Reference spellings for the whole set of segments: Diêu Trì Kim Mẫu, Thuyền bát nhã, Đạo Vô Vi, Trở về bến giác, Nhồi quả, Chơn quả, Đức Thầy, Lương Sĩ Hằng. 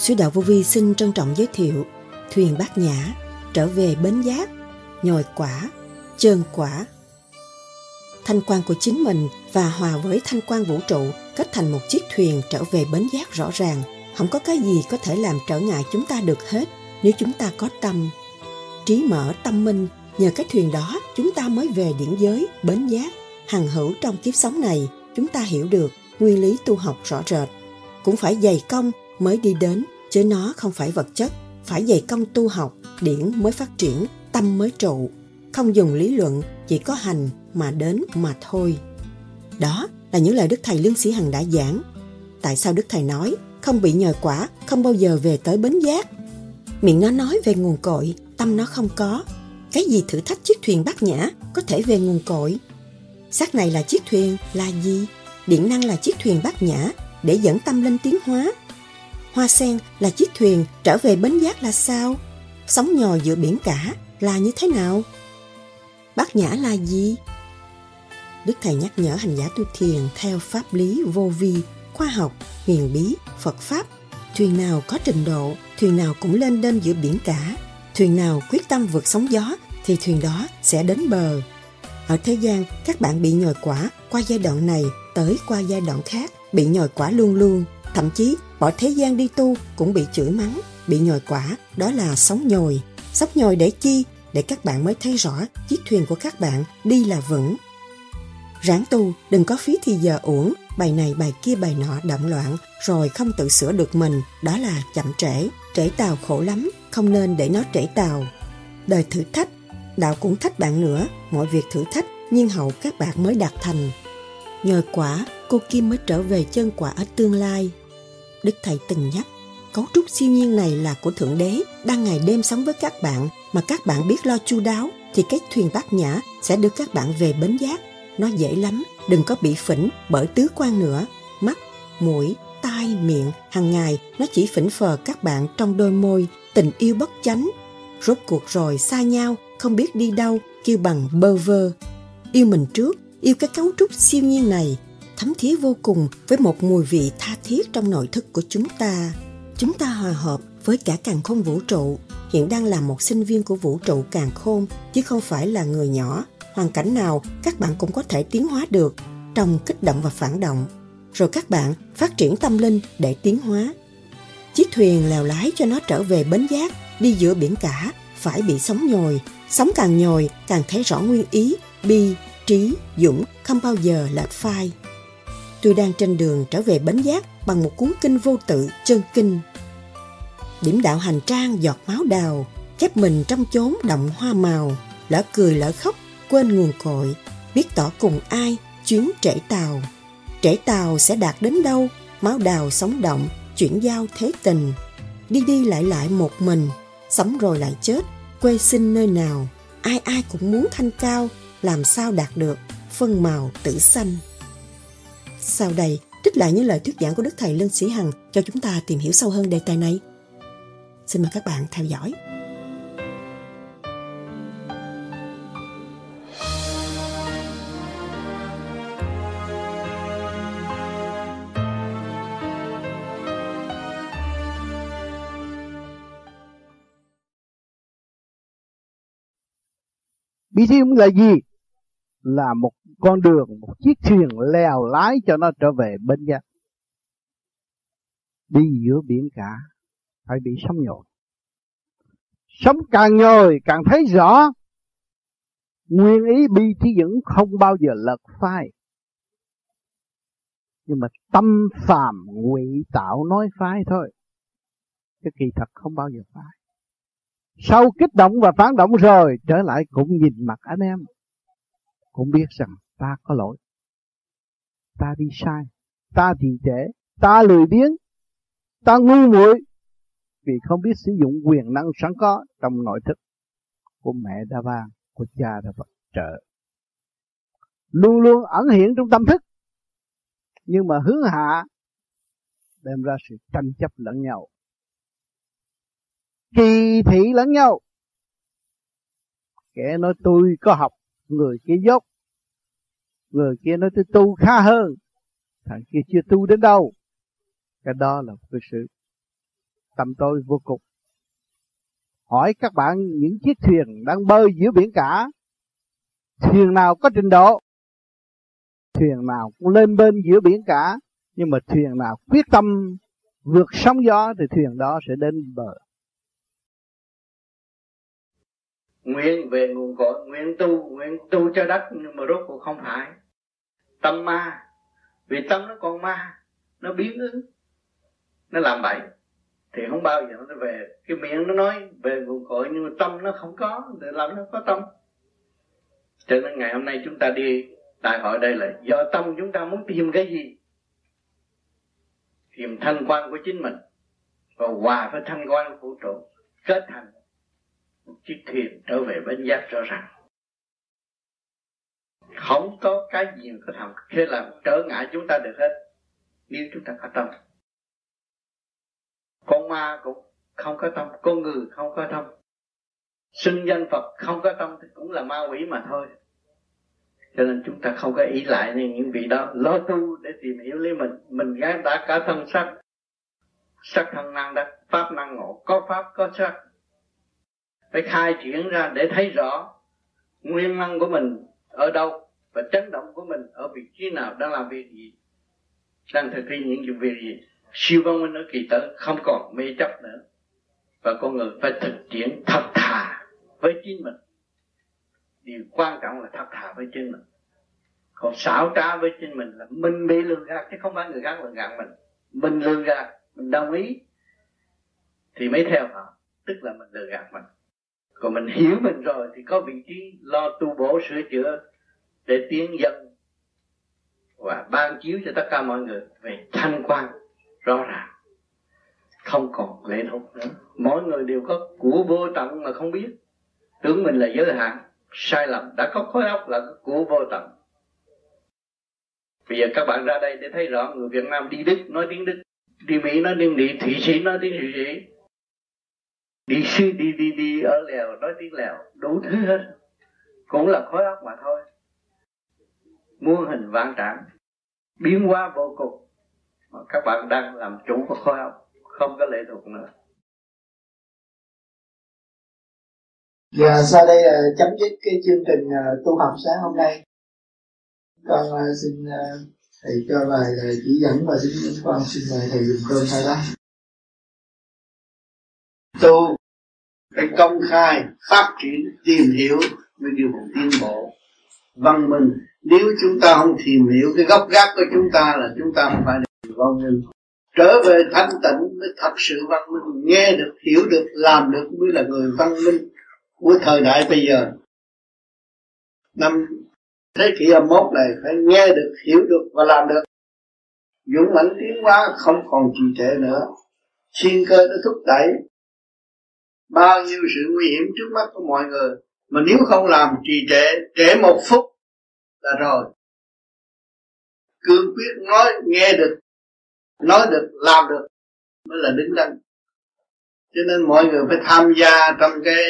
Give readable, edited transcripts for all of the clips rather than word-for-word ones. Sư Đạo Vô Vi xin trân trọng giới thiệu Thuyền Bát Nhã, Trở Về Bến Giác, Nhồi Quả, Chơn Quả. Thanh quan của chính mình và hòa với thanh quan vũ trụ kết thành một chiếc thuyền trở về bến giác rõ ràng. Không có cái gì có thể làm trở ngại chúng ta được hết nếu chúng ta có tâm. Trí mở tâm minh, nhờ cái thuyền đó chúng ta mới về điển giới, bến giác. Hằng hữu trong kiếp sống này, chúng ta hiểu được nguyên lý tu học rõ rệt. Cũng phải dày công mới đi đến, chứ nó không phải vật chất, phải dày công tu học, điển mới phát triển, tâm mới trụ. Không dùng lý luận, chỉ có hành mà đến mà thôi. Đó là những lời Đức Thầy Lương Sĩ Hằng đã giảng. Tại sao Đức Thầy nói, không bị nhồi quả, không bao giờ về tới bến giác? Miệng nó nói về nguồn cội, tâm nó không có. Cái gì thử thách chiếc thuyền bát nhã có thể về nguồn cội? Xác này là chiếc thuyền, là gì? Điện năng là chiếc thuyền bát nhã, để dẫn tâm linh tiến hóa. Hoa sen là chiếc thuyền, trở về bến giác là sao? Sóng nhồi giữa biển cả là như thế nào? Bát nhã là gì? Đức Thầy nhắc nhở hành giả tu thiền theo pháp lý vô vi, khoa học, huyền bí, Phật Pháp. Thuyền nào có trình độ, thuyền nào cũng lên đên giữa biển cả. Thuyền nào quyết tâm vượt sóng gió thì thuyền đó sẽ đến bờ. Ở thế gian, các bạn bị nhồi quả qua giai đoạn này tới qua giai đoạn khác, bị nhồi quả luôn luôn. Thậm chí bỏ thế gian đi tu cũng bị chửi mắng, bị nhồi quả, đó là sóng nhồi. Sóng nhồi để chi? Để các bạn mới thấy rõ chiếc thuyền của các bạn đi là vững. Ráng tu, đừng có phí thì giờ uổng, bài này bài kia bài nọ động loạn, rồi không tự sửa được mình, đó là chậm trễ, trễ tàu khổ lắm, không nên để nó trễ tàu. Đời thử thách, đạo cũng thách bạn nữa, mọi việc thử thách, nhưng hậu các bạn mới đạt thành. Nhờ quả, cô Kim mới trở về chân quả ở tương lai. Đức Thầy từng nhắc, cấu trúc siêu nhiên này là của Thượng Đế, đang ngày đêm sống với các bạn, mà các bạn biết lo chu đáo, thì cái thuyền bát nhã sẽ đưa các bạn về bến giác. Nó dễ lắm, đừng có bị phỉnh bởi tứ quan nữa. Mắt, mũi, tai, miệng, hàng ngày nó chỉ phỉnh phờ các bạn trong đôi môi, tình yêu bất chánh. Rốt cuộc rồi xa nhau, không biết đi đâu, kêu bằng bơ vơ. Yêu mình trước, yêu cái cấu trúc siêu nhiên này, thấm thía vô cùng với một mùi vị tha thiết trong nội thức của chúng ta. Chúng ta hòa hợp với cả càn khôn vũ trụ, hiện đang là một sinh viên của vũ trụ càn khôn, chứ không phải là người nhỏ. Hoàn cảnh nào các bạn cũng có thể tiến hóa được, trong kích động và phản động. Rồi các bạn phát triển tâm linh để tiến hóa. Chiếc thuyền lèo lái cho nó trở về bến giác, đi giữa biển cả, phải bị sóng nhồi. Sóng càng nhồi càng thấy rõ nguyên ý, bi, trí, dũng, không bao giờ lệch phai. Tôi đang trên đường trở về bến giác bằng một cuốn kinh vô tự, Chân Kinh. Điểm đạo hành trang giọt máu đào, khép mình trong chốn động hoa màu, lỡ cười lỡ khóc, quên nguồn cội, biết tỏ cùng ai, chuyến trễ tàu. Trễ tàu sẽ đạt đến đâu, máu đào sống động, chuyển giao thế tình. Đi đi lại lại một mình, sống rồi lại chết, quê sinh nơi nào, ai ai cũng muốn thanh cao, làm sao đạt được, phân màu tử xanh. Sau đây, trích lại những lời thuyết giảng của Đức Thầy Lương Sĩ Hằng cho chúng ta tìm hiểu sâu hơn đề tài này. Xin mời các bạn theo dõi. Bí thiêm là gì? Là một con đường, một chiếc thuyền lèo lái cho nó trở về bến giác. Đi giữa biển cả, phải bị sóng nhồi. Sóng càng nhồi càng thấy rõ nguyên ý bi trí dũng không bao giờ lật phai. Nhưng mà tâm phàm ngụy tạo nói phai thôi, cái kỳ thật không bao giờ phai. Sau kích động và phản động rồi, trở lại cũng nhìn mặt anh em, cũng biết rằng ta có lỗi, ta đi sai, ta trì trệ, ta lười biếng, ta ngu muội vì không biết sử dụng quyền năng sẵn có trong nội thức của mẹ Đa Va, của cha Đa Phật Trợ, luôn luôn ẩn hiện trong tâm thức, nhưng mà hướng hạ đem ra sự tranh chấp lẫn nhau, kỳ thị lẫn nhau. Kẻ nói tôi có học, người kia dốt. Người kia nói tôi tu khá hơn, thằng kia chưa tu đến đâu. Cái đó là một sự tâm tối vô cùng. Hỏi các bạn những chiếc thuyền đang bơi giữa biển cả, thuyền nào có trình độ, thuyền nào cũng lên bên giữa biển cả, nhưng mà thuyền nào quyết tâm vượt sóng gió thì thuyền đó sẽ đến bờ. Nguyện về nguồn cội, nguyện tu cho đất, nhưng mà rốt cuộc không phải. Tâm ma, vì tâm nó còn ma, nó biến ứng, nó làm bậy, thì không bao giờ nó về. Cái miệng nó nói về nguồn cội nhưng mà tâm nó không có, để làm nó có tâm. Cho nên ngày hôm nay chúng ta đi đại hội đây là do tâm chúng ta muốn tìm cái gì? Tìm thanh quan của chính mình và hòa với thanh quan của vũ trụ, kết thành chiếc thuyền trở về bến giác rõ ràng. Không có cái gì có thể thế làm trở ngại chúng ta được hết nếu chúng ta có tâm. Con ma cũng không có tâm, con người không có tâm, xưng danh Phật không có tâm thì cũng là ma quỷ mà thôi. Cho nên chúng ta không có ý lại những vị đó, lo tu để tìm hiểu lấy mình gái đã cả thân sắc, sắc thân năng đắc, pháp năng ngộ, có pháp có sắc. Phải khai triển ra để thấy rõ nguyên năng của mình ở đâu và chấn động của mình ở vị trí nào, đang làm việc gì, đang thực hiện những việc gì. Siêu văn minh ở kỳ tới không còn mê chấp nữa, và con người phải thực triển thật thà với chính mình. Điều quan trọng là thật thà với chính mình, còn xảo trá với chính mình là mình bị lừa gạt chứ không phải người khác lừa gạt mình. Mình lừa gạt, mình đồng ý thì mới theo họ, tức là mình lừa gạt mình. Còn mình hiểu mình rồi thì có vị trí lo tu bổ sửa chữa để tiến dân và ban chiếu cho tất cả mọi người về thanh quan rõ ràng, không còn lệ thuộc nữa. Mỗi người đều có của vô tận mà không biết, tưởng mình là giới hạn, sai lầm. Đã có khối óc là của vô tận. Bây giờ các bạn ra đây để thấy rõ, người Việt Nam đi Đức nói tiếng Đức, đi Mỹ nói tiếng Mỹ, Thụy Sĩ nói tiếng Thụy Sĩ, đi ở Lèo nói tiếng Lèo, đủ thứ hết, cũng là khối óc mà thôi. Muôn hình vạn trạng, biến hóa vô cùng. Mà các bạn đang làm chủ của khối óc, không có lệ thuộc nữa. Và sau đây là chấm dứt cái chương trình tu học sáng hôm nay. Con xin thầy cho lời chỉ dẫn và con xin mời thầy dùng cơm thay đó. Tu phải công khai, phát triển, tìm hiểu về điều tiến bộ văn minh. Nếu chúng ta không tìm hiểu cái gốc gác của chúng ta là chúng ta không phải được văn minh. Trở về thanh tịnh mới thật sự văn minh, nghe được, hiểu được, làm được mới là người văn minh của thời đại bây giờ. Năm thế kỷ 21 này phải nghe được, hiểu được và làm được. Dũng mãnh tiến hóa, không còn trì trệ nữa. Thiên cơ nó thúc đẩy bao nhiêu sự nguy hiểm trước mắt của mọi người, mà nếu không làm trì trệ, trễ một phút là rồi. Cương quyết nói, nghe được, nói được, làm được mới là đứng đắn. Cho nên mọi người phải tham gia trong cái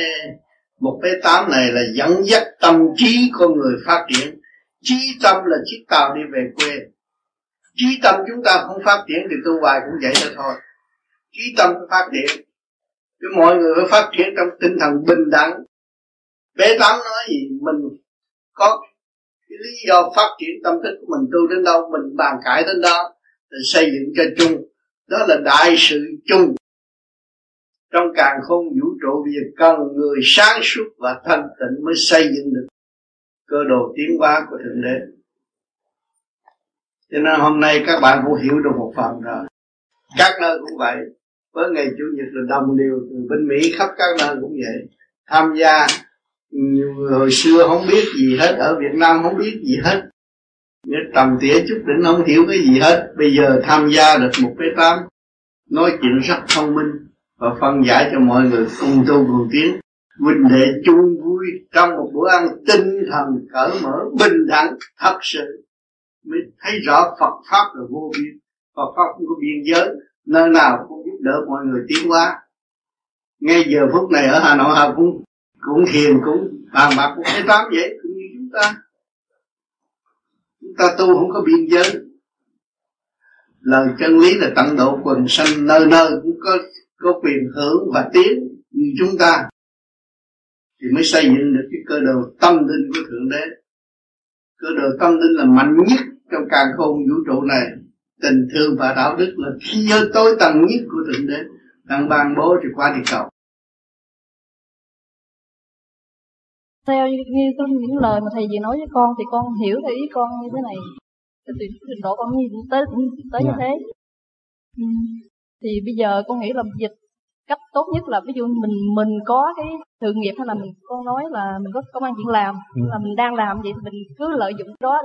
1.8 này là dẫn dắt tâm trí con người phát triển. Trí tâm là chiếc tàu đi về quê. Trí tâm chúng ta không phát triển thì tu hoài cũng vậy đó thôi. Trí tâm phát triển, mọi người phải phát triển trong tinh thần bình đẳng. Bế Tám nói gì mình có cái lý do phát triển tâm thức của mình, tu đến đâu mình bàn cãi đến đó để xây dựng cho chung. Đó là đại sự chung trong càn khôn vũ trụ. Bây giờ cần người sáng suốt và thanh tịnh mới xây dựng được cơ đồ tiến hóa của Thượng Đế. Cho nên hôm nay các bạn cũng hiểu được một phần rồi. Các nơi cũng vậy, với ngày Chủ nhật là đồng đều, bên Mỹ khắp các nơi cũng vậy, tham gia. Nhiều người hồi xưa không biết gì hết, ở Việt Nam không biết gì hết, nếu tầm tỉa chút đỉnh không hiểu cái gì hết, bây giờ tham gia được một cái tám, nói chuyện rất thông minh và phân giải cho mọi người cùng tu cùng tiến, huynh đệ chung vui trong một bữa ăn tinh thần cởi mở bình đẳng, thật sự mới thấy rõ Phật pháp là vô biên, Phật pháp cũng có biên giới, nơi nào cũng giúp đỡ mọi người tiến hóa. Ngay giờ phút này ở Hà Nội họ cũng thiền, cũng bàn bạc cũng cái tám vậy, cũng như chúng ta tu không có biên giới. Lời chân lý là tận độ quần sanh, nơi nơi cũng có quyền hưởng và tiến như chúng ta, thì mới xây dựng được cái cơ đồ tâm linh của Thượng Đế. Cơ đồ tâm linh là mạnh nhất trong càn khôn vũ trụ này. Tình thương và đạo đức là khí giới tối tầng nhất của Thượng Đế đang ban bố thì qua địa cầu. Theo những lời mà thầy vừa nói với con thì con hiểu theo ý con như thế này, thì trình độ con như tới cũng tới như thế. Thì bây giờ con nghĩ là dịch cách tốt nhất là ví dụ mình có cái sự nghiệp, hay là mình con nói là mình có công ăn việc làm, là mình đang làm vậy mình cứ lợi dụng đó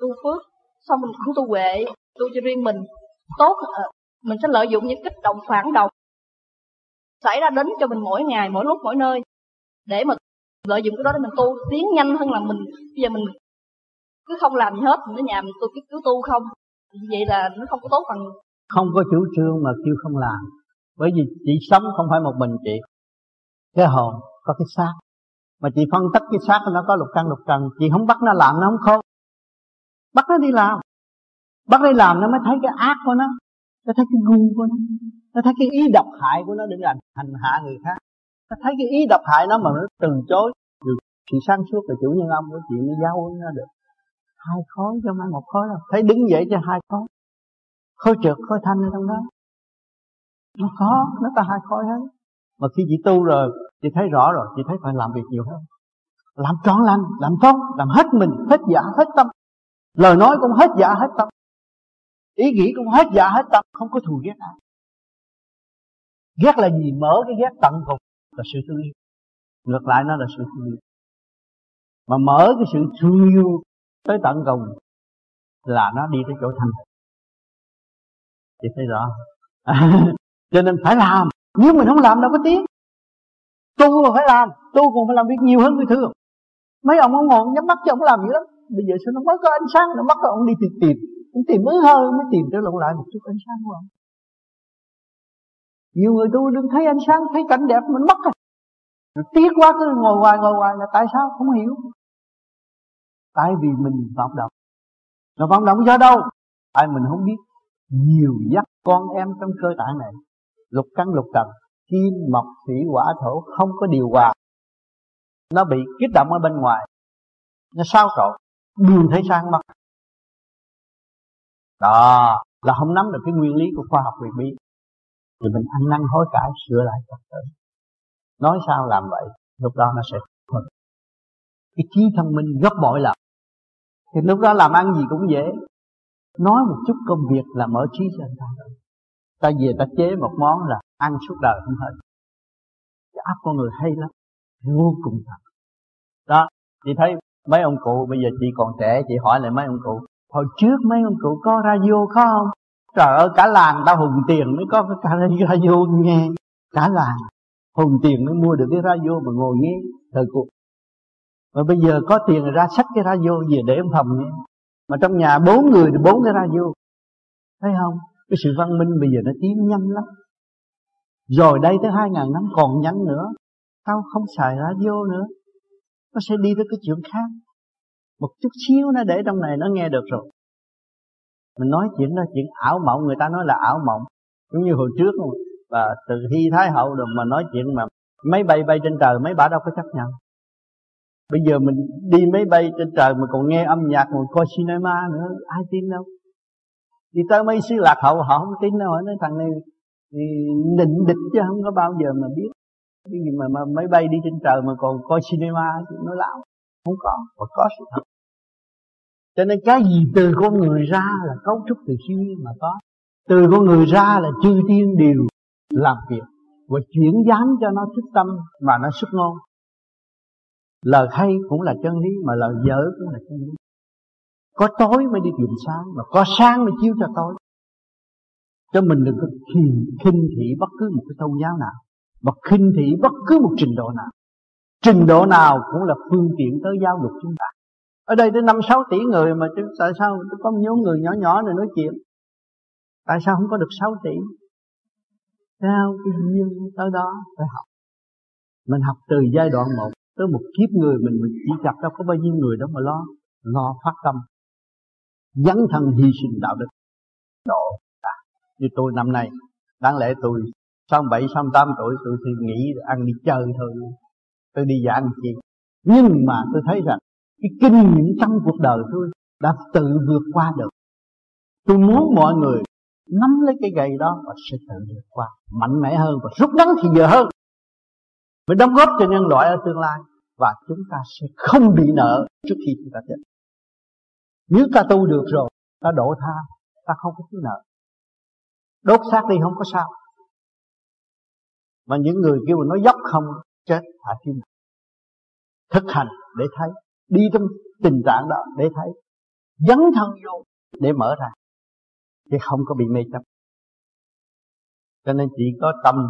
tu phước, xong mình cũng tu huệ, tu cho riêng mình tốt, mình sẽ lợi dụng những kích động phản động xảy ra đến cho mình mỗi ngày, mỗi lúc, mỗi nơi, để mà lợi dụng cái đó để mình tu tiến nhanh hơn là mình bây giờ mình cứ không làm gì hết, mình ở nhà mình tu cứ tu không, vậy là nó không có tốt bằng không có chủ trương mà kêu không làm. Bởi vì chị sống không phải một mình chị, cái hồn có cái xác, mà chị phân tích cái xác nó có lục trần, chị không bắt nó làm nó không khôn, bắt nó đi làm, nó mới thấy cái ác của nó thấy cái ngu của nó thấy cái ý độc hại của nó để làm hành hạ người khác. Nó thấy cái ý độc hại nó mà nó từ chối. Chị sáng suốt là chủ nhân ông của chị mới giao với nó được 2 khối chứ không phải 1 khối đâu. Thấy đứng dậy cho 2 khối, khối trượt khối thanh ở trong đó, nó khó, nó ta 2 khối hết. Mà khi chị tu rồi, chị thấy rõ rồi, chị thấy phải làm việc nhiều hơn, làm trọn lành, làm tốt, làm hết mình, hết dạ, hết tâm. Lời nói cũng hết dạ, hết tâm. Ý nghĩ cũng hết dạ, hết tâm. Không có thù ghét ai. Ghét là gì? Mở cái ghét tận cùng là sự thương yêu. Ngược lại nó là sự thương yêu. Mà mở cái sự thương yêu tới tận cùng là nó đi tới chỗ thành. Chị thấy rõ. Cho nên phải làm. Nếu mình không làm đâu có tiếng. Tu mà phải làm. Tu còn phải làm việc nhiều hơn người thường. Mấy ông ngồi nhắm mắt cho ông làm gì lắm. Bây giờ sao nó mới có ánh sáng, nó bắt ông đi tìm. Ông tìm mới hơi mới tìm trở lại một chút ánh sáng của ông. Nhiều người tu đừng thấy ánh sáng, thấy cảnh đẹp mình mất rồi. Rồi tiếc quá cứ ngồi hoài là tại sao? Không hiểu. Tại vì mình vọng động. Nó vọng động do đâu? Tại mình không biết nhiều dắt con em trong cơ tạng này. Lục căn lục trần, kim mộc thủy hỏa thổ không có điều hòa. Nó bị kích động ở bên ngoài. Nó xáo trộn, đường thấy sang mất. Đó là không nắm được cái nguyên lý của khoa học về bi. Thì mình ăn năn hối cải sửa lại trật tự. Nói sao làm vậy, lúc đó nó sẽ thôi. Cái trí thông minh gấp bội lại. Thì lúc đó làm ăn gì cũng dễ. Nói một chút công việc là mở trí cho người ta. Ta về ta chế một món là ăn suốt đời không hết. Cái áp con người hay lắm, vô cùng thật. Đó, chị thấy mấy ông cụ, bây giờ chị còn trẻ, chị hỏi lại mấy ông cụ, hồi trước mấy ông cụ có radio có không? Trời ơi, cả làng tao hùng tiền mới có cái radio nghe. Cả làng hùng tiền mới mua được cái radio mà ngồi nghe thời cuộc. Mà bây giờ có tiền rồi ra sách cái radio về để trong phòng nghe. Mà trong nhà 4 người thì 4 cái radio. Thấy không? Cái sự văn minh bây giờ nó tiến nhanh lắm. Rồi đây tới 2000 năm còn nhanh nữa. Tao không xài radio nữa. Nó sẽ đi tới cái chuyện khác. Một chút xíu nó để trong này nó nghe được rồi. Mình nói chuyện đó chuyện ảo mộng, người ta nói là ảo mộng. Giống như hồi trước và từ khi Thái Hậu được mà nói chuyện mà máy bay bay trên trời, mấy bà đâu có chấp nhận. Bây giờ mình đi máy bay trên trời mà còn nghe âm nhạc, còn coi cinema nữa, ai tin đâu. Thì tới mấy xứ lạc hậu họ không tin đâu, họ nói thằng này thì nịnh địch chứ không có bao giờ mà biết. Cái gì mà máy bay đi trên trời mà còn coi cinema thì nói lạo. Không có, mà có sự thật. Cho nên cái gì từ con người ra là cấu trúc từ siêu nhiên mà có. Từ con người ra là chư thiên đều làm việc và chuyển dám cho nó thức tâm và nó xuất ngôn. Lời hay cũng là chân lý, mà lời dở cũng là chân lý. Có tối mới đi tìm sáng, mà có sáng mới chiếu cho tối. Cho mình đừng có khinh thị bất cứ một cái tôn giáo nào, mà khinh thị bất cứ một trình độ nào. Trình độ nào cũng là phương tiện tới giáo dục chúng ta. Ở đây tới 5-6 tỷ người mà tại sao có một nhóm người nhỏ nhỏ này nói chuyện? Tại sao không có được 6 tỷ? Sao cái duyên tới đó phải học. Mình học từ giai đoạn 1 tới một kiếp người mình chỉ gặp đâu có bao nhiêu người đó mà lo phát tâm, dấn thân hy sinh đạo đức độ. Như tôi năm nay, đáng lẽ tôi 67-68 tuổi tôi thì nghĩ ăn đi chơi thôi, tôi đi giảng gì. Nhưng mà tôi thấy rằng cái kinh nghiệm trong cuộc đời tôi đã tự vượt qua được. Tôi muốn mọi người nắm lấy cái gậy đó và sẽ tự vượt qua mạnh mẽ hơn và rút ngắn thì giờ hơn, mới đóng góp cho nhân loại ở tương lai. Và chúng ta sẽ không bị nợ trước khi chúng ta chết. Nếu ta tu được rồi, ta độ tha, ta không có thứ nợ. Đốt xác đi không có sao. Mà những người kêu nó dốc không chết hả chứ. Thực hành để thấy, đi trong tình trạng đó để thấy, dấn thân vô để mở ra, chứ không có bị mê chấp. Cho nên chỉ có tâm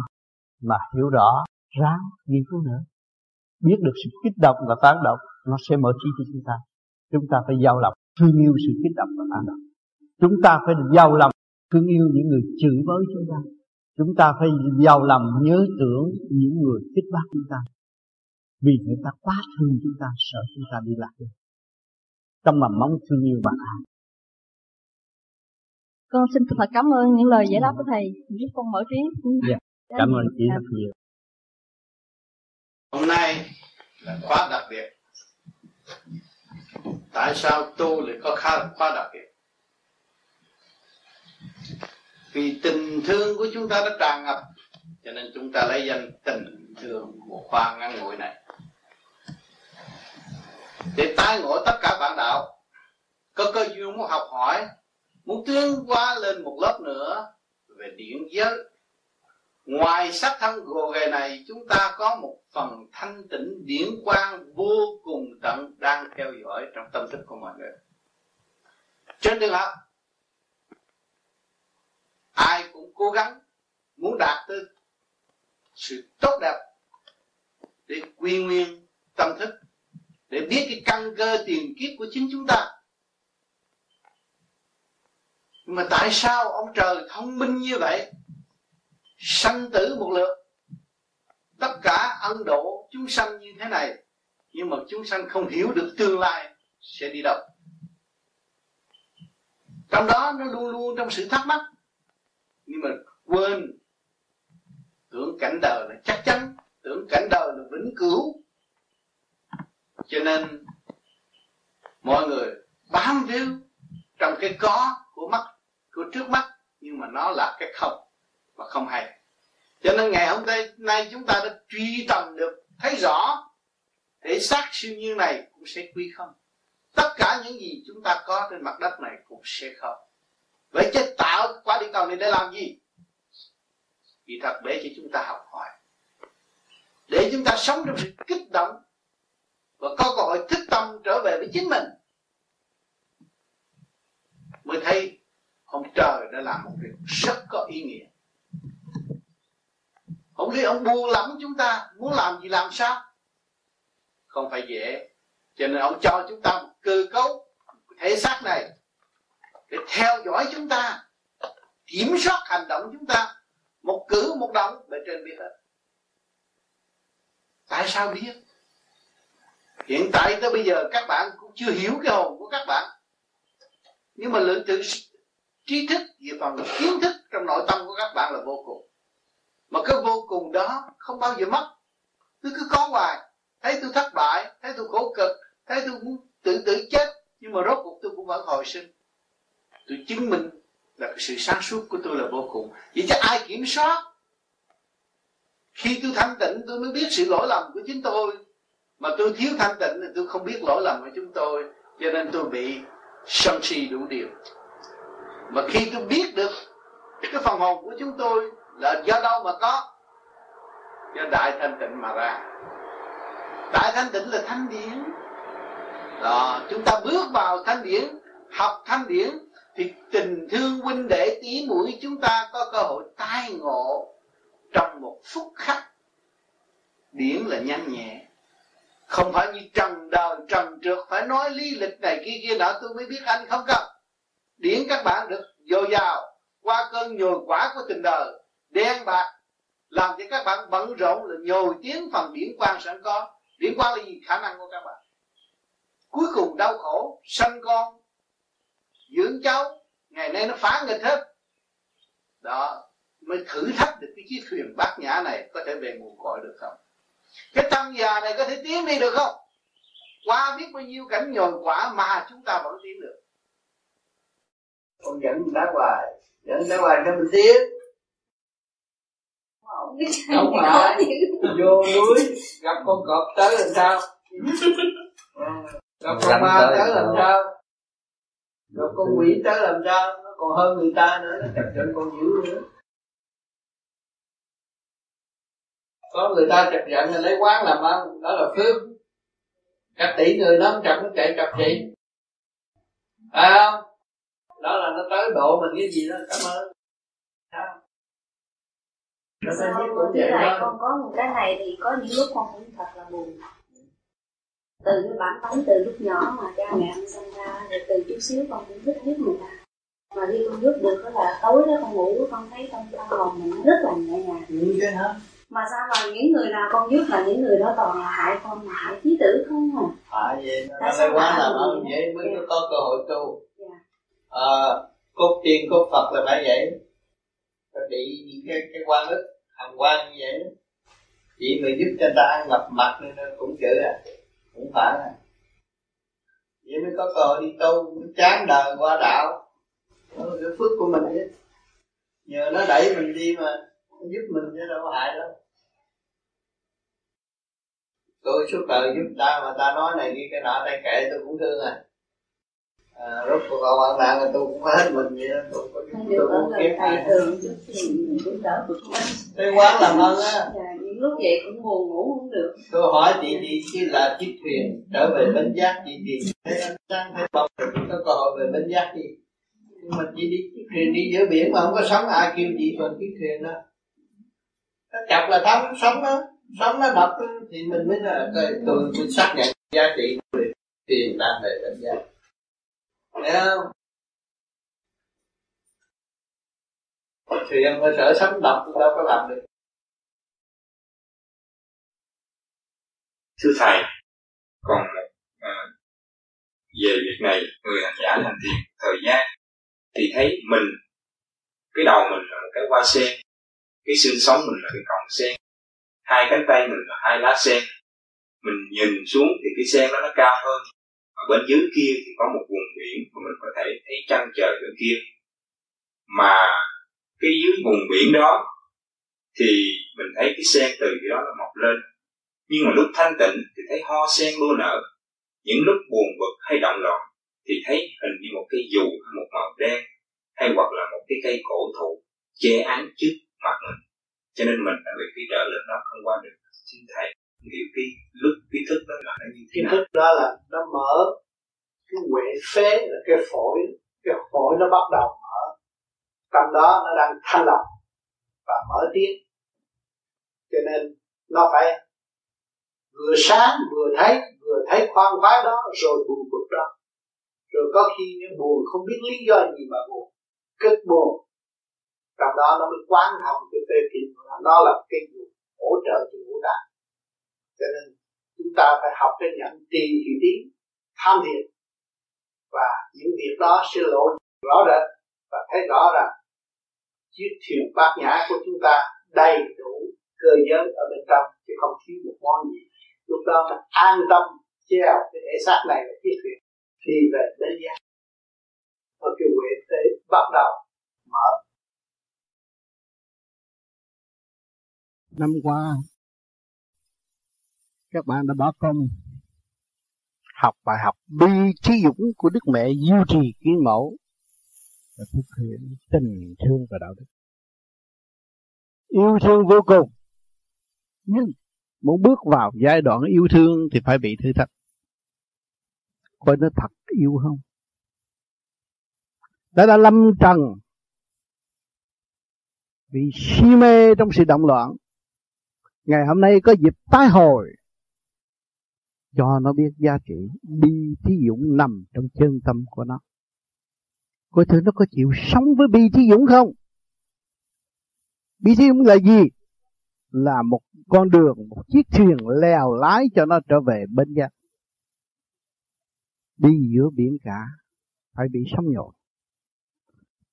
mà hiểu rõ, ráng nghiên cứu nữa, biết được sự kích động và tán động, nó sẽ mở trí cho chúng ta. Chúng ta phải giao lòng thương yêu sự kích động và tán động. Chúng ta phải giao lòng thương yêu những người chửi bới chúng ta. Chúng ta phải giao lòng nhớ tưởng những người kích bác chúng ta, vì người ta quá thương chúng ta, sợ chúng ta đi lạc được. Trong mầm móng thương yêu bạn ai. Con xin thật cảm ơn những lời giải đáp của thầy, giúp con mở trí. Yeah. Cảm ơn chị rất nhiều. Hôm nay là khóa đặc biệt. Tại sao tu lại có khóa đặc biệt? Vì tình thương của chúng ta đã tràn ngập, cho nên chúng ta lấy danh tình thương của khóa ngắn ngủi này để tái ngộ tất cả bạn đạo. Có cơ duyên muốn học hỏi, muốn tiến qua lên một lớp nữa về điển giới. Ngoài sắc thân gồ ghề này, chúng ta có một phần thanh tịnh điển quang vô cùng tận đang theo dõi trong tâm thức của mọi người. Trên đường học, ai cũng cố gắng muốn đạt tới sự tốt đẹp để quy nguyên tâm thức, để biết cái căn cơ tiền kiếp của chính chúng ta. Nhưng mà tại sao ông trời thông minh như vậy, sanh tử một lượt tất cả ân độ chúng sanh như thế này, nhưng mà chúng sanh không hiểu được tương lai sẽ đi đâu. Trong đó nó luôn luôn trong sự thắc mắc, nhưng mà quên tưởng cảnh đời là chắc chắn, tưởng cảnh đời là vĩnh cửu. Cho nên mọi người bám víu trong cái có của mắt, của trước mắt, nhưng mà nó là cái không mà không hay. Cho nên ngày hôm nay chúng ta đã truy tầm được, thấy rõ thể xác siêu nhiên này cũng sẽ quy không. Tất cả những gì chúng ta có trên mặt đất này cũng sẽ không. Vậy chứ tạo quả địa cầu này để làm gì? Vì thật để cho chúng ta học hỏi, để chúng ta sống trong sự kích động và có cơ hội thức tâm trở về với chính mình, mới thấy ông trời đã làm một việc rất có ý nghĩa. Ông thấy ông buồn lắm chúng ta, muốn làm gì làm sao không phải dễ. Cho nên ông cho chúng ta một cơ cấu thể xác này để theo dõi chúng ta, kiểm soát hành động chúng ta, một cử một động bề trên biết hết. Tại sao biết? Hiện tại tới bây giờ các bạn cũng chưa hiểu cái hồn của các bạn. Nhưng mà lượng từ trí thức về phần kiến thức trong nội tâm của các bạn là vô cùng. Mà cái vô cùng đó không bao giờ mất. Tôi cứ có hoài, thấy tôi thất bại, thấy tôi khổ cực, thấy tôi muốn tự chết, nhưng mà rốt cuộc tôi cũng vẫn hồi sinh. Tôi chứng minh là cái sự sáng suốt của tôi là vô cùng. Vậy chứ ai kiểm soát? Khi tôi thanh tịnh tôi mới biết sự lỗi lầm của chính tôi. Mà tôi thiếu thanh tịnh thì tôi không biết lỗi lầm của chúng tôi, cho nên tôi bị sân si đủ điều. Mà khi tôi biết được cái phần hồn của chúng tôi là do đâu mà có? Do đại thanh tịnh mà ra. Đại thanh tịnh là thanh điển. Đó, chúng ta bước vào thanh điển, học thanh điển thì tình thương huynh đệ tỉ muội chúng ta có cơ hội tai ngộ trong một phút khắc. Điển là nhanh nhẹ, không phải như trần đời trần trượt phải nói lý lịch này kia kia nọ tôi mới biết anh không cần. Điển các bạn được dồi dào qua cơn nhồi quả của tình đời đen bạc làm cho các bạn bận rộn, là nhồi tiếng phần điển quan sẵn có. Điển quan là gì? Khả năng của các bạn. Cuối cùng đau khổ sanh con dưỡng cháu, ngày nay nó phá nghịch hết đó, mới thử thách được cái chiếc thuyền bát nhã này có thể về nguồn cội được không, cái tâm già này có thể tiến đi được không. Qua biết bao nhiêu cảnh nhồi quả mà chúng ta vẫn tiến được. Ông dẫn đá hoài cho mình tiến. Không phải vô núi gặp con cọp tới làm sao, gặp con ma tới làm sao, gặp con quỷ tới làm sao, nó còn hơn người ta nữa, nó chặt chém con dữ nữa. Có người ta chặt giận là lấy quán làm ăn, đó là phước. Các tỷ người nó chặt nó chạy chặt chị, phải không? Đó là nó tới độ mình cái gì đó, cảm ơn. Sao cũng lại con có một cái này thì có những lúc con cũng thật là buồn. Từ bản tánh từ lúc nhỏ mà cha mẹ con sinh ra rồi từ chút xíu con cũng thích nhất người ta. Mà khi con giúp được đó là tối đó con ngủ con thấy trong căn phòng mình rất là nhẹ nhàng. Như thế hả? Mà sao mà những người nào con giúp là những người đó toàn là hại con, mà hại chí tử không à? À vậy nó phải quá làm ơn vậy mới có cơ hội tu. Cốt tiên cốt Phật là phải vậy, phải bị những cái quan ức hàm quan như vậy. Chỉ mà giúp cho người ta ăn ngập mặt nên cũng chữ à, cũng phải à. Vậy mới có cơ hội đi tu, chán đời qua đạo. Đó là cái phước của mình chứ. Nhờ nó đẩy mình đi mà giúp mình chứ đâu có hại đâu. Tôi suốt đời giúp ta mà ta nói này kia cái nọ tay kệ tôi cũng thương à. Rốt cuộc ông ăn nạn là tôi cũng phải hết mình vậy đó. Tôi cũng kiếm ai thường chút thì mình cũng đỡ được hết. Tôi quá làm ơn á. Những lúc vậy cũng buồn ngủ không được. Tôi hỏi chị chứ là chiếc thuyền trở về bến giác chị thấy anh sang thấy bọc có cơ hội về bến giác gì. Nhưng mà chị đi chiếc thuyền đi giữa biển mà không có sóng, ai kêu chị còn chiếc thuyền đó. Nó chặt là thấm sóng đó, sóng nó đập thì mình mới là tôi xác nhận giá trị của tiền đang về bến giác. Thấy không? Thuyền mà sợ sấm đập cũng đâu có làm được. Thưa Thầy, còn về việc này, người hành giả hành thiền thời gian thì thấy mình, cái đầu mình là một cái hoa sen, cái xương sống mình là cái cọng sen, hai cánh tay mình là hai lá sen. Mình nhìn xuống thì cái sen đó nó cao hơn. Ở bên dưới kia thì có một vùng biển mà mình có thể thấy chân trời bên kia. Mà cái dưới vùng biển đó thì mình thấy cái sen từ cái đó nó mọc lên. Nhưng mà lúc thanh tịnh thì thấy hoa sen đua nở. Những lúc buồn bực hay động loạn thì thấy hình như một cái dù hay một màu đen, hay hoặc là một cái cây cổ thụ che án trước mặt mình. Cho nên mình đã bị cái trở lên nó không qua được. Xin Thầy hiểu cái lúc cái thức đó là như thế nào? Cái thức đó là nó mở cái huệ phế, là cái phổi nó bắt đầu mở, tâm đó nó đang thanh lọc và mở tiếng, cho nên nó phải vừa sáng vừa thấy khoan khoái đó, rồi buồn bực đó, rồi có khi những buồn không biết lý do gì mà buồn cực buồn, trong đó nó mới quán thông cái tê kinh của nó là cái buồn hỗ trợ cho ngũ tạng. Cho nên chúng ta phải học cái nhận tiền thì tiến tham thiền, và những việc đó sẽ lộ rõ rệt và thấy rõ rằng chiếc thuyền bát nhã của chúng ta đầy đủ cơ giới ở bên trong chứ không thiếu một món gì. Lúc đó là an tâm treo cái thể xác này là chiếc thuyền thì về đến giác, và cái huệ tế bắt đầu mở. Năm qua các bạn đã bỏ công học bài học bi trí dũng của Đức Mẹ duy trì kiến mẫu và thực hiện tình thương và đạo đức. yêu thương vô cùng. Nhưng muốn bước vào giai đoạn yêu thương thì phải bị thử thách. Coi nó thật yêu không? Đã lâm trần vì si mê trong sự động loạn, ngày hôm nay có dịp tái hồi cho nó biết giá trị bi thí dũng nằm trong chân tâm của nó. Coi thử nó có chịu sống với bi thí dũng không? Bi thí dũng là gì? Là một con đường, một chiếc thuyền lèo lái cho nó trở về bến giác. Đi giữa biển cả phải bị sóng nhồi.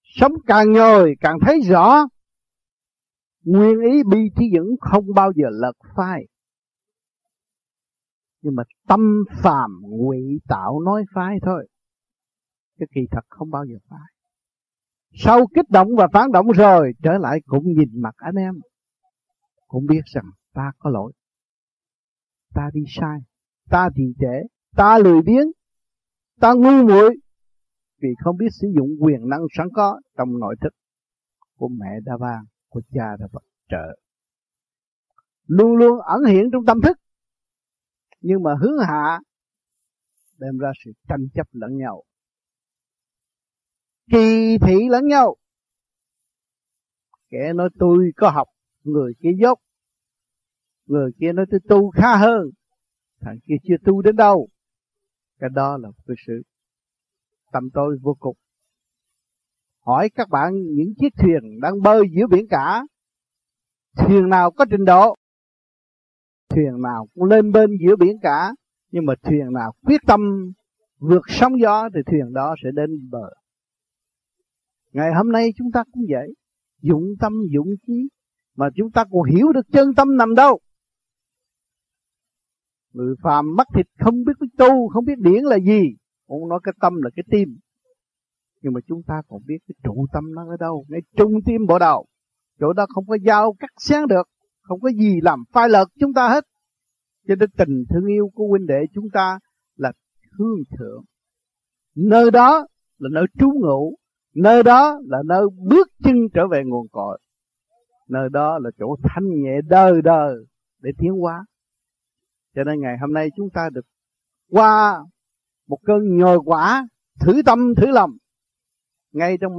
Sống càng nhồi càng thấy rõ nguyên ý bi thí dũng không bao giờ lật phai. Nhưng mà tâm phàm ngụy tạo nói phai thôi, cái kỳ thật không bao giờ phai. Sau kích động và phản động rồi trở lại cũng nhìn mặt anh em, cũng biết rằng ta có lỗi, ta đi sai, ta trì trệ, ta lười biếng, ta ngu muội vì không biết sử dụng quyền năng sẵn có trong nội thức của mẹ Đa Vang, của cha Đa Phật Trợ, luôn luôn ẩn hiện trong tâm thức, nhưng mà hướng hạ đem ra sự tranh chấp lẫn nhau, kỳ thị lẫn nhau. Kẻ nói tôi có học, người kia dốt. Người kia nói tôi tu khá hơn, thằng kia chưa tu đến đâu. Cái đó là một sự tâm tôi vô cùng. Hỏi các bạn, những chiếc thuyền đang bơi giữa biển cả, thuyền nào có trình độ? Thuyền nào cũng lên bên giữa biển cả. Nhưng mà thuyền nào quyết tâm vượt sóng gió thì thuyền đó sẽ đến bờ. Ngày hôm nay chúng ta cũng vậy, dụng tâm dụng trí, mà chúng ta còn hiểu được chân tâm nằm đâu. Người phàm mắc thịt không biết tu, không biết điển là gì, ông nói cái tâm là cái tim. Nhưng mà chúng ta còn biết cái trụ tâm nó ở đâu, ngay trung tim bộ đầu. Chỗ đó không có dao cắt xén được, không có gì làm phai lợt chúng ta hết. Cho nên tình thương yêu của huynh đệ chúng ta là thương thượng. Nơi đó là nơi trú ngụ, nơi đó là nơi bước chân trở về nguồn cội, nơi đó là chỗ thanh nhẹ đời đời để tiến hóa. Cho nên ngày hôm nay chúng ta được qua một cơn nhồi quả thử tâm thử lòng ngay trong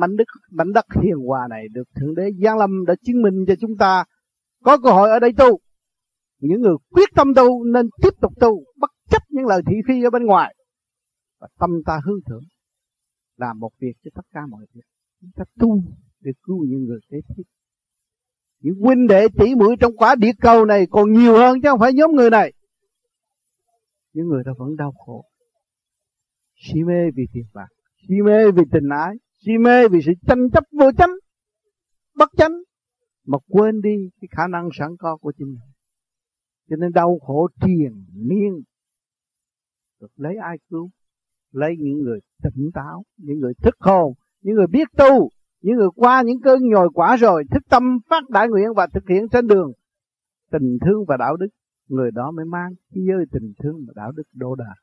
mảnh đất hiền hòa này, được Thượng Đế giáng lâm đã chứng minh cho chúng ta có cơ hội ở đây tu. Những người quyết tâm tu nên tiếp tục tu, bất chấp những lời thị phi ở bên ngoài, và tâm ta hướng thượng, làm một việc cho tất cả mọi việc. Chúng ta tu để cứu những người kế tiếp. Những huynh đệ tỷ muội trong quả địa cầu này còn nhiều hơn chứ không phải nhóm người này. Những người ta vẫn đau khổ, si mê vì tiền bạc, si mê vì tình ái, si mê vì sự tranh chấp vô chánh, bất chánh, mà quên đi cái khả năng sẵn có của chính mình. Cho nên đau khổ triền miên. Được lấy ai cứu? Lấy những người tỉnh táo, những người thức hồn, những người biết tu, những người qua những cơn nhồi quả rồi thức tâm phát đại nguyện và thực hiện trên đường tình thương và đạo đức. Người đó mới mang cái giới tình thương và đạo đức đô đà.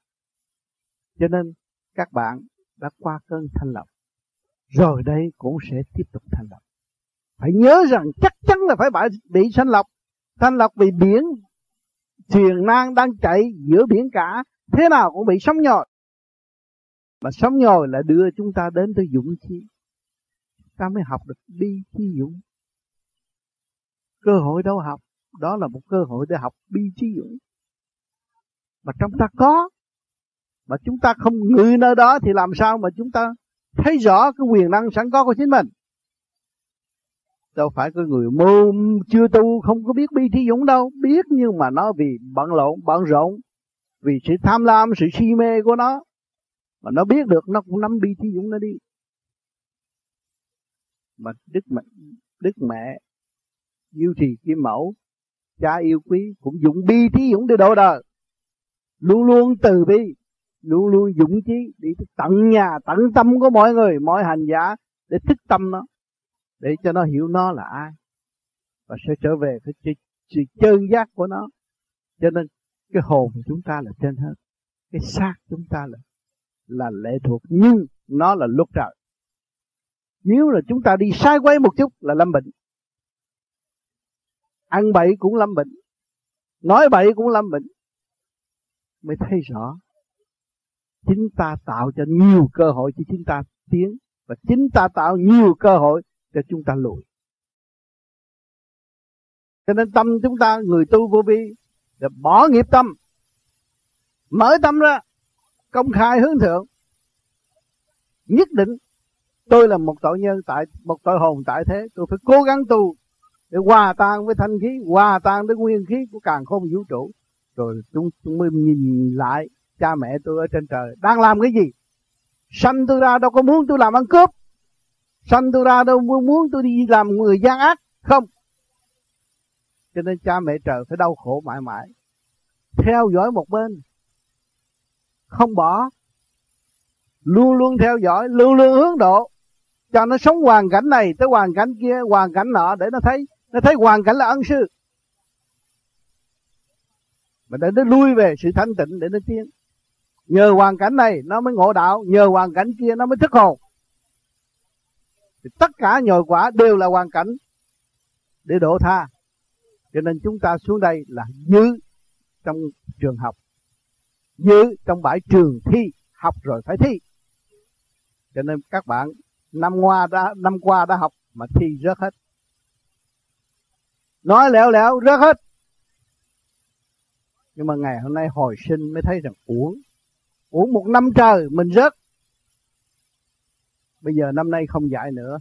Cho nên các bạn đã qua cơn thanh lọc rồi, đây cũng sẽ tiếp tục thanh lọc. Phải nhớ rằng chắc chắn là phải bị thanh lọc vì biển, thuyền nan đang chạy giữa biển cả, thế nào cũng bị sóng nhồi. Mà sóng nhồi là đưa chúng ta đến tới dũng khí, ta mới học được bi thí dũng. Cơ hội đâu học, đó là một cơ hội để học bi thí dũng. Mà trong ta có, mà chúng ta không ngự nơi đó thì làm sao mà chúng ta thấy rõ cái quyền năng sẵn có của chính mình. Đâu phải cái người mù chưa tu không có biết bi thí dũng đâu, biết, nhưng mà nó vì bận rộn, vì sự tham lam, sự si mê của nó, mà nó biết được nó cũng nắm bi thí dũng nó đi. Mà Đức Mẹ Diêu Trì Kim Mẫu, cha yêu quý cũng dụng bi thí dũng để độ đời, luôn luôn từ bi, luôn luôn dũng chí đi tận nhà tận tâm của mọi người, mọi hành giả để thức tâm nó, để cho nó hiểu nó là ai và sẽ trở về cái sự chơn giác của nó. Cho nên cái hồn của chúng ta là trên hết, cái xác chúng ta là lệ thuộc, nhưng nó là luật trời. Nếu là chúng ta đi sai quay một chút là lâm bệnh. ăn bậy cũng lâm bệnh, nói bậy cũng lâm bệnh. Mới thấy rõ chính ta tạo cho nhiều cơ hội cho chính ta tiến, và chính ta tạo nhiều cơ hội cho chúng ta lùi. Cho nên tâm chúng ta, người tu vô vi là bỏ nghiệp tâm, mở tâm ra, công khai hướng thượng. Nhất định tôi là một tội nhân, tại một tội hồn tại thế, tôi phải cố gắng tu để hòa tan với thanh khí, hòa tan với nguyên khí của càn khôn vũ trụ. Rồi chúng mới nhìn lại cha mẹ tôi ở trên trời đang làm cái gì. Sanh tôi ra đâu có muốn tôi làm ăn cướp, sanh tôi ra đâu muốn tôi đi làm người gian ác, không. Cho nên cha mẹ trời phải đau khổ mãi mãi, theo dõi một bên, không bỏ, luôn luôn theo dõi, luôn luôn hướng độ, cho nó sống hoàn cảnh này tới hoàn cảnh kia, hoàn cảnh nọ, để nó thấy hoàn cảnh là ân sư, mà để nó lui về sự thanh tịnh để nó tiến. Nhờ hoàn cảnh này nó mới ngộ đạo, nhờ hoàn cảnh kia nó mới thức hồn. Thì tất cả nhồi quả đều là hoàn cảnh để độ tha. Cho nên chúng ta xuống đây là giữ trong trường học, giữ trong bãi trường thi, học rồi phải thi. Cho nên các bạn năm qua đã học mà thi rớt hết, nói lẻo lẻo rớt hết. Nhưng mà ngày hôm nay hồi sinh mới thấy rằng uổng một năm trời mình rớt. Bây giờ năm nay không dạy nữa,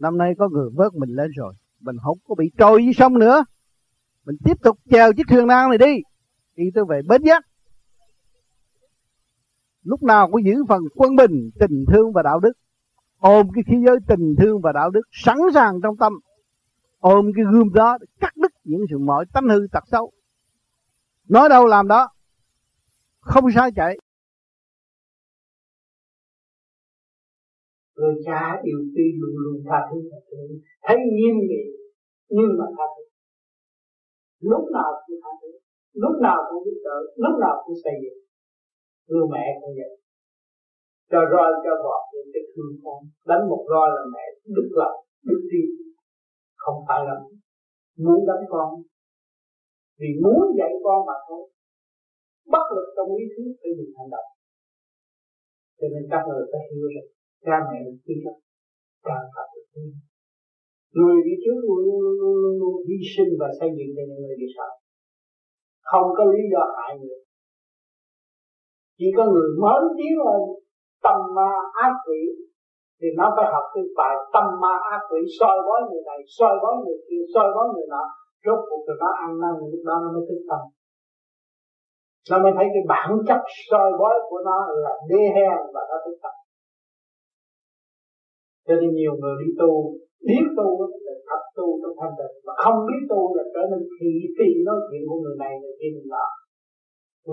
năm nay có người vớt mình lên rồi, mình không có bị trôi dưới sông nữa, mình tiếp tục chèo chiếc thuyền nan này đi tới về bến giác. Lúc nào cũng giữ phần quân bình, tình thương và đạo đức, ôm cái khí giới tình thương và đạo đức sẵn sàng trong tâm, ôm cái gươm đó để cắt đứt những sự mọi tánh hư tật xấu, nói đâu làm đó, không sai chạy. Người cha yêu tuy luôn luôn tha thứ, thấy nghiêm nghị nhưng mà tha thứ, lúc nào cũng tha thứ, lúc nào cũng giúp đỡ, lúc nào cũng xây dựng. Người mẹ cũng vậy, cho roi cho vọt những cái thương con, đánh một roi là mẹ đứt lòng đứt tim. Không phải là muốn đánh con, vì muốn dạy con mà thôi, bất lực trong lý thuyết phải dùng hành động. Cho nên các người phải hiểu rằng cha mẹ là quý nhất, càng phải được quý. Người đi trước luôn hy sinh và xây dựng cho những người đi sau, không có lý do hại người. Chỉ có người mới tiến lên tâm ma ác quỷ thì nó phải học cái bài tâm ma ác quỷ, soi bói người này, soi bói người kia, soi bói người nọ, rốt cuộc rồi nó ăn năn, lúc đó nó mới thức tâm, nó mới thấy cái bản chất soi bói của nó là đê hèn và nó thức tâm. Cho nên nhiều người đi tu, biết tu là thật tu trong thanh tịnh, mà không biết tu là trở nên thị phi, nói chuyện của người này người kia người nọ,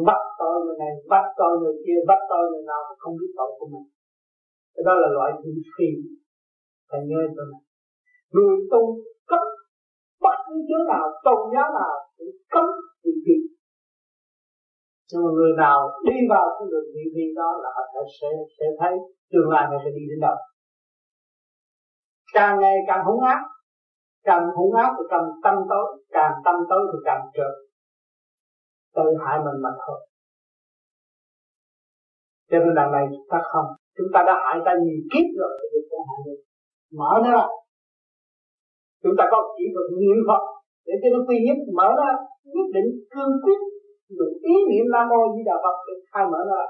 bắt tội người này, bắt tội người kia, bắt tội người nào mà không biết tội của mình. Cái đó là loại thị phi. Phải nhớ tôi này, người tu cấm bất cứ chỗ nào, tôn giáo nào cũng cấm thị phi. Nhưng mà người nào đi vào cái đường thị phi đó là họ sẽ thấy tương lai này sẽ đi đến đâu. Càng ngày càng hung ác, càng hung ác thì càng tâm tối, càng tâm tối thì càng trượt, tự hại mình mà thôi. Cho nên đằng này chúng ta không, chúng ta đã hại ta nhiều kiếp rồi, thì chúng ta hại được. Mở nó ra, chúng ta có chỉ thuật niệm Phật để cho nó quy nhất, mở ra, quyết định cương quyết, dùng ý niệm Nam Mô Di Đà Phật để khai mở ra,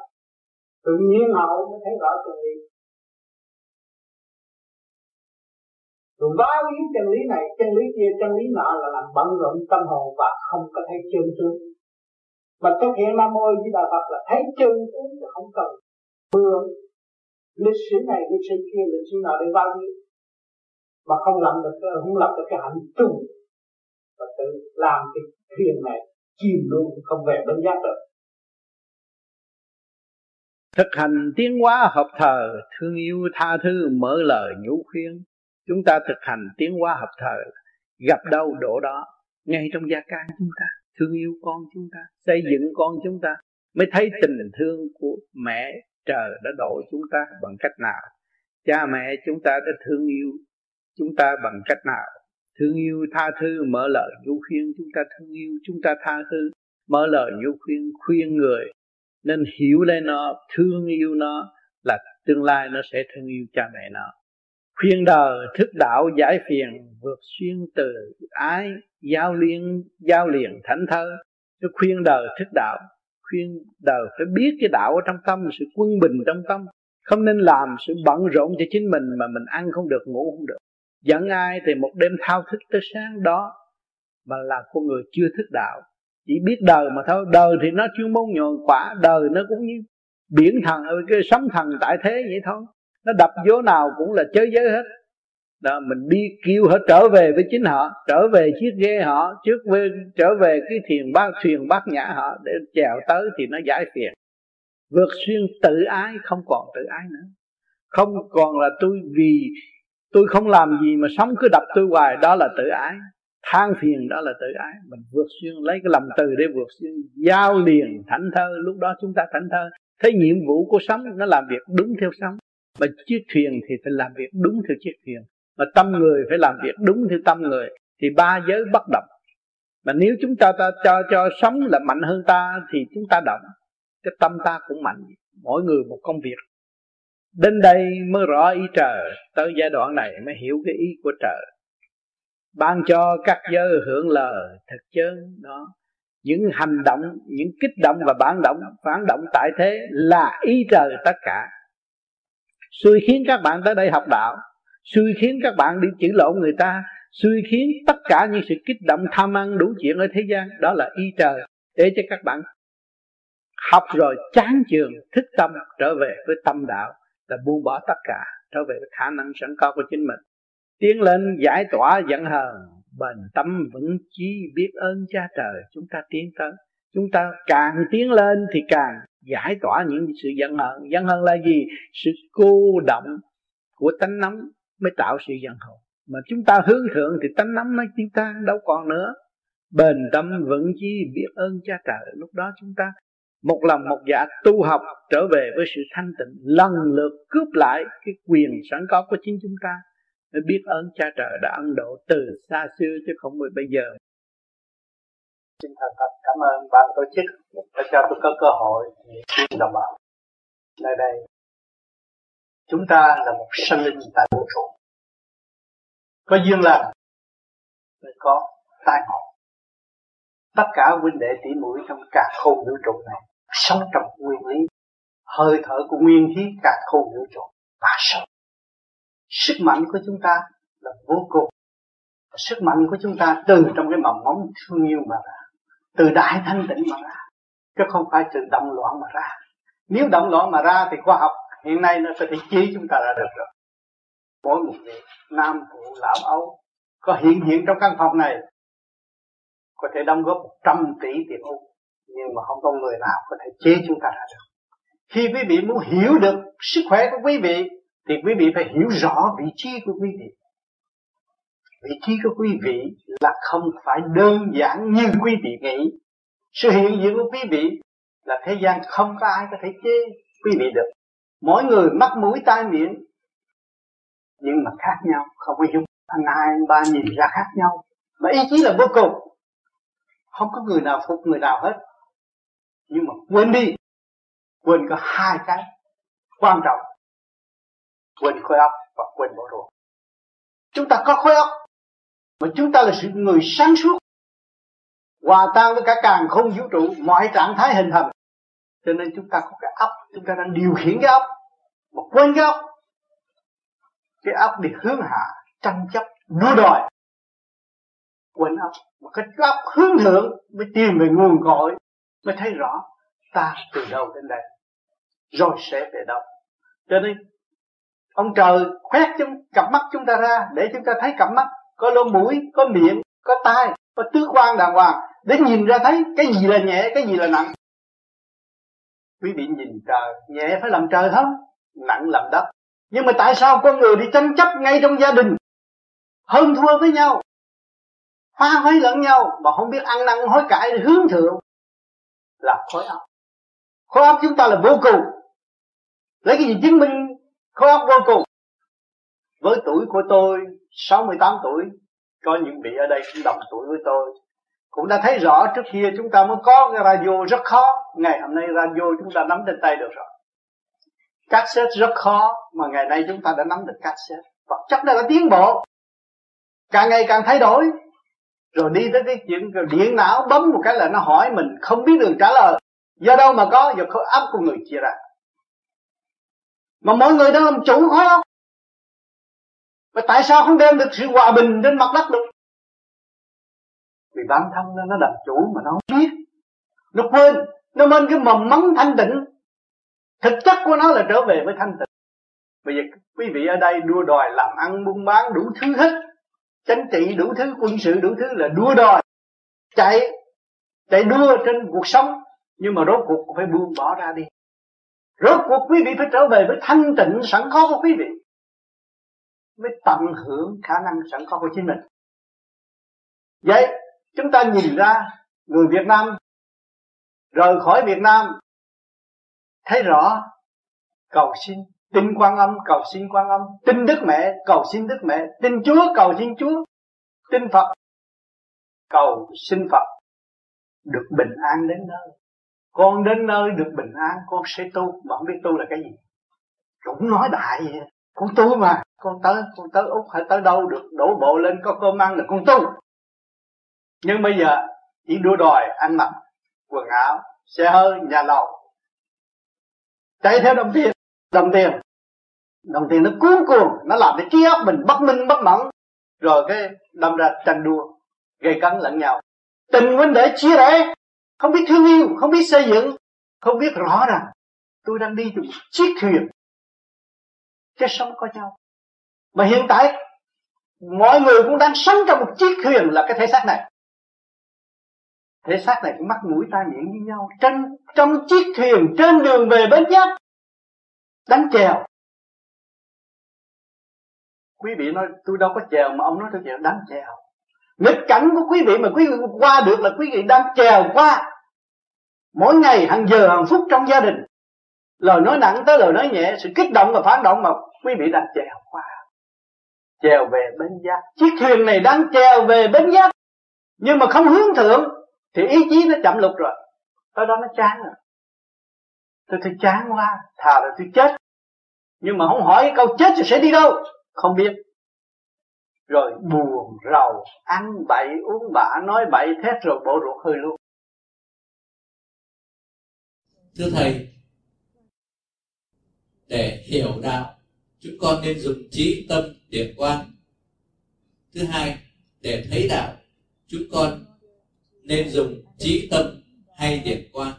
tự nhiên hậu mới thấy rõ chân lý. Rồi báo ý chân lý này, chân lý kia, chân lý nọ là làm bận rộn tâm hồn và không có thấy chân tướng. Mà thực hiện Nam Mô Di Đà Phật là thấy chân tướng, là không cần mượn lịch sử này, lịch sử kia, lịch sử nọ để báo ý, mà không làm được cái hạnh tu và tự làm cái thuyền này chìm luôn, không về bến giác được. Thực hành tiến hóa hợp thờ, thương yêu tha thứ, mở lời nhủ khuyên. Chúng ta thực hành tiến hóa hợp thờ, gặp đâu đổ đó, ngay trong gia cang chúng ta, thương yêu con chúng ta, xây dựng con chúng ta, mới thấy tình thương của mẹ trời đã độ chúng ta bằng cách nào, cha mẹ chúng ta đã thương yêu chúng ta bằng cách nào, Thương yêu tha thứ, mở lời nhu khuyên. Chúng ta thương yêu, chúng ta tha thứ, mở lời nhu khuyên, khuyên người nên hiểu lấy nó, thương yêu nó, là tương lai nó sẽ thương yêu cha mẹ nó. Khuyên đời thức đạo giải phiền, vượt xuyên từ ái, giao liền thảnh thơ. Nó khuyên đời thức đạo, khuyên đời phải biết cái đạo ở trong tâm, sự quân bình trong tâm, không nên làm sự bận rộn cho chính mình mà mình ăn không được, ngủ không được, giận ai thì một đêm thao thức tới sáng đó, mà là con người chưa thức đạo, chỉ biết đời mà thôi. Đời thì nó chuyên môn nhồi quả, đời nó cũng như biển thần, cái sóng thần tại thế vậy thôi, nó đập vô nào cũng là chới giới hết. Đó, mình đi kêu họ trở về với chính họ, trở về chiếc ghe họ, trở về cái thuyền bát nhã họ để chèo tới thì nó giải phiền. Vượt xuyên tự ái, không còn tự ái nữa, không còn là tôi vì tôi không làm gì mà sống cứ đập tôi hoài, đó là tự ái. Than phiền, đó là tự ái. Mình vượt xuyên, lấy cái lòng từ để vượt xuyên. Giao liền thảnh thơ, lúc đó chúng ta thảnh thơ. Thấy nhiệm vụ của sống, nó làm việc đúng theo sống. Mà chiếc thuyền thì phải làm việc đúng theo chiếc thuyền, mà tâm người phải làm việc đúng theo tâm người, thì ba giới bất động. Mà nếu chúng ta cho sống là mạnh hơn ta thì chúng ta động, cái tâm ta cũng mạnh. Mỗi người một công việc. Đến đây mới rõ ý trời, tới giai đoạn này mới hiểu cái ý của trời. Ban cho các giới hưởng lời thực chơn đó. Những hành động, những kích động và phản động tại thế là ý trời tất cả. Xui khiến các bạn tới đây học đạo, xui khiến các bạn đi chửi lộn người ta, xui khiến tất cả những sự kích động tham ăn đủ chuyện ở thế gian, đó là ý trời, để cho các bạn học rồi chán chường, thức tâm, trở về với tâm đạo, là buông bỏ tất cả, trở về với khả năng sẵn có của chính mình. Tiến lên giải tỏa giận hờn, bền tâm vững chí, biết ơn cha trời, chúng ta tiến tới. Chúng ta càng tiến lên thì càng giải tỏa những sự giận hờn. Giận hờn là gì? Sự cô động của tánh nóng mới tạo sự giận hờn. Mà chúng ta hướng thượng thì tánh nóng nó tiêu tan đâu còn nữa. Bền tâm vững chí, biết ơn cha trời, lúc đó chúng ta một lòng một dạ tu học, trở về với sự thanh tịnh, lần lượt cướp lại cái quyền sẵn có của chính chúng ta. Mới biết ơn cha trời đã ân độ từ xa xưa chứ không phải bây giờ. Xin thành thật cảm ơn ban tổ chức đã cho tôi có cơ hội để đồng bào nơi đây. Chúng ta là một sinh linh tại vũ trụ, có duyên lành mới có tai ngộ. Tất cả huynh đệ tỷ muội trong cả không vũ trụ này sống trong nguyên lý, hơi thở của nguyên khí cả không vũ trụ và sống. Sức mạnh của chúng ta là vô cùng. Sức mạnh của chúng ta từ trong cái mầm móng thương yêu mà ra, từ đại thanh tịnh mà ra, chứ không phải từ động loạn mà ra. Nếu động loạn mà ra thì khoa học hiện nay nó có thể chỉ chúng ta ra được rồi. Mỗi một vị nam phụ lão ấu có hiện trong căn phòng này có thể đóng góp 100 tỷ tiền ưu, nhưng mà không có người nào có thể chế chúng ta ra được. Khi quý vị muốn hiểu được sức khỏe của quý vị thì quý vị phải hiểu rõ vị trí của quý vị. Vị trí của quý vị là không phải đơn giản như quý vị nghĩ. Sự hiện diện của quý vị là thế gian không có ai có thể chế quý vị được. Mỗi người mắt mũi tai miệng nhưng mà khác nhau, không có dùng anh hai ba nhìn ra khác nhau, mà ý chí là vô cùng, không có người nào phục người nào hết. Nhưng mà quên đi, quên có hai cái quan trọng, quên khối óc và quên bộ ruột. Chúng ta có khối óc mà chúng ta là sự người sáng suốt, hòa tan với cả càng không vũ trụ, mọi trạng thái hình thành, cho nên chúng ta có cái óc, chúng ta đang điều khiển cái óc, mà quên cái óc. Cái óc đi hướng hạ, tranh chấp, đua đòi, quên óc. Mà cái óc hướng thượng mới tìm về nguồn cội, mới thấy rõ ta từ đâu đến đây, rồi sẽ về đâu. Cho nên ông trời khoét cặp mắt chúng ta ra để chúng ta thấy cặp mắt, có lỗ mũi, có miệng, có tai, có tứ quan đàng hoàng, để nhìn ra thấy cái gì là nhẹ, cái gì là nặng. Quý vị nhìn trời, nhẹ phải làm trời hết, nặng làm đất. Nhưng mà tại sao con người đi tranh chấp ngay trong gia đình, hơn thua với nhau, phá hối lẫn nhau, mà không biết ăn năn hối cải hướng thượng là khối óc. Khối óc chúng ta là vô cùng, lấy cái gì chứng minh khối óc vô cùng? Với tuổi của tôi 68 tuổi Có những vị ở đây cũng đồng tuổi với tôi, cũng đã thấy rõ. Trước kia chúng ta mới có cái radio rất khó, ngày hôm nay radio chúng ta nắm trên tay được rồi. Cassette rất khó, mà ngày nay chúng ta đã nắm được cassette. Vật chất đã tiến bộ, càng ngày càng thay đổi. Rồi đi tới cái chuyện điện não, bấm một cái là nó hỏi mình không biết đường trả lời. Do đâu mà có, do khối óc của người chia ra. Mà mọi người đang làm chủ khối óc. Mà tại sao không đem được sự hòa bình trên mặt đất được? Vì bản thân nó làm chủ mà nó không biết. Nó quên, nó quên cái mầm mống thanh tịnh. Thực chất của nó là trở về với thanh tịnh. Bây giờ quý vị ở đây đua đòi làm ăn buôn bán đủ thứ hết, chính trị đủ thứ, quân sự đủ thứ, là đua đòi chạy đua trên cuộc sống. Nhưng mà rốt cuộc phải buông bỏ ra đi. Rốt cuộc quý vị phải trở về với thanh tịnh sẵn có của quý vị, mới tận hưởng khả năng sẵn có của chính mình. Vậy chúng ta nhìn ra người Việt Nam rời khỏi Việt Nam, thấy rõ, cầu xin tin Quan Âm, cầu xin Quan Âm, tin Đức Mẹ, cầu xin Đức Mẹ, tin Chúa, cầu xin Chúa, tin Phật, cầu xin Phật, được bình an đến nơi. Con đến nơi được bình an, con sẽ tu, mà không biết tu là cái gì. Cũng nói đại vậy, con tu mà, con tới Úc hay tới đâu được đổ bộ lên có cơm ăn là con tu. Nhưng bây giờ chỉ đua đòi ăn mặc, quần áo, xe hơi, nhà lầu, chạy theo đồng tiền nó cuốn cuồng, nó làm cái trí óc mình bất minh bất mẫn, rồi cái đâm ra tranh đua, gây cấn lẫn nhau, tình huynh để chia rẽ, không biết thương yêu, không biết xây dựng, không biết rõ rằng tôi đang đi từ chiếc thuyền chứ sống có nhau. Mà hiện tại mọi người cũng đang sống trong một chiếc thuyền là cái thể xác này. Thể xác này cũng mắt mũi tai miệng như nhau, trong chiếc thuyền trên đường về bến giác, đánh chèo. Quý vị nói tôi đâu có chèo, mà ông nói tôi chèo, đánh chèo. Nghịch cảnh của quý vị mà quý vị qua được là quý vị đang chèo qua. Mỗi ngày hàng giờ hàng phút trong gia đình, lời nói nặng tới lời nói nhẹ, sự kích động và phản động, mà quý vị đang chèo qua, chèo về bến giác. Chiếc thuyền này đang chèo về bến giác, nhưng mà không hướng thượng thì ý chí nó chậm lụt rồi, tới đó nó chán rồi. Tôi chán quá, thà là tôi chết. Nhưng mà không hỏi câu chết thì sẽ đi đâu, không biết. Rồi buồn rầu, ăn bậy, uống bạ, nói bậy, thét rồi bộ ruột hơi luôn. Thưa Thầy, để hiểu đạo, chúng con nên dùng trí tâm điểm quan. Thứ hai, để thấy đạo, chúng con nên dùng trí tâm hay điểm quan.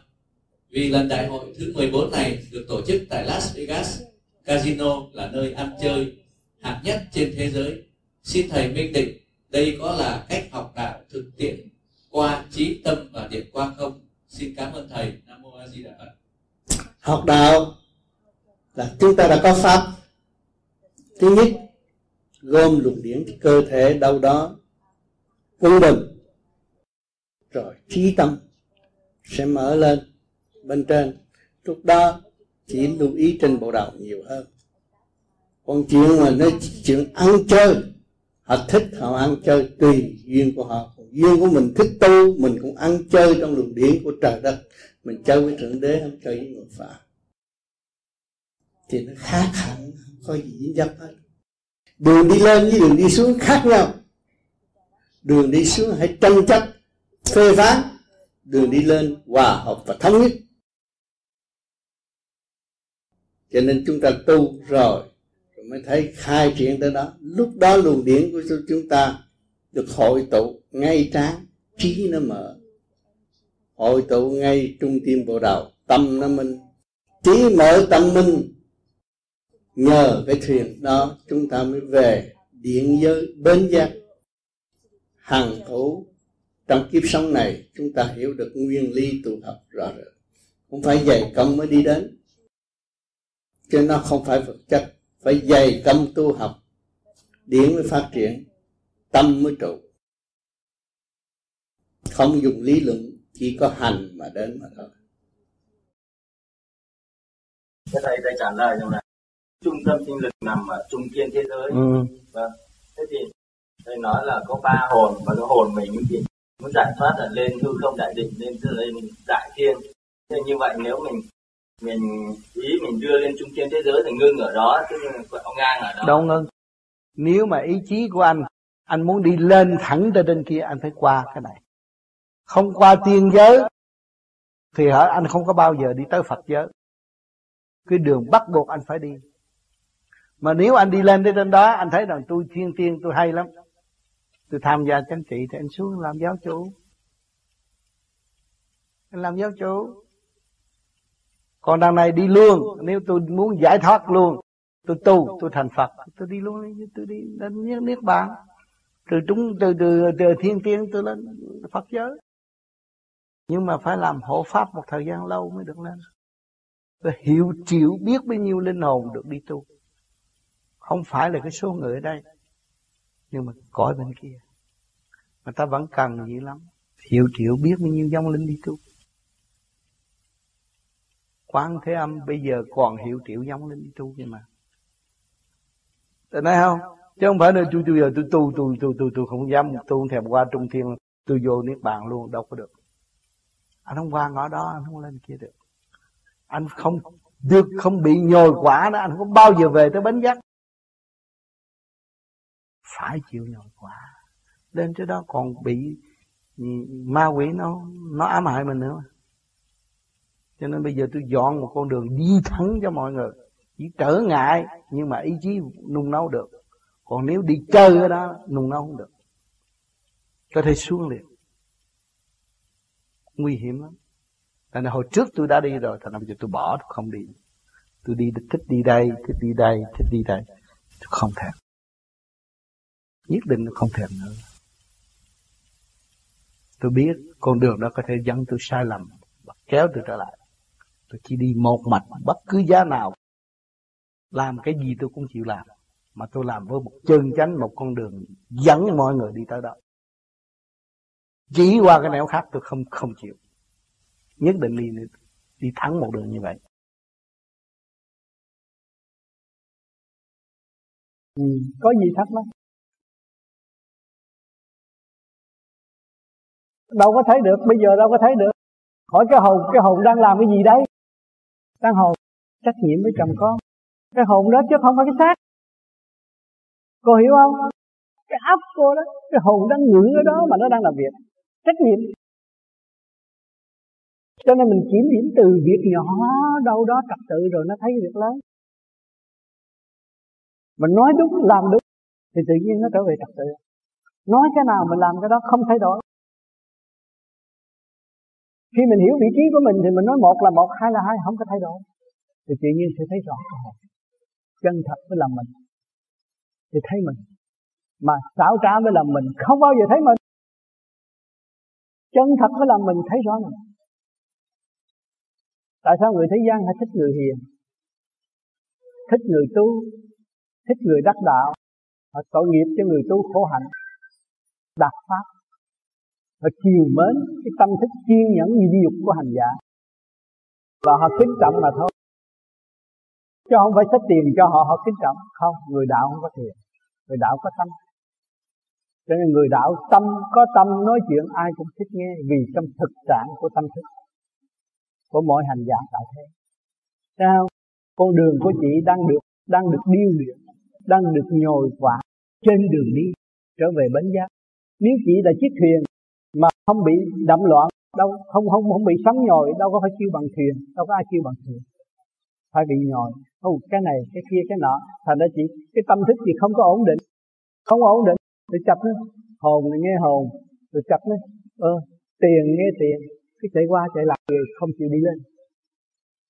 Vì lần đại hội thứ 14 này được tổ chức tại Las Vegas, casino là nơi ăn chơi hạng nhất trên thế giới. Xin Thầy minh định đây có là cách học đạo thực tiễn qua trí tâm và điểm quan không? Xin cảm ơn Thầy. Nam Mô A Di Đà Phật. Học đạo là chúng ta đã có pháp. Thứ nhất, gom luồng điển cơ thể đâu đó quân bình, rồi trí tâm sẽ mở lên bên trên. Lúc đó chỉ lưu ý trên bộ đầu nhiều hơn. Còn chuyện mà nói chuyện ăn chơi, họ thích họ ăn chơi, tùy duyên của họ. Duyên của mình thích tu, mình cũng ăn chơi trong luồng điển của trời đất. Mình chơi với Thượng Đế, không chơi với người Phật thì nó khác hẳn, không có gì dính dấp hết. Đường đi lên với đường đi xuống khác nhau. Đường đi xuống hãy tranh chấp, phê phán. Đường đi lên hòa hợp và thống nhất. Cho nên chúng ta tu rồi mới thấy khai triển tới đó. Lúc đó luồng điển của chúng ta được hội tụ ngay trán, trí nó mở, hội tụ ngay trung tim bộ đầu, tâm nó minh. Trí mở tâm minh, nhờ cái thuyền đó chúng ta mới về điện giới bến giác. Hằng thủ trong kiếp sống này chúng ta hiểu được nguyên lý tu học rõ rệt. Không phải dày công mới đi đến, chứ nó không phải vật chất. Phải dày công tu học, điển mới phát triển, tâm mới trụ. Không dùng lý luận, chỉ có hành mà đến mà thôi. Thế Thầy trả lời rằng là trung tâm sinh lực nằm ở trung kiên thế giới. Thế thì Thầy nói là có ba hồn, và cái hồn mình thì muốn giải thoát là lên hư không đại định, lên từ đây mình đại thiên. Thế như vậy nếu mình đưa lên trung thiên thế giới thì ngưng ở đó, chứ không ngang ở đó. Đâu ngưng. Nếu mà ý chí của anh muốn đi lên thẳng tới trên kia, anh phải qua cái này. Không qua tiên giới thì hỏi anh không có bao giờ đi tới Phật giới. Cái đường bắt buộc anh phải đi. Mà nếu anh đi lên tới trên đó, anh thấy rằng tôi chuyên tiên, tôi hay lắm, tôi tham gia chính trị, thì anh xuống làm giáo chủ. Anh làm giáo chủ. Còn đằng này đi luôn. Nếu tôi muốn giải thoát luôn, tôi tu, tôi thành Phật, tôi đi luôn, tôi đi đến Niết Bàn. Từ thiên tiên tôi lên Phật giới. Nhưng mà phải làm hộ pháp một thời gian lâu mới được lên. Và hiểu chịu biết bao nhiêu linh hồn được đi tu. Không phải là cái số người ở đây, nhưng mà cõi bên kia mà ta vẫn cần dữ lắm. Hiểu chịu biết bao nhiêu dòng linh đi tu. Quán Thế Âm bây giờ còn hiểu chịu dòng linh đi tu kia mà. Tại nói không? Chứ không phải là tôi giờ tôi tu, tôi không dám, tôi không thèm qua trung thiên, tôi vô Niết Bàn luôn, đâu có được. Anh không qua ngõ đó, anh không lên kia được. Anh không bị nhồi quả nữa, anh không bao giờ về tới bến giác. Phải chịu nhồi quả. Đến chỗ đó còn bị ma quỷ nó ám hại mình nữa. Cho nên bây giờ tôi dọn một con đường đi thẳng cho mọi người. Chỉ trở ngại nhưng mà ý chí nung nấu được. Còn nếu đi chơi ở đó nung nấu không được. Có thể xuống liền. Nguy hiểm lắm. Tại hồi trước tôi đã đi rồi, thành ra bây giờ tôi bỏ, tôi không đi. Tôi đi thích đi đây. Tôi không thèm. Nhất định tôi không thèm nữa. Tôi biết con đường đó có thể dẫn tôi sai lầm, kéo tôi trở lại. Tôi chỉ đi một mạch bất cứ giá nào. Làm cái gì tôi cũng chịu làm. Mà tôi làm với một chân chánh, một con đường dẫn mọi người đi tới đó. Chỉ qua cái nẻo khác tôi không chịu. Nhất định đi thẳng một đường như vậy. Có gì thắc mắc? Đâu có thấy được, bây giờ đâu có thấy được. Hỏi cái hồn đang làm cái gì đấy? Đang hồn trách nhiệm với chồng con. Cái hồn đó chứ không phải cái xác. Cô hiểu không? Cái áp cô đó, cái hồn đang ngưỡng ở đó mà nó đang làm việc. Trách nhiệm. Cho nên mình kiểm điểm từ việc nhỏ đâu đó trật tự rồi nó thấy việc lớn. Mình nói đúng, làm đúng thì tự nhiên nó trở về trật tự. Nói cái nào mình làm cái đó không thay đổi. Khi mình hiểu vị trí của mình thì mình nói một là một, hai là hai, không có thay đổi. Thì tự nhiên sẽ thấy rõ cái hồn. Chân thật với lòng mình. Thì thấy mình. Mà xảo trá với lòng mình không bao giờ thấy mình. Chân thật với lòng mình thấy rõ mình. Tại sao người thế gian hay thích người hiền, thích người tu, thích người đắc đạo? Họ tội nghiệp cho người tu khổ hạnh đạt pháp. Họ chiều mến cái tâm thức kiên nhẫn nhịn nhục của hành giả, và họ kính trọng mà thôi. Chứ không phải sách tiền cho họ, họ kính trọng. Không, người đạo không có tiền. Người đạo có tâm. Cho nên người đạo tâm có tâm, nói chuyện ai cũng thích nghe. Vì trong thực trạng của tâm thức của mọi hành giả tại thế. Sao? Con đường của chị đang được điêu luyện, đang được nhồi quả trên đường đi trở về bến giác. Nếu chị là chiếc thuyền mà không bị đậm loạn, đâu không bị sóng nhồi, đâu có phải kêu bằng thuyền, đâu có ai kêu bằng thuyền. Phải bị nhồi, cái này, cái kia, cái nọ. Thành ra chị, cái tâm thức chị không có ổn định. Không ổn định, rồi chập nó, hồn này nghe hồn, rồi chập nó, tiền nghe tiền. Cái chạy qua chạy lại người không chịu đi lên.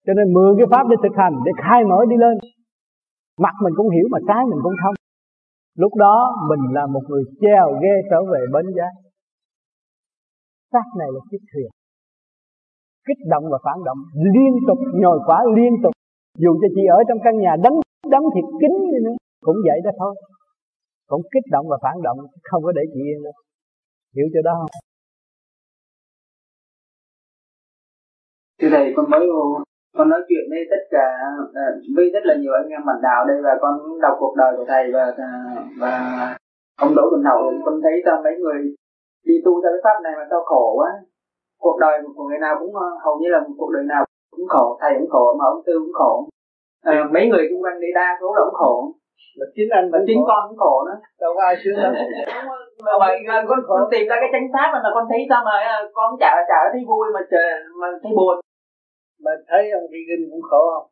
Cho nên 10 cái pháp để thực hành, để khai mở đi lên. Mặt mình cũng hiểu mà trái mình cũng thông. Lúc đó mình là một người treo ghe trở về bến giác. Xác này là chiếc thuyền. Kích động và phản động liên tục, nhồi quả liên tục. Dù cho chị ở trong căn nhà đóng thiệt kín nữa cũng vậy đó thôi. Cũng kích động và phản động, không có để chị yên đâu. Hiểu chưa đó không? Từ này con mới vô, con nói chuyện với tất cả với rất là nhiều anh em bạn đạo đây, và con đọc cuộc đời của thầy và Ông đổ bình đầu, con thấy sao mấy người đi tu theo cái pháp này mà sao khổ quá. Cuộc đời của người nào cũng, hầu như là cuộc đời nào cũng khổ, thầy cũng khổ mà ông Tư cũng khổ. Mấy người xung quanh đi đa số là cũng khổ. Mà chính anh mà chính khổ. Con cũng khổ nữa. Đâu có ai sướng lắm. Mà con tìm ra cái chánh pháp mà con thấy sao mà con chả thấy vui mà trời mà thấy buồn. Mà thấy ông Vy Kinh cũng khổ không?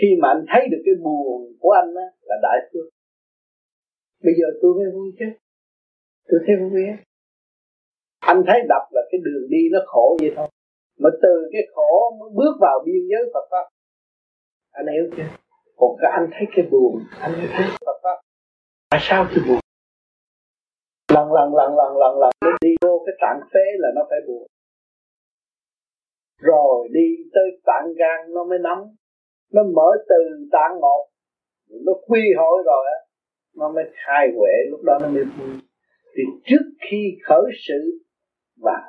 Khi mà anh thấy được cái buồn của anh á là đại phước. Bây giờ tôi mới vui chứ. Tôi thấy vui á. Anh thấy đập là cái đường đi nó khổ vậy thôi. Mà từ cái khổ mới bước vào biên giới Phật Pháp. Anh hiểu chưa? Còn cả anh thấy cái buồn, anh thấy Phật Pháp. Tại sao cái buồn? Lần nó đi vô cái tạng phế là nó phải buồn. Rồi đi tới tạng gan nó mới nóng. Nó mở từ tạng một. Nó quy hội rồi á. Nó mới khai huệ, lúc đó nó mới vui. Thì trước khi khởi sự và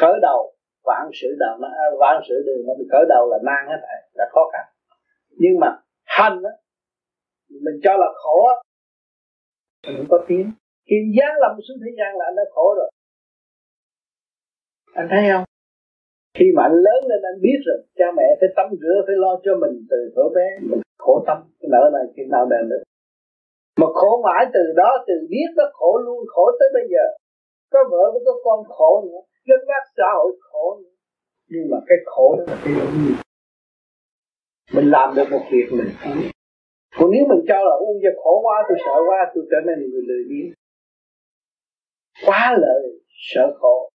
khởi đầu vạn sự đầu nó vạn sự đường nó bị khởi đầu là nan hết thảy, là khó khăn. Nhưng mà hành á mình cho là khổ á, mình không có tiến. Khi giáng lâm xuống thế gian là anh đã khổ rồi. Anh thấy không? Khi mà anh lớn lên anh biết rồi, cha mẹ phải tắm rửa, phải lo cho mình từ thuở bé, mình khổ tâm cái nợ này khi nào đền được. Mà khổ mãi từ đó, từ biết nó khổ luôn, khổ tới bây giờ. Có vợ với có con khổ nữa, dân các xã hội khổ nữa. Nhưng mà cái khổ đó là cái gì? Mình làm được một việc mình thắng. Còn nếu mình cho là giờ khổ quá, tôi sợ quá, tôi trở nên người lười biếng. Quá lời, sợ khổ.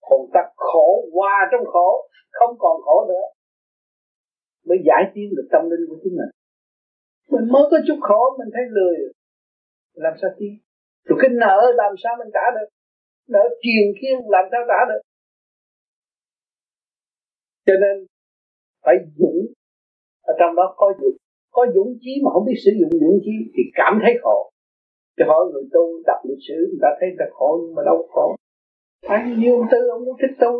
Còn ta khổ qua trong khổ, không còn khổ nữa. Mới giải tiến được tâm linh của chính mình. Mình mới có chút khổ, mình thấy lười, làm sao tiến? Rồi cái nợ làm sao mình trả được? Nợ triền kiên làm sao trả được? Cho nên phải dũng. Ở trong đó có dũng. Có dũng chí mà không biết sử dụng dũng chí thì cảm thấy khổ. Chứ hỏi người tu đọc lịch sử, người ta thấy người ta khổ nhưng mà đâu có khổ. Như ông Tư ông cũng thích tu.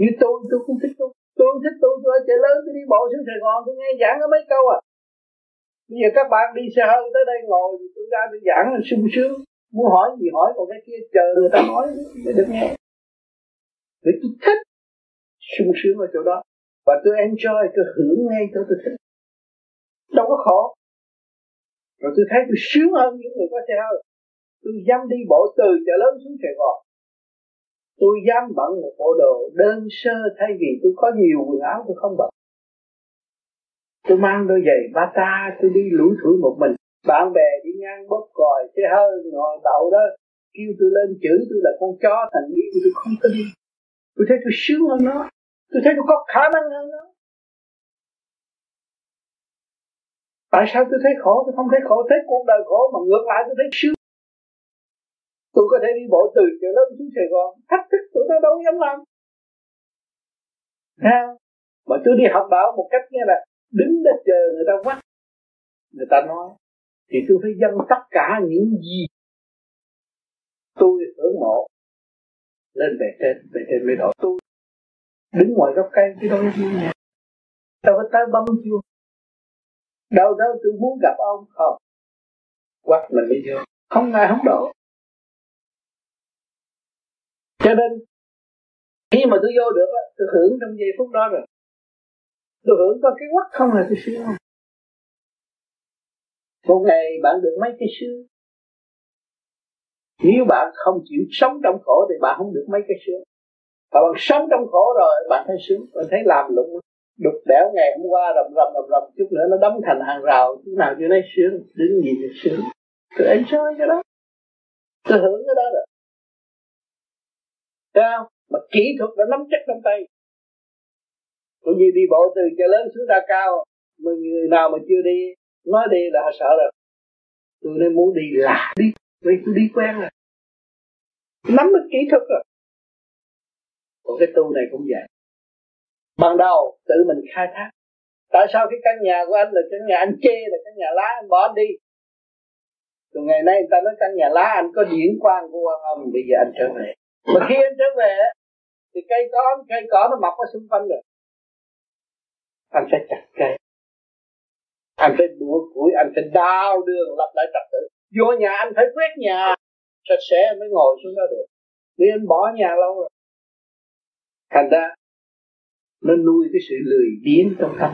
Như tôi cũng thích tu. Tôi không thích tu, tôi ở chợ lớn, tôi đi bộ xuống Sài Gòn, tôi nghe giảng có mấy câu à. Bây giờ các bạn đi xe hơi tới đây ngồi, tôi ra tôi giảng là sung sướng. Muốn hỏi gì hỏi, còn cái kia chờ người ta nói để được nghe. Vì tôi thích sung sướng ở chỗ đó. Và tôi enjoy, tôi hưởng ngay chỗ tôi thích. Đâu có khổ. Rồi tôi thấy tôi sướng hơn những người có xe hơi. Tôi dám đi bộ từ chợ lớn xuống Sài Gòn. Tôi dám bận một bộ đồ đơn sơ thay vì tôi có nhiều quần áo tôi không bận. Tôi mang đôi giày bata, tôi đi lủi thủi một mình. Bạn bè đi ngang bóp còi, xe hơi, ngồi đậu đó. Kêu tôi lên chữ, tôi là con chó thành ý, tôi không có đi. Tôi thấy tôi sướng hơn nó. Tôi thấy tôi có khả năng hơn nó. Tại sao tôi thấy khổ, tôi không thấy khổ, thấy cuộc đời khổ mà ngược lại tôi thấy sướng. Tôi có thể đi bộ từ chợ lớn xuống Sài Gòn, thách thức tụi nó đâu dám làm. Sao? Mà tôi đi học bảo một cách nghe là đứng để chờ người ta quát, người ta nói, thì tôi phải dâng tất cả những gì tôi hưởng mộ lên bề trên mới đổi. Tôi đứng ngoài gốc cây cái đó như nhà, tao có tới bấm chưa? Đâu đâu tôi muốn gặp ông không? Quát mình đi vô, không ai không đổ. Cho nên khi mà tôi vô được á, tôi hưởng trong giây phút đó rồi. Tôi hưởng có cái quất không là tôi sướng. Một ngày bạn được mấy cái sướng. Nếu bạn không chịu sống trong khổ thì bạn không được mấy cái sướng. Và bạn sống trong khổ rồi bạn thấy sướng. Bạn thấy làm lụng đục đẽo ngày hôm qua rầm rầm chút nữa nó đấm thành hàng rào. Chứ nào chưa nói sướng. Đứng nhìn thì sướng. Tôi enjoy cái đó. Tôi hưởng cái đó rồi. Thấy không? Mà kỹ thuật đã nắm chắc trong tay. Cũng như đi bộ từ chợ lớn xuống Đa Cao, mà người nào mà chưa đi, nói đi là họ sợ rồi. Tôi nên muốn đi là đi, vì tôi đi quen rồi. Nắm được kỹ thuật rồi. Còn cái tu này cũng vậy. Ban đầu tự mình khai thác. Tại sao cái căn nhà của anh là căn nhà anh chê, là căn nhà lá, anh bỏ anh đi. Từ ngày nay người ta nói căn nhà lá anh có điển quang của quan âm, bây giờ anh trở về. Mà khi anh trở về thì cây cỏ nó mọc ở xung quanh rồi. Anh sẽ chặt cây. Anh sẽ bủa củi, anh sẽ đào đường lập lại trật tự. Vô nhà anh phải quét nhà sạch sẽ mới ngồi xuống đó được. Vì anh bỏ nhà lâu rồi. Thành ra nó nuôi cái sự lười biếng trong tâm.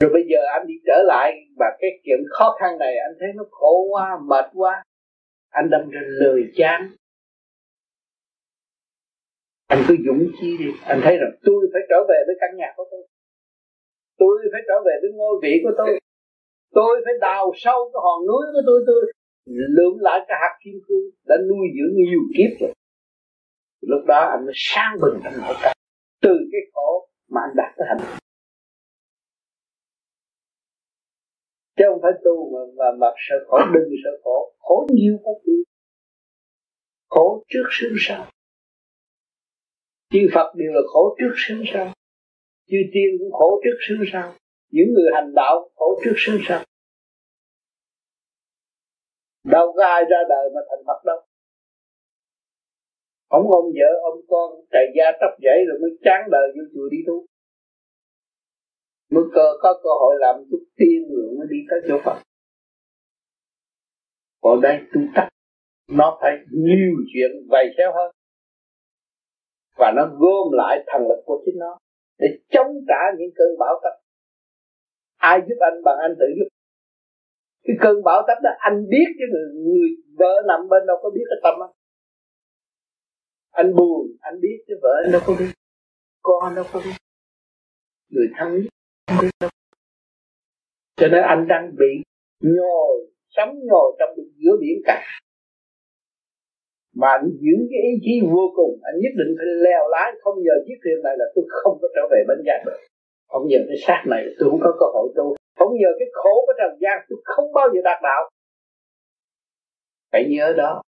Rồi bây giờ anh đi trở lại và cái chuyện khó khăn này anh thấy nó khổ quá, mệt quá, anh đâm ra lười chán. Anh cứ dũng chí đi, anh thấy rằng tôi phải trở về với căn nhà của tôi phải trở về với ngôi vị của tôi phải đào sâu cái hòn núi của tôi lượm lại cái hạt kim cương đã nuôi dưỡng nhiều kiếp rồi. Lúc đó anh mới sáng bừng trong nội tâm, từ cái khổ mà anh đạt tới hạnh phúc. Chứ không phải tu mà sợ khổ, đừng sợ khổ, khổ nhiều có gì, khổ trước sướng sau. Chư Phật đều là khổ trước sướng sau, chư tiên cũng khổ trước sướng sau, những người hành đạo khổ trước sướng sau. Đâu có ai ra đời mà thành Phật đâu. Không ôm vợ ôm con cày da tóc dãy rồi mới chán đời vô chùa đi tu, mới có cơ hội làm chút tiên rồi mới đi tới chỗ Phật. Còn đây tu tắc nó phải nhiều chuyện vầy xéo hơn, và nó gom lại thần lực của chính nó để chống trả những cơn bão táp. Ai giúp anh bằng anh tự giúp. Cái cơn bão táp đó anh biết, chứ người vợ nằm bên đâu có biết cái tâm anh. Anh buồn, anh biết, chứ vợ anh đâu có biết, con đâu có biết, người thân biết, không biết đâu. Cho nên anh đang bị nhồi, sấm nhồi trong giữa biển cả. Mà anh giữ cái ý chí vô cùng, anh nhất định phải leo lái, không nhờ chiếc thuyền này là tôi không có trở về bến giác được. Không nhờ cái xác này tôi không có cơ hội tu, không nhờ cái khổ của trần gian tôi không bao giờ đạt đạo. Phải nhớ đó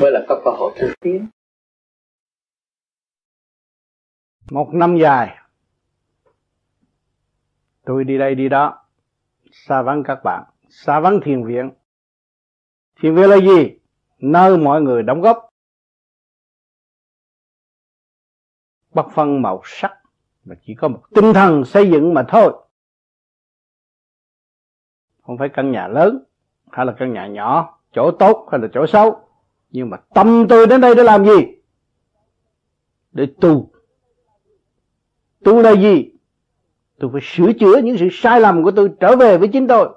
mới là có cơ hội thực tiến. Một năm dài tôi đi đây đi đó, xa vắng các bạn, xa vắng thiền viện. Thiền viện là gì? Nơi mọi người đóng góp bất phân màu sắc, mà chỉ có một tinh thần xây dựng mà thôi. Không phải căn nhà lớn hay là căn nhà nhỏ, chỗ tốt hay là chỗ xấu, nhưng mà tâm tôi đến đây để làm gì? Để tu. Tu là gì? Tôi phải sửa chữa những sự sai lầm của tôi, trở về với chính tôi.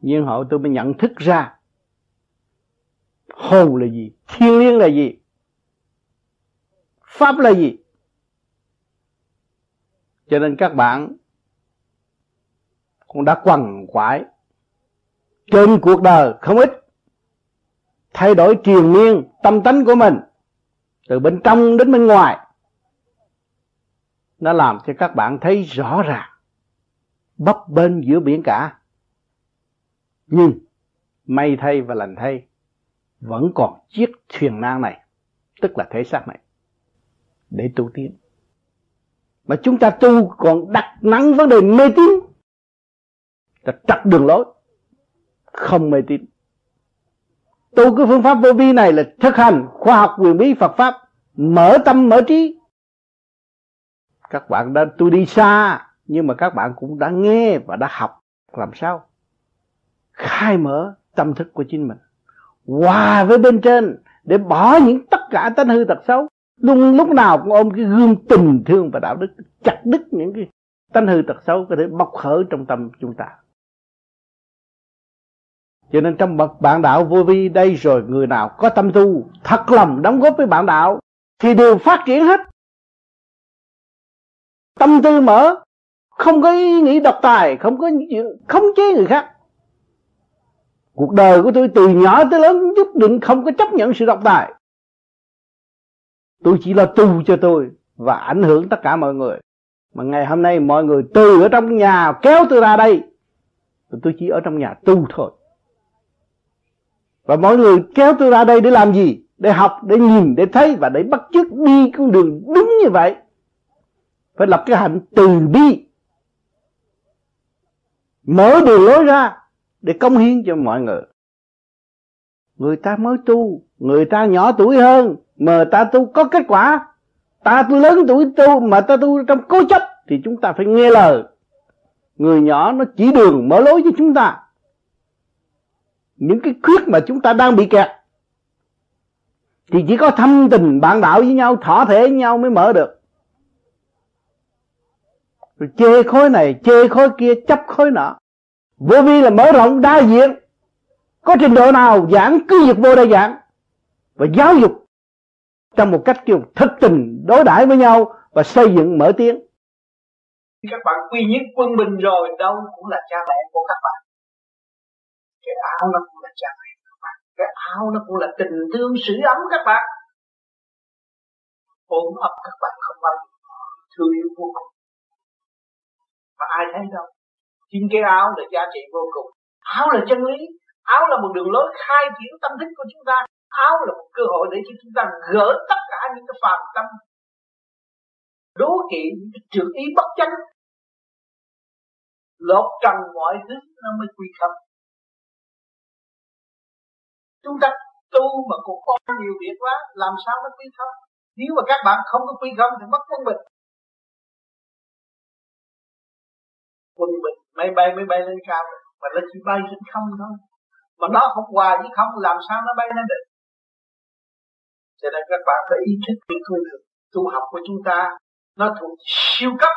Nhưng hậu tôi mới nhận thức ra hồn là gì, thiên liêng là gì, pháp là gì. Cho nên các bạn cũng đã quằn quại trên cuộc đời không ít, thay đổi triền miên tâm tánh của mình từ bên trong đến bên ngoài. Nó làm cho các bạn thấy rõ ràng bấp bênh giữa biển cả. Nhưng may thay và lành thay, vẫn còn chiếc thuyền nan này, tức là thể xác này, để tu tiến. Mà chúng ta tu còn đặt nặng vấn đề mê tín, ta trật đường lối, không mê tín. Tu cái phương pháp vô vi này là thực hành khoa học quyền bí Phật pháp, mở tâm mở trí. Các bạn đã, tôi đi xa, nhưng mà các bạn cũng đã nghe và đã học làm sao khai mở tâm thức của chính mình, hòa với bên trên để bỏ những tất cả tánh hư tật xấu. Luôn lúc nào cũng ôm cái gương tình thương và đạo đức, chặt đứt những cái tánh hư tật xấu có thể bộc khởi trong tâm chúng ta. Cho nên trong bạn đạo vô vi đây rồi, người nào có tâm tu, thật lòng đóng góp với bạn đạo thì đều phát triển hết. Tâm tư mở, không có ý nghĩ độc tài, không có chuyện khống chế người khác. Cuộc đời của tôi từ nhỏ tới lớn nhất định không có chấp nhận sự độc tài. Tôi chỉ lo tu cho tôi và ảnh hưởng tất cả mọi người. Mà ngày hôm nay mọi người từ ở trong nhà kéo tôi ra đây, tôi chỉ ở trong nhà tu thôi. Và mọi người kéo tôi ra đây để làm gì? Để học, để nhìn, để thấy và để bắt chước đi con đường đúng như vậy. Phải lập cái hạnh từ bi, mở đường lối ra để cống hiến cho mọi người. Người ta mới tu, người ta nhỏ tuổi hơn mà ta tu có kết quả. Ta tu lớn tuổi tu mà ta tu trong cố chấp thì chúng ta phải nghe lời. Người nhỏ nó chỉ đường mở lối cho chúng ta, những cái khuyết mà chúng ta đang bị kẹt. Thì chỉ có thâm tình bạn đạo với nhau, thỏa thể với nhau mới mở được. Rồi chê khối này, chê khối kia, chấp khối nọ. Vô vi là mở rộng đa diện, có trình độ nào giảng cứ việc vô đây giảng, và giáo dục trong một cách kiểu thực tình đối đãi với nhau và xây dựng mở tiếng. Các bạn quy nhất quân bình rồi, đâu cũng là cha mẹ của các bạn. Cái áo nó cũng là cha mẹ của các bạn. Cái áo nó cũng là tình thương sưởi ấm các bạn. Ôm ấp các bạn không bao giờ thương yêu vô cùng. Mà ai thấy đâu. Chính cái áo là giá trị vô cùng. Áo là chân lý. Áo là một đường lối khai triển tâm thức của chúng ta. Áo là một cơ hội để cho chúng ta gỡ tất cả những cái phàm tâm, đố kỵ, những cái trược ý bất chánh. Lột trần mọi thứ nó mới quy khâm. Chúng ta tu mà cũng có nhiều việc quá, làm sao nó quy khâm? Nếu mà các bạn không có quy khâm thì mất quân bình. Quân bình, máy bay lên cao, mà nó chỉ bay lên không thôi. Mà nó không hòa với không, làm sao nó bay lên được? Cho nên các bạn phải ý thức cái con đường tu học của chúng ta, nó thuộc siêu cấp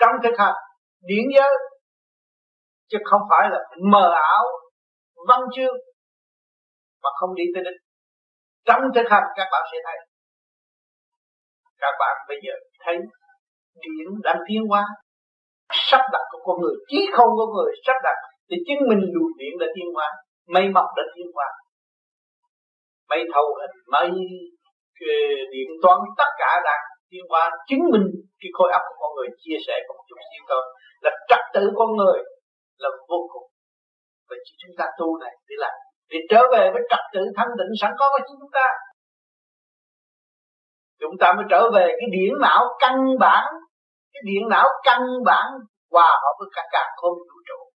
trong thực hành điển giới, chứ không phải là mờ ảo văn chương mà không đi tới đích. Trong thực hành các bạn sẽ thấy, các bạn bây giờ thấy điển đang tiến hóa, sắp đặt của con người, trí không của người sắp đặt thì chứng minh luồng điện đã tiến hóa, mây mọc đã tiến hóa, mây thâu hình, mây điện toán, tất cả đang tiến hóa, chứng minh cái khối óc của con người chia sẻ một chút xíu thôi, là trật tự con người là vô cùng. Và chỉ chúng ta tu này để làm, để trở về với trật tự thanh định sẵn có của chúng ta. Chúng ta mới trở về cái điển não căn bản, cái điển não căn bản hòa hợp với cả cả không vũ trụ.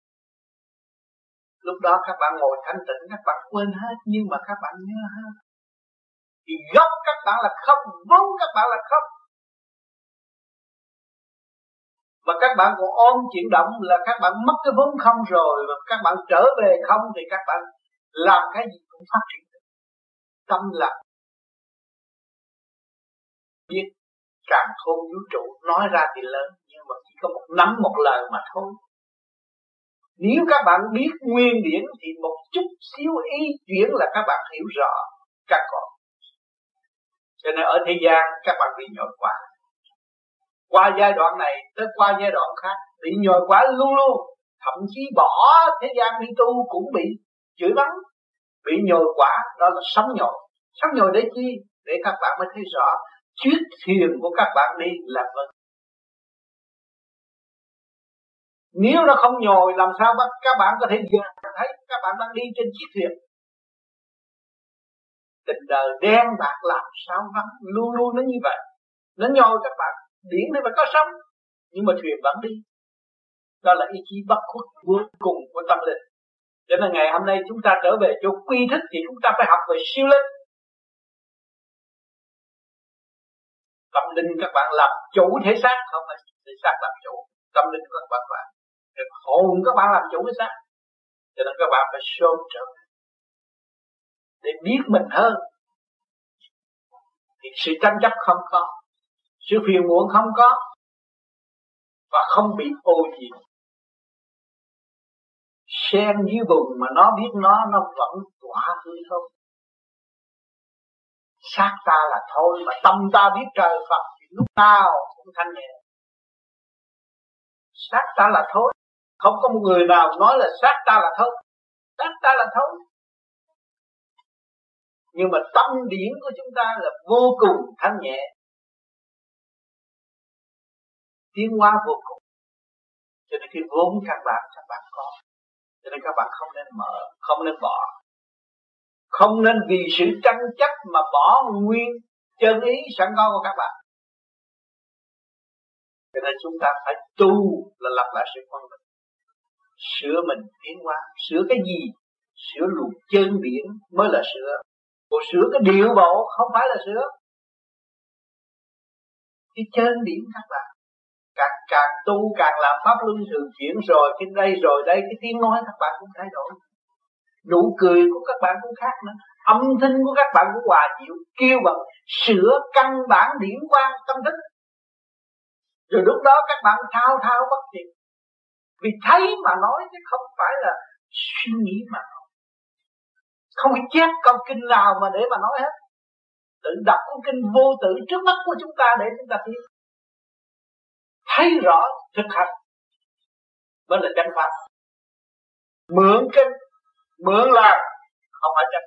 Lúc đó các bạn ngồi thanh tịnh, các bạn quên hết, nhưng mà các bạn nhớ hết. Thì gốc các bạn là không, vốn các bạn là không. Mà các bạn còn ôm chuyển động là các bạn mất cái vốn không rồi. Và các bạn trở về không thì các bạn làm cái gì cũng phát triển được. Tâm là biết càng khôn vũ trụ, nói ra thì lớn, nhưng mà chỉ có một nắm một lời mà thôi. Nếu các bạn biết nguyên điển thì một chút xíu ý chuyển là các bạn hiểu rõ các con. Cho nên ở thế gian các bạn bị nhồi quả. Qua giai đoạn này tới qua giai đoạn khác bị nhồi quả luôn luôn. Thậm chí bỏ thế gian đi tu cũng bị chửi mắng. Bị nhồi quả đó là sóng nhồi. Sóng nhồi để chi? Để các bạn mới thấy rõ chiếc thuyền của các bạn đi là vâng. Nếu nó không nhồi làm sao các bạn có thể thấy các bạn đang đi trên chiếc thuyền. Tình đời đen bạc làm sao vắng, luôn luôn nó như vậy. Nó nhồi các bạn, điển này mà có sống, nhưng mà thuyền vẫn đi. Đó là ý chí bất khuất cuối cùng của tâm linh. Cho nên ngày hôm nay chúng ta trở về chỗ quy thức thì chúng ta phải học về siêu linh. Tâm linh các bạn làm chủ thể xác, không phải thể xác làm chủ. Tâm linh các bạn làm, hồn các bạn làm chủ cái xác. Cho nên các bạn phải sớm trở về để biết mình hơn. Thì sự tranh chấp không có, sự phiền muộn không có, và không bị ô nhiễm sen dưới bùn mà nó biết nó vẫn tỏa hư không. Xác ta là thôi mà tâm ta biết trời Phật thì lúc nào cũng thanh nhẹ. Xác ta là thôi, không có một người nào nói là xác ta là thôi. Xác ta là thôi. Nhưng mà tâm điển của chúng ta là vô cùng thanh nhẹ, tiến hóa vô cùng. Cho nên khi vốn các bạn có. Cho nên các bạn không nên mở, không nên bỏ. Không nên vì sự tranh chấp mà bỏ nguyên chân ý sẵn có của các bạn. Cho nên chúng ta phải tu là lập lại sự quân bình, sửa mình tiến hóa. Sửa cái gì? Sửa luồng chân điển mới là sửa. Còn sửa cái điệu bộ không phải là sửa. Cái chân điển các bạn càng càng tu càng làm pháp luân thường chuyển rồi cái đây rồi đây cái tiếng nói các bạn cũng thay đổi, nụ cười của các bạn cũng khác nữa, âm thanh của các bạn cũng hòa dịu, kêu bằng sửa căn bản điển quang tâm thức. Rồi lúc đó các bạn thao thao bất tuyệt, vì thấy mà nói chứ không phải là suy nghĩ mà nói. Không phải chép câu kinh nào mà để mà nói hết, tự đọc câu kinh vô tự trước mắt của chúng ta để chúng ta hiểu, thấy rõ thực hành mới là chánh pháp. Mượn kinh mượn làm không phải chánh.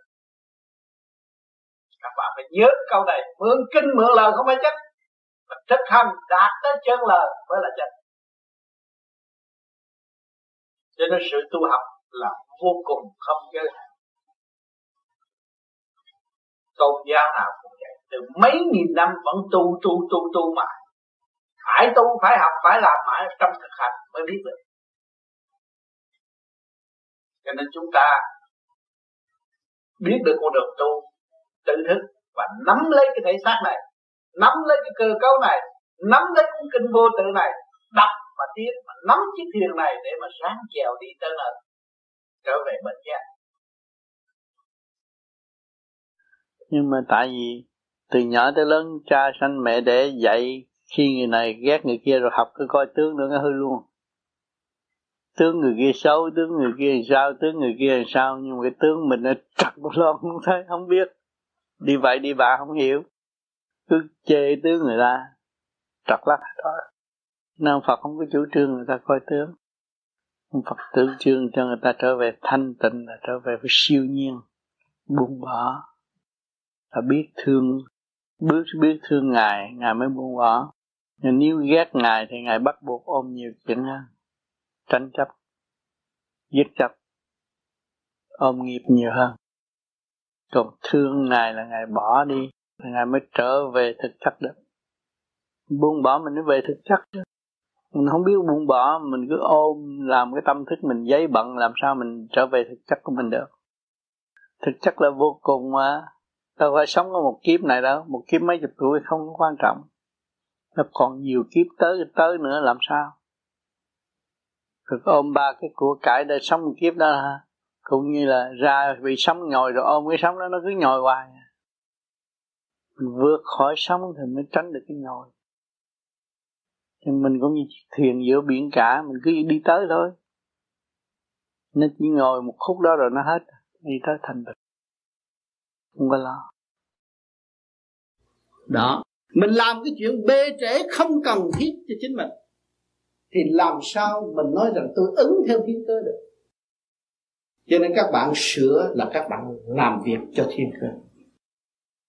Các bạn phải nhớ câu này, mượn kinh mượn lời không phải chánh, mà thực hành đạt tới chân lời mới là chánh. Cho nên sự tu học là vô cùng không giới hạn. Tôn giáo nào cũng vậy, từ mấy nghìn năm vẫn tu mãi. Phải tu, phải học, phải làm mãi, trong thực hành mới biết được. Cho nên chúng ta biết được con đường tu, tự thức và nắm lấy cái thể xác này, nắm lấy cái cơ cấu này, nắm lấy cuốn kinh vô tự này, đọc mà tiến, mà nắm chiếc thuyền này để mà sáng chèo đi tới nơi trở về bến giác. Nhưng mà tại vì từ nhỏ tới lớn cha sanh mẹ đẻ dạy khi người này ghét người kia rồi học cứ coi tướng nữa hư luôn. Tướng người kia xấu, tướng người kia làm sao, tướng người kia làm sao, nhưng mà cái tướng mình nó trật một lon không thấy, không biết. Đi vậy đi bà không hiểu, cứ chê tướng người ta, trật lắc thôi. Nên Phật không có chủ trương người ta coi tướng. Phật chủ trương cho người ta trở về thanh tịnh, là trở về với siêu nhiên, buông bỏ, là biết thương, biết thương Ngài, Ngài mới buông bỏ. Nhưng nếu ghét Ngài thì Ngài bắt buộc ôm nhiều chuyện hơn, tranh chấp, giết chấp, ôm nghiệp nhiều hơn. Còn thương Ngài là Ngài bỏ đi, Ngài mới trở về thực chất được. Buông bỏ mình mới về thực chất chứ. Mình không biết buông bỏ, mình cứ ôm, làm cái tâm thức mình giấy bận, làm sao mình trở về thực chất của mình được. Thực chất là vô cùng mà. Đâu phải sống ở một kiếp này đâu, một kiếp mấy chục tuổi không có quan trọng. Nó còn nhiều kiếp tới nữa làm sao? Rồi ôm ba cái của cải để sống một kiếp đó hả? Cũng như là ra bị sóng nhồi rồi ôm cái sóng đó nó cứ nhồi hoài. Mình vượt khỏi sóng thì mới tránh được cái nhồi. Thì mình cũng như chiếc thuyền giữa biển cả, mình cứ đi tới thôi. Nó chỉ ngồi một khúc đó rồi nó hết, đi tới thành được. Không có lo. Đó, mình làm cái chuyện bê trễ không cần thiết cho chính mình thì làm sao mình nói rằng tôi ứng theo thiên cơ được. Cho nên các bạn sửa là các bạn làm việc cho thiên cơ.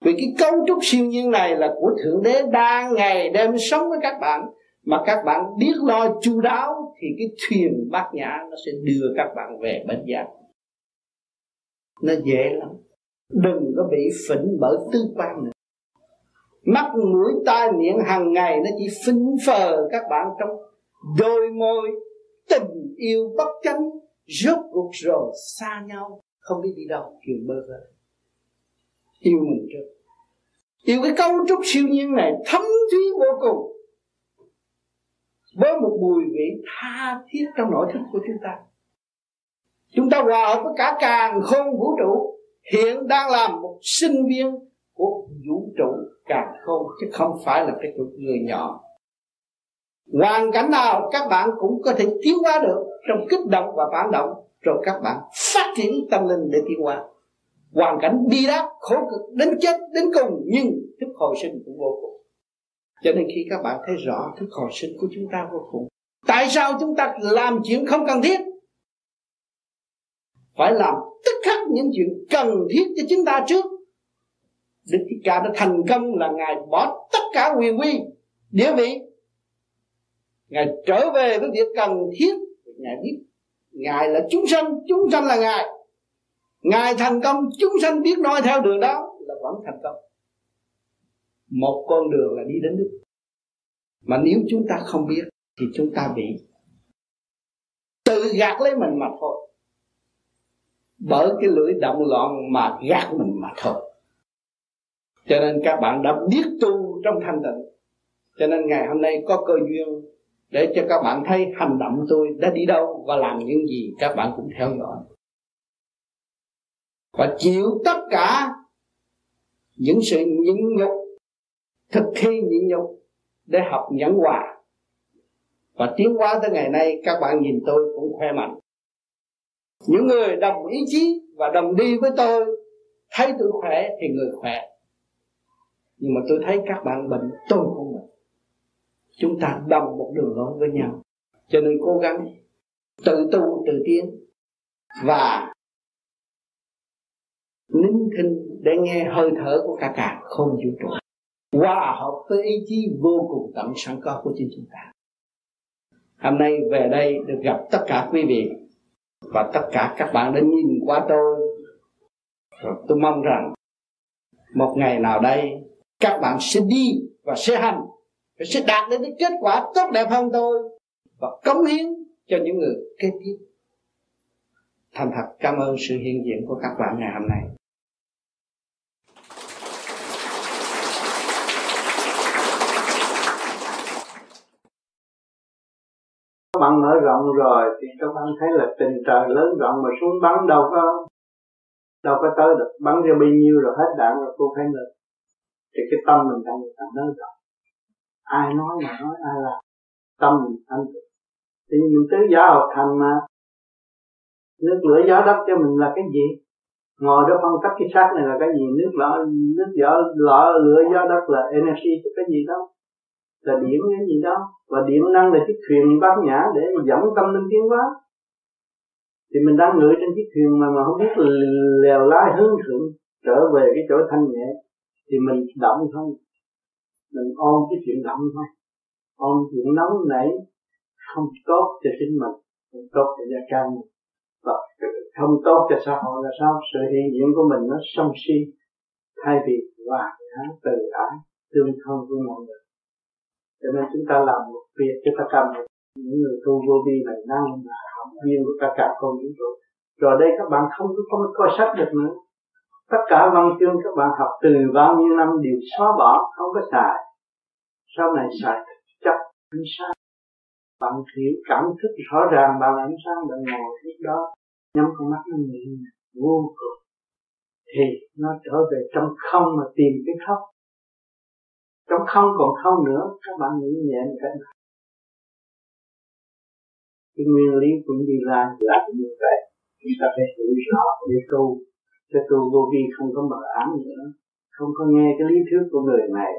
Vì cái cấu trúc siêu nhiên này là của Thượng Đế đang ngày đêm sống với các bạn, mà các bạn biết lo chu đáo thì cái thuyền bát nhã nó sẽ đưa các bạn về bến giác. Nó dễ lắm. Đừng có bị phỉnh bởi tư quan nữa. Mắt mũi tai miệng hàng ngày nó chỉ phỉnh phờ các bạn trong đôi môi tình yêu bất chánh, rốt cuộc rồi xa nhau, không biết đi đâu, kiểu bơ vơ. Yêu mình trước, yêu cái cấu trúc siêu nhiên này thấm thúy vô cùng, với một mùi vị tha thiết trong nội thức của chúng ta. Chúng ta hòa hợp với cả càn khôn vũ trụ, hiện đang làm một sinh viên của vũ trụ càn khôn, chứ không phải là cái người nhỏ. Hoàn cảnh nào các bạn cũng có thể tiến hóa được, trong kích động và phản động, rồi các bạn phát triển tâm linh để tiến hóa. Hoàn cảnh bi đát, khổ cực đến chết đến cùng, nhưng thức hồi sinh cũng vô cùng. Cho nên khi các bạn thấy rõ thức hồi sinh của chúng ta vô cùng, tại sao chúng ta làm chuyện không cần thiết? Phải làm tức khắc những chuyện cần thiết cho chúng ta trước. Đức Thích Ca đã thành công là Ngài bỏ tất cả quyền uy, địa vị, Ngài trở về với việc cần thiết. Ngài biết Ngài là chúng sanh, chúng sanh là Ngài. Ngài thành công, chúng sanh biết noi theo đường đó là vẫn thành công. Một con đường là đi đến Đức. Mà nếu chúng ta không biết thì chúng ta bị tự gạt lấy mình mà thôi, bởi cái lưỡi động loạn mà gạt mình mà thôi. Cho nên các bạn đã biết tu trong thanh tịnh, cho nên ngày hôm nay có cơ duyên để cho các bạn thấy hành động tôi đã đi đâu và làm những gì, các bạn cũng theo dõi và chịu tất cả những sự nhẫn nhục, thực thi nhẫn nhục để học nhẫn hòa và tiến hóa tới ngày nay. Các bạn nhìn tôi cũng khỏe mạnh. Những người đồng ý chí và đồng đi với tôi thấy tôi khỏe thì người khỏe, nhưng mà tôi thấy các bạn bệnh, tôi cũng bệnh. Chúng ta đồng một đường lối với nhau, cho nên cố gắng tự tu tự tiến và nín thinh để nghe hơi thở của cả cả không vũ trụ, hòa hợp với ý chí vô cùng tận sẵn có của chính chúng ta. Hôm nay về đây được gặp tất cả quý vị và tất cả các bạn đã nhìn qua tôi mong rằng một ngày nào đây các bạn sẽ đi và sẽ hành, sẽ đạt đến cái kết quả tốt đẹp hơn tôi và cống hiến cho những người kế tiếp. Thành thật cảm ơn sự hiện diện của các bạn ngày hôm nay. Các bạn mở rộng rồi thì các bạn thấy là tình trời lớn rộng mà xuống bắn đâu có tới được, bắn ra bao nhiêu rồi hết đạn rồi cô phải ngừng. Thì cái tâm mình đang lớn rộng, ai nói mà nói, ai làm tâm mình thanh tịnh thì mình tới giáo học thành mà. Nước lửa gió đất cho mình là cái gì? Ngồi đó phân tích cái xác này là cái gì? Nước lửa gió đất là energy cho cái gì đó, là điện cái gì đó, và điện năng là chiếc thuyền bát nhã để mà dẫn tâm linh tiến hóa. Thì mình đang ngửi trên chiếc thuyền mà không biết lèo lái hướng thượng trở về cái chỗ thanh nhẹ, thì mình động thôi, mình ôm cái chuyện động thôi, ôm chuyện nóng nảy không tốt cho chính mình, không tốt cho gia trang mình, và không tốt cho xã hội là sao? Sự hiện diện của mình nó sân si, thay vì hòa nhã từ ái tương thân của mọi người. Cho nên chúng ta làm một việc cho tất cả những người tu vô vi này đang là học viên của tất cả con chúng tôi. Rồi đây các bạn không có coi sách được nữa. Tất cả văn chương các bạn học từ bao nhiêu năm đều xóa bỏ, không có xài. Sau này xài chắc ánh sáng. Bạn hiểu cảm thức rõ ràng bằng ánh sáng, bạn ngồi lúc đó nhắm con mắt nó nhìn vô cùng, thì nó trở về trong không mà tìm cái khóc. Trong không còn không nữa, các bạn nghĩ nhẹ một cách nào. Cái nguyên lý cũng đi là như vậy. Chúng ta phải hiểu rõ để tu. Cái tu vô vi không có mờ ám nữa, không có nghe cái lý thuyết của người này.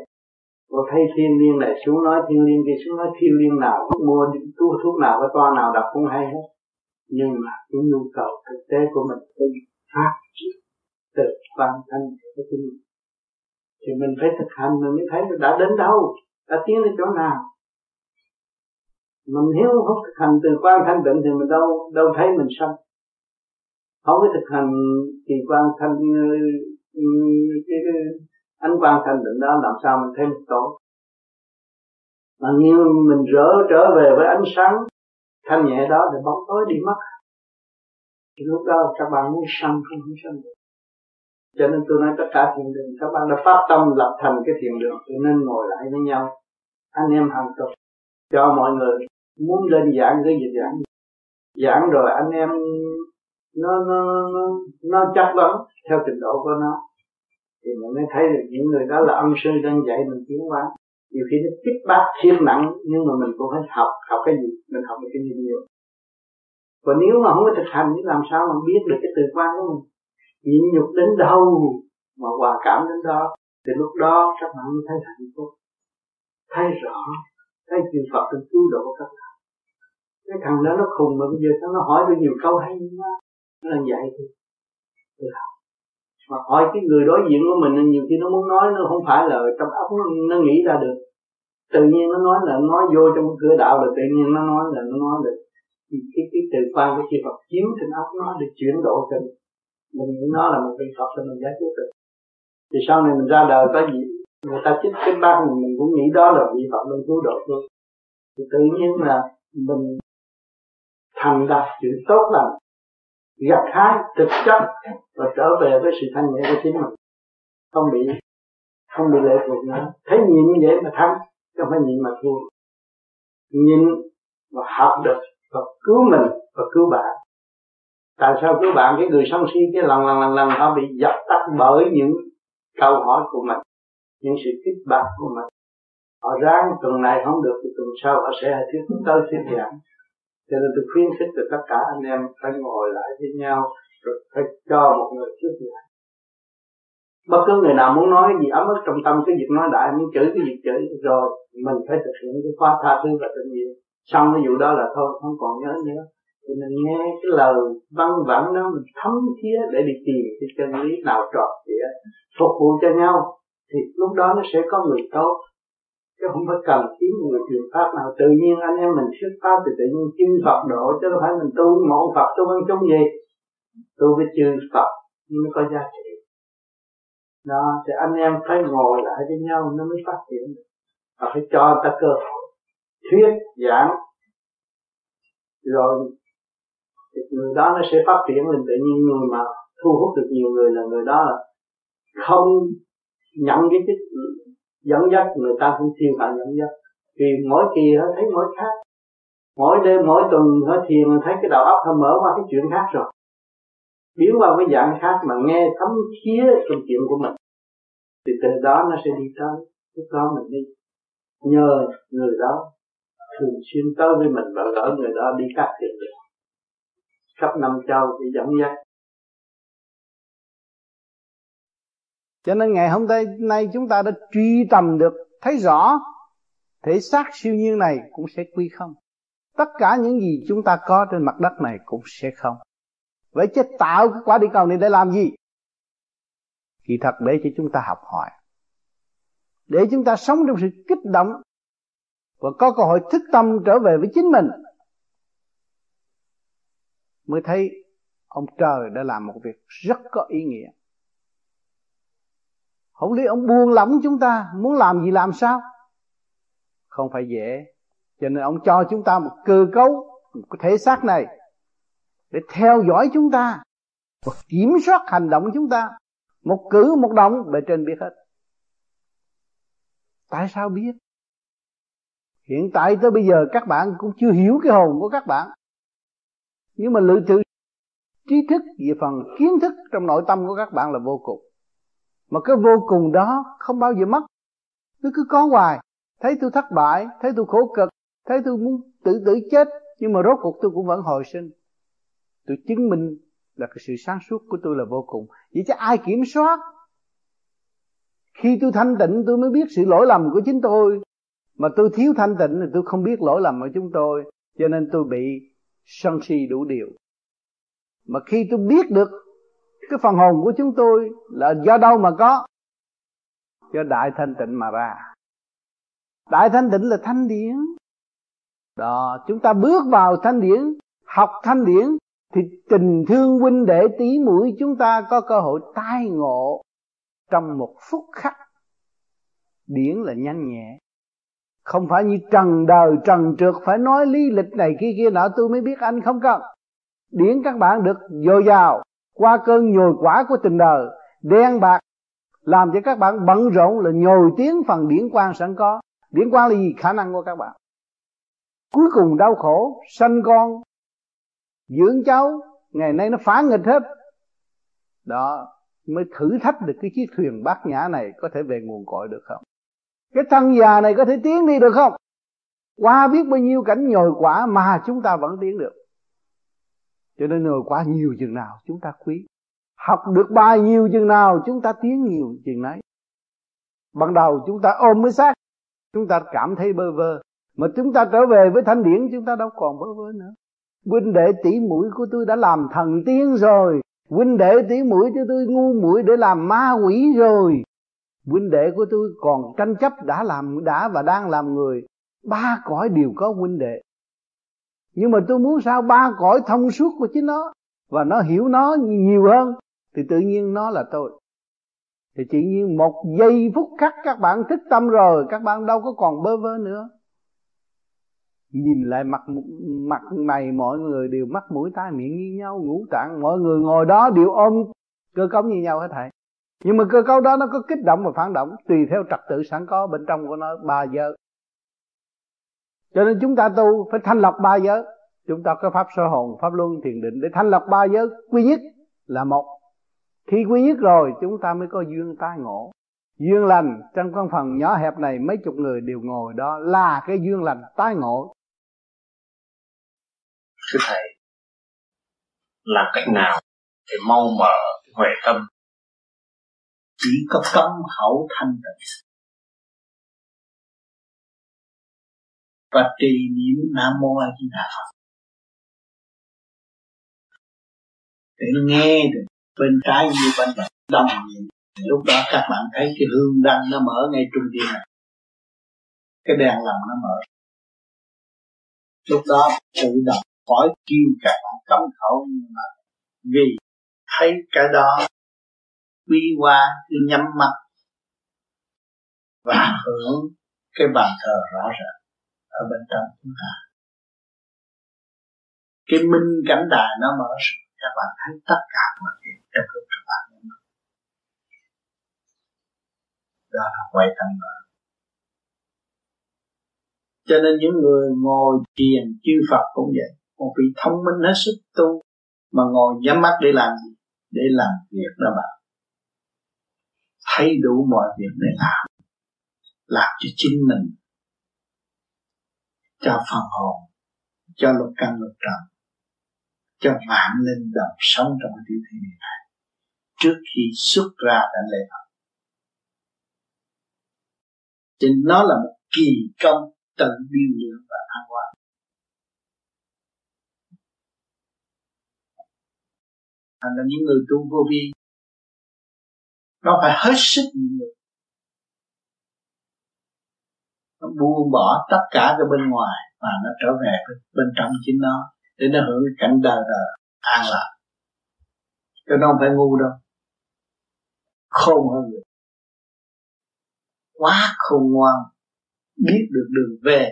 Cô thấy thiên liên này xuống nói thiên liên kia, xuống nói thiên liên nào, mua thuốc nào cái toa nào đọc cũng hay hết. Nhưng mà cái nhu cầu thực tế của mình phải phát triển từ bản thân của chính mình. Thì mình phải thực hành mình mới thấy đã đến đâu, đã tiến đến chỗ nào. Mình nếu không thực hành từ quan thanh định thì mình đâu thấy mình xong. Không có thực hành thì quan thanh cái ánh quan thanh định đó làm sao mình thấy mình tốt. Mà như mình trở về với ánh sáng thanh nhẹ đó thì bóng tối đi mất. Thì lúc đó các bạn muốn sanh không sanh được. Cho nên tôi nói tất cả thiền đường các bạn đã phát tâm lập thành cái thiền đường, cho nên ngồi lại với nhau anh em hàng tục cho mọi người muốn lên giảng cái gì giảng rồi anh em nó chắc lắm theo trình độ của nó, thì mình mới thấy được những người đó là ông sư đang dạy mình tiến hóa. Nhiều khi nó kích bác siêng nặng nhưng mà mình cũng phải học cái gì, mình học được cái gì nhiều. Và nếu mà không có thực hành thì làm sao mà biết được cái từ quan của mình, nhịn nhục đến đâu mà hòa cảm đến đó, thì lúc đó các bạn mới thấy hạnh phúc, thấy rõ, thấy chư Phật được cứu độ các bạn. Cái thằng đó nó khùng mà bây giờ nó hỏi tôi nhiều câu hay quá, nó làm vậy thì tôi học. Mà hỏi cái người đối diện của mình nhiều khi nó muốn nói nó không phải là trong óc nó nghĩ ra được. Tự nhiên nó nói là nói vô trong cửa đạo rồi tự nhiên nó nói là nó nói được. Cái từ quan của chư Phật chiếu trên óc nó để chuyển độ cho mình nghĩ nó là một vị Phật cho mình giải quyết được. Thì sau này mình ra đời có gì người ta chích cái bác mình cũng nghĩ đó là vị Phật mình cứu độ luôn. Thì tự nhiên là mình thành đạt chuyện tốt lành, gặt hái thực chất và trở về với sự thanh nhẹ của chính mình, không bị lệ thuộc nữa. Thấy nhịn như vậy mà thắng, không phải nhịn mà thua. nhìn và học được và cứu mình và cứu bạn. Tại sao cứu bạn? Cái người sân si cái lần họ bị dập tắt bởi những câu hỏi của mình, những sự kích bạc của mình. Họ ráng tuần này không được thì tuần sau họ sẽ tiếp tới tiếp nhận. Cho nên tôi khuyến khích được tất cả anh em phải ngồi lại với nhau, rồi phải cho một người tiếp nhận. Bất cứ người nào muốn nói gì ấm ức trong tâm, cái việc nói đại, muốn chửi cái việc chửi, rồi mình phải thực hiện cái khóa tha thứ và tình yêu. Xong cái vụ đó là thôi, không còn nhớ nữa. Thì mình nghe cái lời văng vẳng đó, mình thấm thía để đi tìm cái chân lý nào trọn vẹn phục vụ cho nhau, thì lúc đó nó sẽ có người tốt. Chứ không phải cần kiếm người truyền pháp nào. Tự nhiên anh em mình thuyết pháp thì tự nhiên chư Phật độ, chứ không phải mình tu mộ Phật tu ăn chung gì. Tu với chư Phật mới có giá trị. Đó, thì anh em phải ngồi lại với nhau nó mới phát triển được. Và phải cho ta cơ hội thuyết giảng, rồi người đó nó sẽ phát triển lên. Tự nhiên người mà thu hút được nhiều người là người đó là không nhận cái chức dẫn dắt, người ta cũng siêu phạm dẫn dắt. Vì mỗi kỳ nó thấy mỗi khác, mỗi đêm mỗi tuần nó thiền thấy cái đầu óc nó mở qua cái chuyện khác rồi, biến qua cái dạng khác mà nghe thấm thía trong chuyện của mình, thì từ đó nó sẽ đi tới. Lúc đó mình đi nhờ người đó thường xuyên tới với mình và gỡ người đó đi các thiền đường khắp năm châu để dẫn dắt. Cho nên ngày hôm nay chúng ta đã truy tầm được, thấy rõ thể xác siêu nhiên này cũng sẽ quy không. Tất cả những gì chúng ta có trên mặt đất này cũng sẽ không. Vậy chứ tạo cái quả địa cầu này để làm gì? Kỳ thật để cho chúng ta học hỏi, để chúng ta sống trong sự kích động và có cơ hội thức tâm trở về với chính mình. Mới thấy ông trời đã làm một việc rất có ý nghĩa. Không lý ông buông lỏng chúng ta, muốn làm gì làm sao, không phải dễ. Cho nên ông cho chúng ta một cơ cấu, một thể xác này để theo dõi chúng ta và kiểm soát hành động chúng ta. Một cử một động bề trên biết hết. Tại sao biết? Hiện tại tới bây giờ các bạn cũng chưa hiểu cái hồn của các bạn. Nhưng mà lượng từ trí thức về phần kiến thức trong nội tâm của các bạn là vô cùng. Mà cái vô cùng đó không bao giờ mất. Nó cứ có hoài. Thấy tôi thất bại, thấy tôi khổ cực, thấy tôi muốn tự chết, nhưng mà rốt cuộc tôi cũng vẫn hồi sinh. Tôi chứng minh là cái sự sáng suốt của tôi là vô cùng. Vậy chứ ai kiểm soát? Khi tôi thanh tịnh tôi mới biết sự lỗi lầm của chính tôi. Mà tôi thiếu thanh tịnh thì tôi không biết lỗi lầm của chúng tôi. Cho nên tôi bị sân si đủ điều. Mà khi tôi biết được cái phần hồn của chúng tôi là do đâu mà có, do đại thanh tịnh mà ra. Đại thanh tịnh là thanh điển. Đó, chúng ta bước vào thanh điển, học thanh điển, thì tình thương huynh đệ tí mũi chúng ta có cơ hội tai ngộ trong một phút khắc. Điển là nhanh nhẹ, không phải như trần đời trần trượt phải nói lý lịch này kia kia nọ tôi mới biết anh, không cần. Điển các bạn được dồi dào qua cơn nhồi quả của tình đời đen bạc, làm cho các bạn bận rộn là nhồi tiếng phần điển quang sẵn có. Điển quang là gì? Khả năng của các bạn. Cuối cùng đau khổ, sanh con, dưỡng cháu, ngày nay nó phá nghịch hết. Đó, mới thử thách được cái chiếc thuyền bát nhã này có thể về nguồn cội được không? Cái thân già này có thể tiến đi được không? Qua biết bao nhiêu cảnh nhồi quả mà chúng ta vẫn tiến được. Cho nên nhồi quả nhiều chừng nào chúng ta quý, học được bài nhiều chừng nào chúng ta tiến nhiều chừng nấy. Ban đầu chúng ta ôm cái xác, chúng ta cảm thấy bơ vơ. Mà chúng ta trở về với thanh điển chúng ta đâu còn bơ vơ nữa. Huynh đệ tỷ mũi của tôi đã làm thần tiên rồi. Huynh đệ tỷ mũi của tôi ngu muội để làm ma quỷ rồi. Huynh đệ của tôi còn tranh chấp đã và đang làm người. Ba cõi đều có huynh đệ. Nhưng mà tôi muốn sao ba cõi thông suốt của chính nó, và nó hiểu nó nhiều hơn, thì tự nhiên nó là tôi. Thì tự nhiên một giây phút khắc các bạn thức tâm rồi, các bạn đâu có còn bơ vơ nữa. Nhìn lại mặt mày mọi người đều mắt mũi tai miệng như nhau, ngũ tạng mọi người ngồi đó đều ôm cơ cấu như nhau hết thảy. Nhưng mà cơ cấu đó nó có kích động và phản động tùy theo trật tự sẵn có bên trong của nó. Bà giờ Cho nên chúng ta tu phải thanh lọc ba giới. Chúng ta có pháp sơ hồn, pháp luân, thiền định để thanh lọc ba giới quy nhất là một. Khi quy nhất rồi chúng ta mới có duyên tái ngộ. Duyên lành trong căn phòng nhỏ hẹp này mấy chục người đều ngồi đó là cái duyên lành tái ngộ. Thưa Thầy, làm cách nào để mau mở huệ tâm? Chỉ có tâm khẩu thanh tịnh và trì niệm Nam Mô A Di Đà Phật để nghe được bên trái như bên phải đồng niệm. Lúc đó các bạn thấy cái hương đăng nó mở ngay trung tâm này, cái đèn lồng nó mở. Lúc đó tự động khỏi kêu các bạn cầm khẩu, mà vì thấy cái đó quy qua cứ nhắm mắt và hưởng cái bàn thờ rõ ràng ở bên trong chúng ta. Cái minh cảnh đài nó mở, các bạn thấy tất cả mọi chuyện trong lúc các bạn nhắm mắt. Đó là quay tâm mở. Cho nên những người ngồi thiền chư Phật cũng vậy, một vị thông minh hết sức tu mà ngồi nhắm mắt để làm gì? Để làm việc đó bạn. Thấy đủ mọi việc để làm cho chính mình, cho phần hồn, cho lục căn lục trần, cho mạng linh đồng sống trong cái thế này này. Trước khi xuất ra đã lễ Phật, thì nó là một kỳ công tận biên lượng và an hoa. Thành là những người tu vô vi, nó phải hết sức nhịn nhục, nó buông bỏ tất cả cái bên ngoài và nó trở về bên trong chính nó để nó hưởng cái cảnh đời đời an lạc. Cho nó không phải ngu đâu, khôn hơn người, quá khôn ngoan, biết được đường về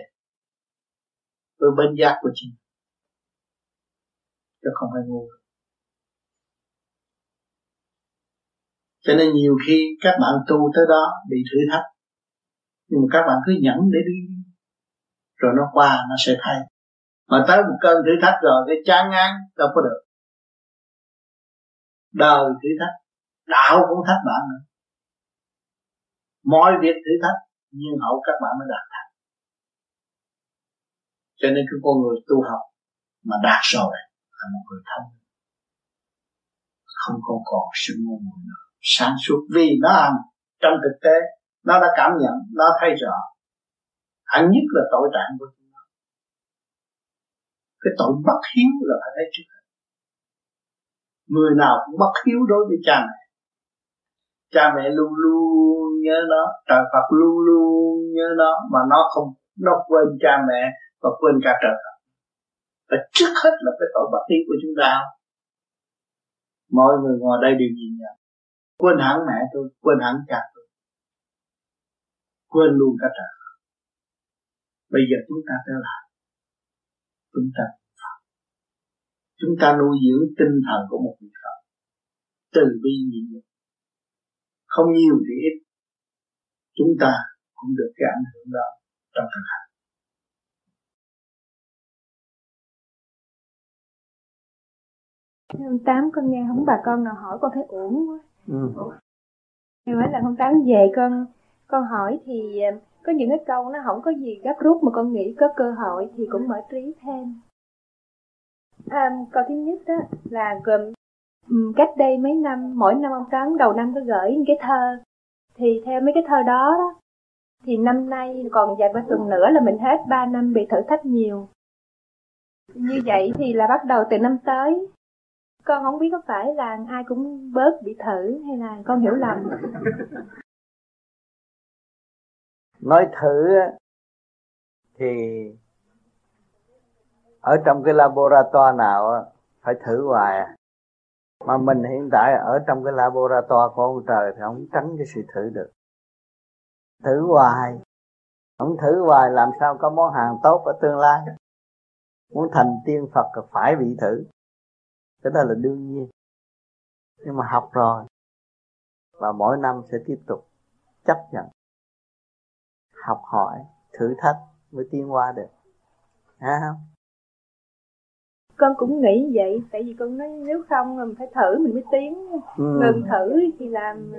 với bến giác của chính, chứ không phải ngu đâu. Cho nên nhiều khi các bạn tu tới đó bị thử thách, nhưng mà các bạn cứ nhẫn để đi, rồi nó qua nó sẽ thay. Mà tới một cơn thử thách rồi cái chán ngán đâu có được. Đời thử thách, đạo cũng thách bạn nữa, mọi việc thử thách, nhưng hậu các bạn mới đạt thành. Cho nên cái con người tu học mà đạt rồi là một người thông, không còn sự ngu muội nữa, sáng suốt, vì nó ăn trong thực tế, nó đã cảm nhận, nó thấy rõ. Hẳn nhất là tội trạng của chúng nó, cái tội bất hiếu là phải thấy trước hết. Người nào cũng bất hiếu đối với cha mẹ, cha mẹ luôn luôn nhớ nó, trời Phật luôn luôn nhớ nó, mà nó không, nó quên cha mẹ và quên cả trời Phật. Và trước hết là cái tội bất hiếu của chúng ta. Mọi người ngồi đây đều nhìn nhận, quên hẳn mẹ tôi, quên hẳn cha tôi, quên luôn cả trời. Bây giờ chúng ta trở lại, chúng ta nuôi dưỡng tinh thần của một vị Phật, từ bi nhịn nhục, không nhiều thì ít, chúng ta cũng được cái ảnh hưởng đó trong thực hành. Hôm 8 con nghe không bà con nào hỏi con thấy uổng quá. Thì mấy lần hôm 8 về con hỏi thì có những cái câu nó không có gì gấp rút mà con nghĩ có cơ hội thì cũng mở trí thêm. Câu thứ nhất đó là gồm cách đây mấy năm, mỗi năm ông Tám đầu năm có gửi những cái thơ, thì theo mấy cái thơ đó, đó thì năm nay còn vài ba tuần nữa là mình hết 3 năm bị thử thách nhiều. Như vậy thì là bắt đầu từ năm tới. Con không biết có phải là ai cũng bớt bị thử hay là con hiểu lầm. Nói thử thì ở trong cái laboratory nào phải thử hoài, mà mình hiện tại ở trong cái laboratory của ông trời thì không tránh cái sự thử được. Thử hoài, không thử hoài làm sao có món hàng tốt ở tương lai. Muốn thành tiên Phật thì phải bị thử, cái đó là đương nhiên. Nhưng mà học rồi và mỗi năm sẽ tiếp tục chấp nhận, học hỏi, thử thách mới tiến qua được. hả không? Con cũng nghĩ vậy, tại vì con nói nếu không mình phải thử mình mới tiến, ngừng thử thì làm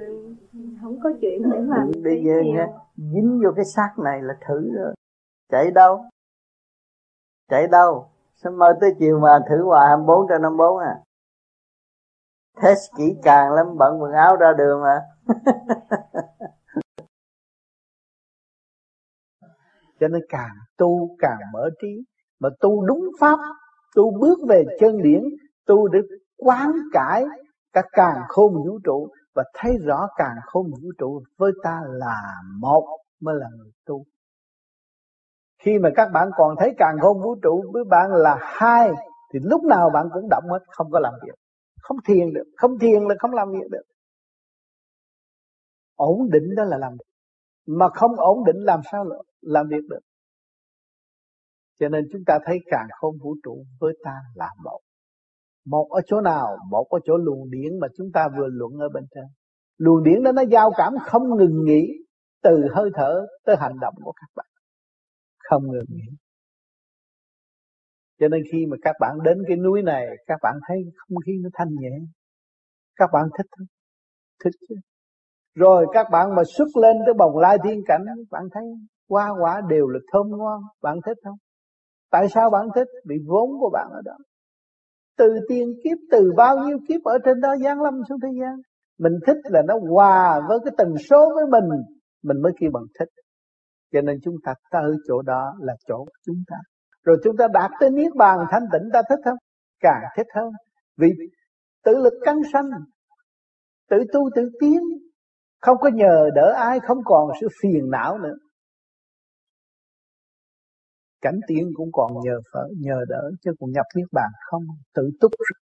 không có chuyện để mà bây giờ nha, dính vô cái xác này là thử rồi, chạy đâu sao mơ tới chiều mà thử hoài 24/54 à, test kỹ càng lắm, bận quần áo ra đường mà. Cho nên càng tu càng mở trí, mà tu đúng pháp, tu bước về chân điển, tu để quán cải cả càn khôn vũ trụ và thấy rõ càn khôn vũ trụ với ta là một mới là người tu. Khi mà các bạn còn thấy càn khôn vũ trụ với bạn là hai thì lúc nào bạn cũng động hết, không có làm việc, không thiền được, không thiền là không làm việc được. Ổn định đó là làm việc, mà không ổn định làm sao làm việc được. Cho nên chúng ta thấy càn khôn vũ trụ với ta là một. Một ở chỗ nào? Một ở chỗ luồng điển mà chúng ta vừa luận ở bên trên. Luồng điển đó nó giao cảm không ngừng nghỉ, từ hơi thở tới hành động của các bạn, không ngừng nghỉ. Cho nên khi mà các bạn đến cái núi này, các bạn thấy không khí nó thanh nhẹ, các bạn thích không? Thích chứ. Rồi các bạn mà xuất lên tới bồng lai thiên cảnh, các bạn thấy hoa quả đều là thơm ngon, bạn thích không? Tại sao bạn thích? Vì vốn của bạn ở đó, từ tiền kiếp, từ bao nhiêu kiếp ở trên đó giáng lâm xuống thế gian. Mình thích là nó hòa với cái tần số với mình mới kêu bằng thích. Cho nên chúng ta tới chỗ đó là chỗ của chúng ta. Rồi chúng ta đạt tới niết bàn thanh tịnh, ta thích không? Càng thích hơn. Vì tự lực căng sanh, tự tu tự tiến, không có nhờ đỡ ai, không còn sự phiền não nữa. Cảnh tiến cũng còn nhờ đỡ, chứ còn nhập niết bàn không, tự túc rồi.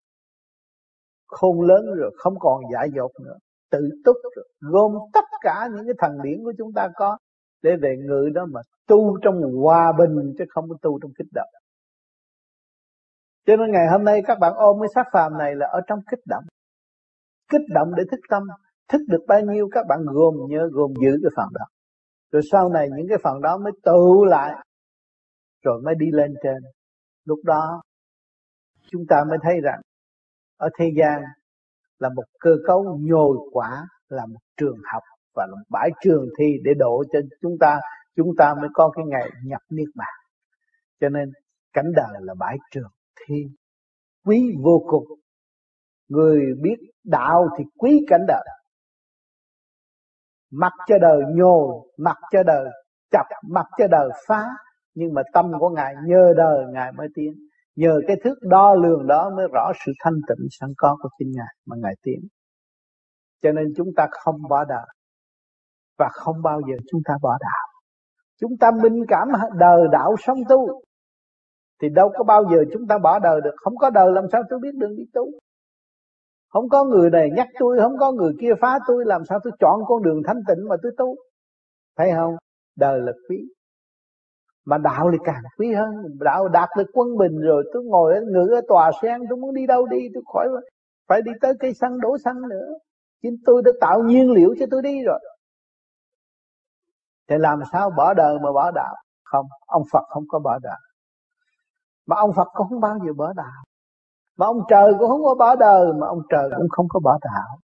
Khôn lớn rồi, không còn dại dột nữa, tự túc rồi. Gồm tất cả những cái thần điển của chúng ta có, để về ngự đó mà tu trong hòa bình, chứ không có tu trong kích động. Cho nên ngày hôm nay các bạn ôm cái xác phàm này là ở trong kích động. Kích động để thức tâm, thức được bao nhiêu các bạn gồm giữ cái phần đó. Rồi sau này những cái phần đó mới tụ lại, rồi mới đi lên trên. Lúc đó chúng ta mới thấy rằng ở thế gian là một cơ cấu nhồi quả, là một trường học và là một bãi trường thi để độ cho chúng ta mới có cái ngày nhập niết bàn. Cho nên cảnh đời là bãi trường thi quý vô cùng. Người biết đạo thì quý cảnh đời, mặc cho đời nhồi, mặc cho đời chập, mặc cho đời phá, nhưng mà tâm của Ngài nhờ đời Ngài mới tiến. Nhờ cái thước đo lường đó mới rõ sự thanh tịnh sẵn có của chính Ngài mà Ngài tiến. Cho nên chúng ta không bỏ đời, và không bao giờ chúng ta bỏ đạo. Chúng ta minh cảm đời đạo song tu, thì đâu có bao giờ chúng ta bỏ đời được. Không có đời làm sao tôi biết đường đi tu. Không có người này nhắc tôi, không có người kia phá tôi, làm sao tôi chọn con đường thanh tịnh mà tôi tu. Thấy không? Đời là quý, mà đạo thì càng quý hơn. Đạo đạt được quân bình rồi, tôi ngồi ngự ở tòa sen, tôi muốn đi đâu đi, tôi khỏi phải đi tới cây xăng đổ xăng nữa. Chính tôi đã tạo nhiên liệu cho tôi đi rồi, thì làm sao bỏ đời mà bỏ đạo? Không, ông Phật không có bỏ đạo, mà ông Phật cũng không bao giờ bỏ đạo, mà ông trời cũng không có bỏ đời, mà ông trời cũng không có bỏ đạo.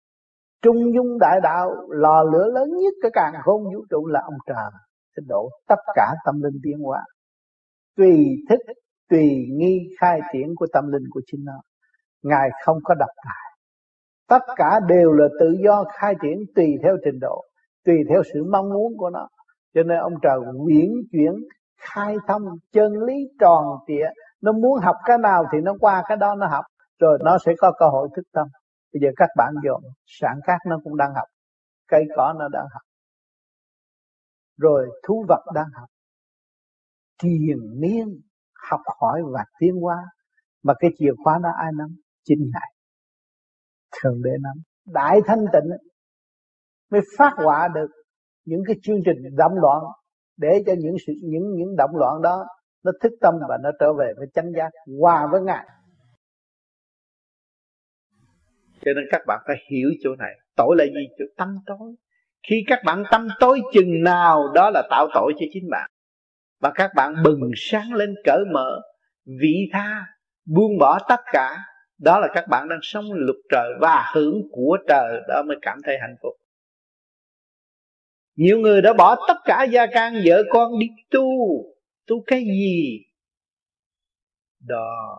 Trung dung đại đạo, lò lửa lớn nhất cái càn khôn vũ trụ là ông trời, sẽ độ tất cả tâm linh tiến hóa. Tùy thích, tùy nghi khai triển của tâm linh của chính nó. Ngài không có độc hại, tất cả đều là tự do khai triển tùy theo trình độ, tùy theo sự mong muốn của nó. Cho nên ông trời uyển chuyển, khai thông chân lý tròn trịa. Nó muốn học cái nào thì nó qua cái đó nó học, rồi nó sẽ có cơ hội thức tâm. Bây giờ các bạn dồn, sản cát nó cũng đang học, cây cỏ nó đang học, rồi thú vật đang học, triền miên học hỏi và tiến hóa. Mà cái chìa khóa nó ai nắm? Chính Ngài thường để nắm. Đại thanh tịnh mới phát họa được những cái chương trình động loạn, để cho những động loạn đó nó thức tâm và nó trở về với chánh giác, hòa với Ngài. Cho nên các bạn phải hiểu chỗ này. Tội là gì? Chỗ tâm tối. Khi các bạn tâm tối chừng nào, đó là tạo tội cho chính bạn. và các bạn bừng sáng lên cởi mở, vị tha, buông bỏ tất cả. Đó là các bạn đang sống luật trời và hưởng của trời, đó mới cảm thấy hạnh phúc. Nhiều người đã bỏ tất cả gia can, vợ con đi tu cái gì? Đó,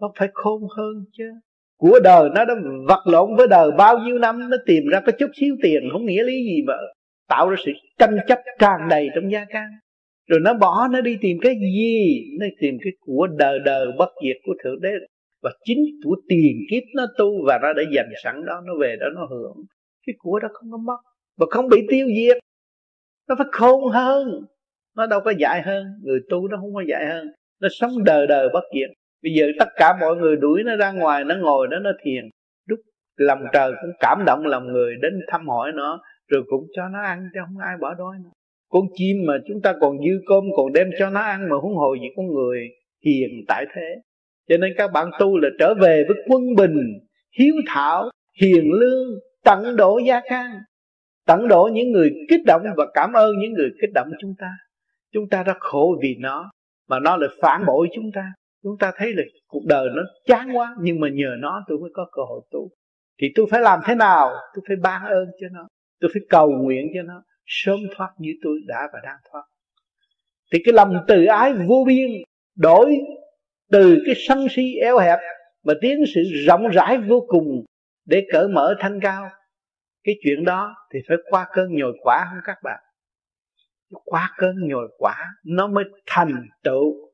nó phải khôn hơn chứ. Của đời nó đã vật lộn với đời bao nhiêu năm, nó tìm ra có chút xíu tiền không nghĩa lý gì mà tạo ra sự tranh chấp tràn đầy trong gia can. Rồi nó bỏ, nó đi tìm cái gì? Nó tìm cái của đời đời bất diệt của Thượng Đế. Và chính của tiền kiếp nó tu và nó đã dành sẵn đó, nó về đó nó hưởng. Cái của đó không có mất và không bị tiêu diệt. Nó phải khôn hơn, nó đâu có dại hơn. Người tu nó không có dại hơn, nó sống đời đời bất diệt. Bây giờ tất cả mọi người đuổi nó ra ngoài, nó ngồi đó nó thiền. Lúc lòng trời cũng cảm động lòng người đến thăm hỏi nó, rồi cũng cho nó ăn chứ không ai bỏ đói nó. Con chim mà chúng ta còn dư cơm còn đem cho nó ăn, mà huống hồ gì con người hiền tại thế. Cho nên các bạn tu là trở về với quân bình, hiếu thảo, hiền lương, tận độ gia can, tận độ những người kích động và cảm ơn những người kích động chúng ta. Chúng ta đã khổ vì nó, mà nó lại phản bội chúng ta. Chúng ta thấy là cuộc đời nó chán quá, nhưng mà nhờ nó tôi mới có cơ hội tu. Thì tôi phải làm thế nào? Tôi phải ban ơn cho nó, tôi phải cầu nguyện cho nó sớm thoát như tôi đã và đang thoát. Thì cái lòng từ ái vô biên đổi từ cái sân si eo hẹp mà tiến sự rộng rãi vô cùng để cởi mở thanh cao. Cái chuyện đó thì phải qua cơn nhồi quả không các bạn? Qua cơn nhồi quả nó mới thành tựu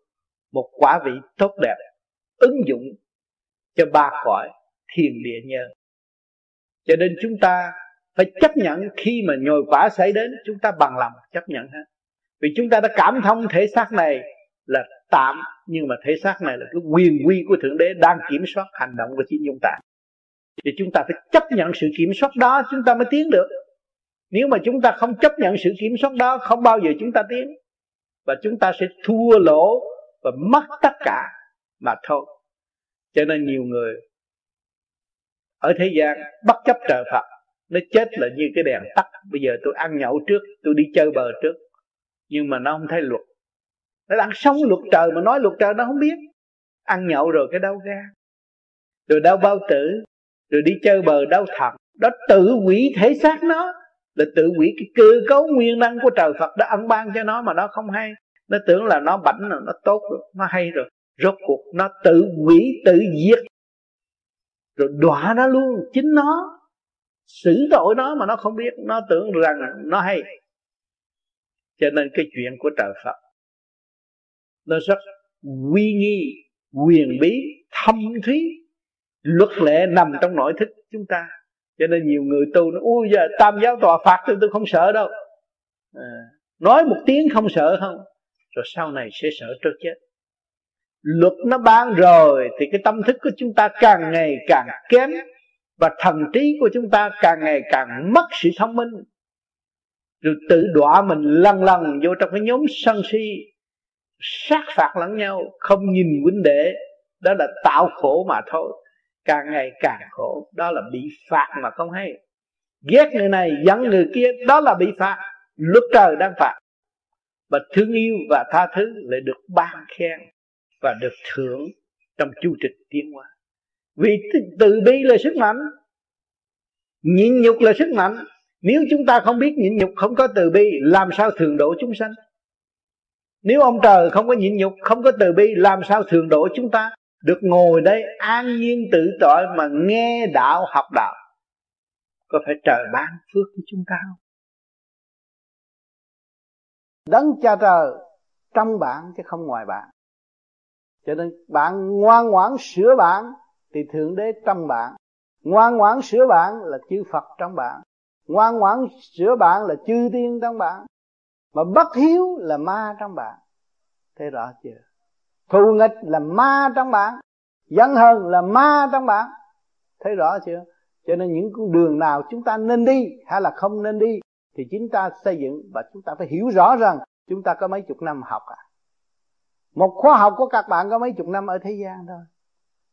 một quả vị tốt đẹp, ứng dụng cho ba cõi thiên địa nhân. Cho nên chúng ta phải chấp nhận khi mà nhồi quả xảy đến, chúng ta bằng lòng chấp nhận hết. Vì chúng ta đã cảm thông thể xác này là tạm, nhưng mà thể xác này là cái quyền quy của Thượng Đế đang kiểm soát hành động của chính chúng ta. Thì chúng ta phải chấp nhận sự kiểm soát đó chúng ta mới tiến được. Nếu mà chúng ta không chấp nhận sự kiểm soát đó, không bao giờ chúng ta tiến. Và chúng ta sẽ thua lỗ và mất tất cả mà thôi. Cho nên nhiều người ở thế gian bất chấp trời Phật, nó chết là như cái đèn tắt. Bây giờ tôi ăn nhậu trước, tôi đi chơi bờ trước. Nhưng mà nó không thấy luật, nó đang sống luật trời mà nói luật trời nó không biết. Ăn nhậu rồi cái đau gan, rồi đau bao tử, rồi đi chơi bờ đau thận. Đó tự hủy thể xác nó, là tự hủy cái cơ cấu nguyên năng của trời Phật đã ân ban cho nó mà nó không hay. Nó tưởng là nó bảnh rồi, nó tốt rồi, nó hay rồi. Rốt cuộc nó tự hủy, tự diệt, rồi đọa nó luôn. Chính nó xử tội nó mà nó không biết. Nó tưởng rằng nó hay. Cho nên cái chuyện của trời Phật nó rất uy nghi, quyền bí, thâm thúy. Luật lệ nằm trong nội thức chúng ta. Cho nên nhiều người tu nói, ui giờ tam giáo tòa phạt tôi không sợ đâu à. Nói một tiếng không sợ không, rồi sau này sẽ sợ cho chết. Luật nó ban rồi thì cái tâm thức của chúng ta càng ngày càng kém, và thần trí của chúng ta càng ngày càng mất sự thông minh, rồi tự đọa mình lần lần vô trong cái nhóm sân si, sát phạt lẫn nhau, không nhìn huynh đệ. Đó là tạo khổ mà thôi, càng ngày càng khổ. Đó là bị phạt mà không hay. Ghét người này giận người kia, đó là bị phạt. Luật trời đang phạt. Và thương yêu và tha thứ lại được ban khen và được thưởng trong chu trình tiến hóa. Vì từ bi là sức mạnh, nhịn nhục là sức mạnh. Nếu chúng ta không biết nhịn nhục, không có từ bi, làm sao thường độ chúng sanh? Nếu ông trời không có nhịn nhục, không có từ bi, làm sao thường độ chúng ta được ngồi đây an nhiên tự tại mà nghe đạo, học đạo? Có phải trời ban phước cho chúng ta không? Đấng Cha Trời trong bạn chứ không ngoài bạn. Cho nên bạn ngoan ngoãn sửa bạn thì Thượng Đế trong bạn. Ngoan ngoãn sửa bạn là chư Phật trong bạn. Ngoan ngoãn sửa bạn là chư tiên trong bạn. Mà bất hiếu là ma trong bạn. Thế rõ chưa? Thù nghịch là ma trong bạn. Giận hờn là ma trong bạn. Thấy rõ chưa? Cho nên những con đường nào chúng ta nên đi hay là không nên đi thì chúng ta xây dựng, và chúng ta phải hiểu rõ rằng chúng ta có mấy chục năm học à. Một khóa học của các bạn có mấy chục năm ở thế gian thôi.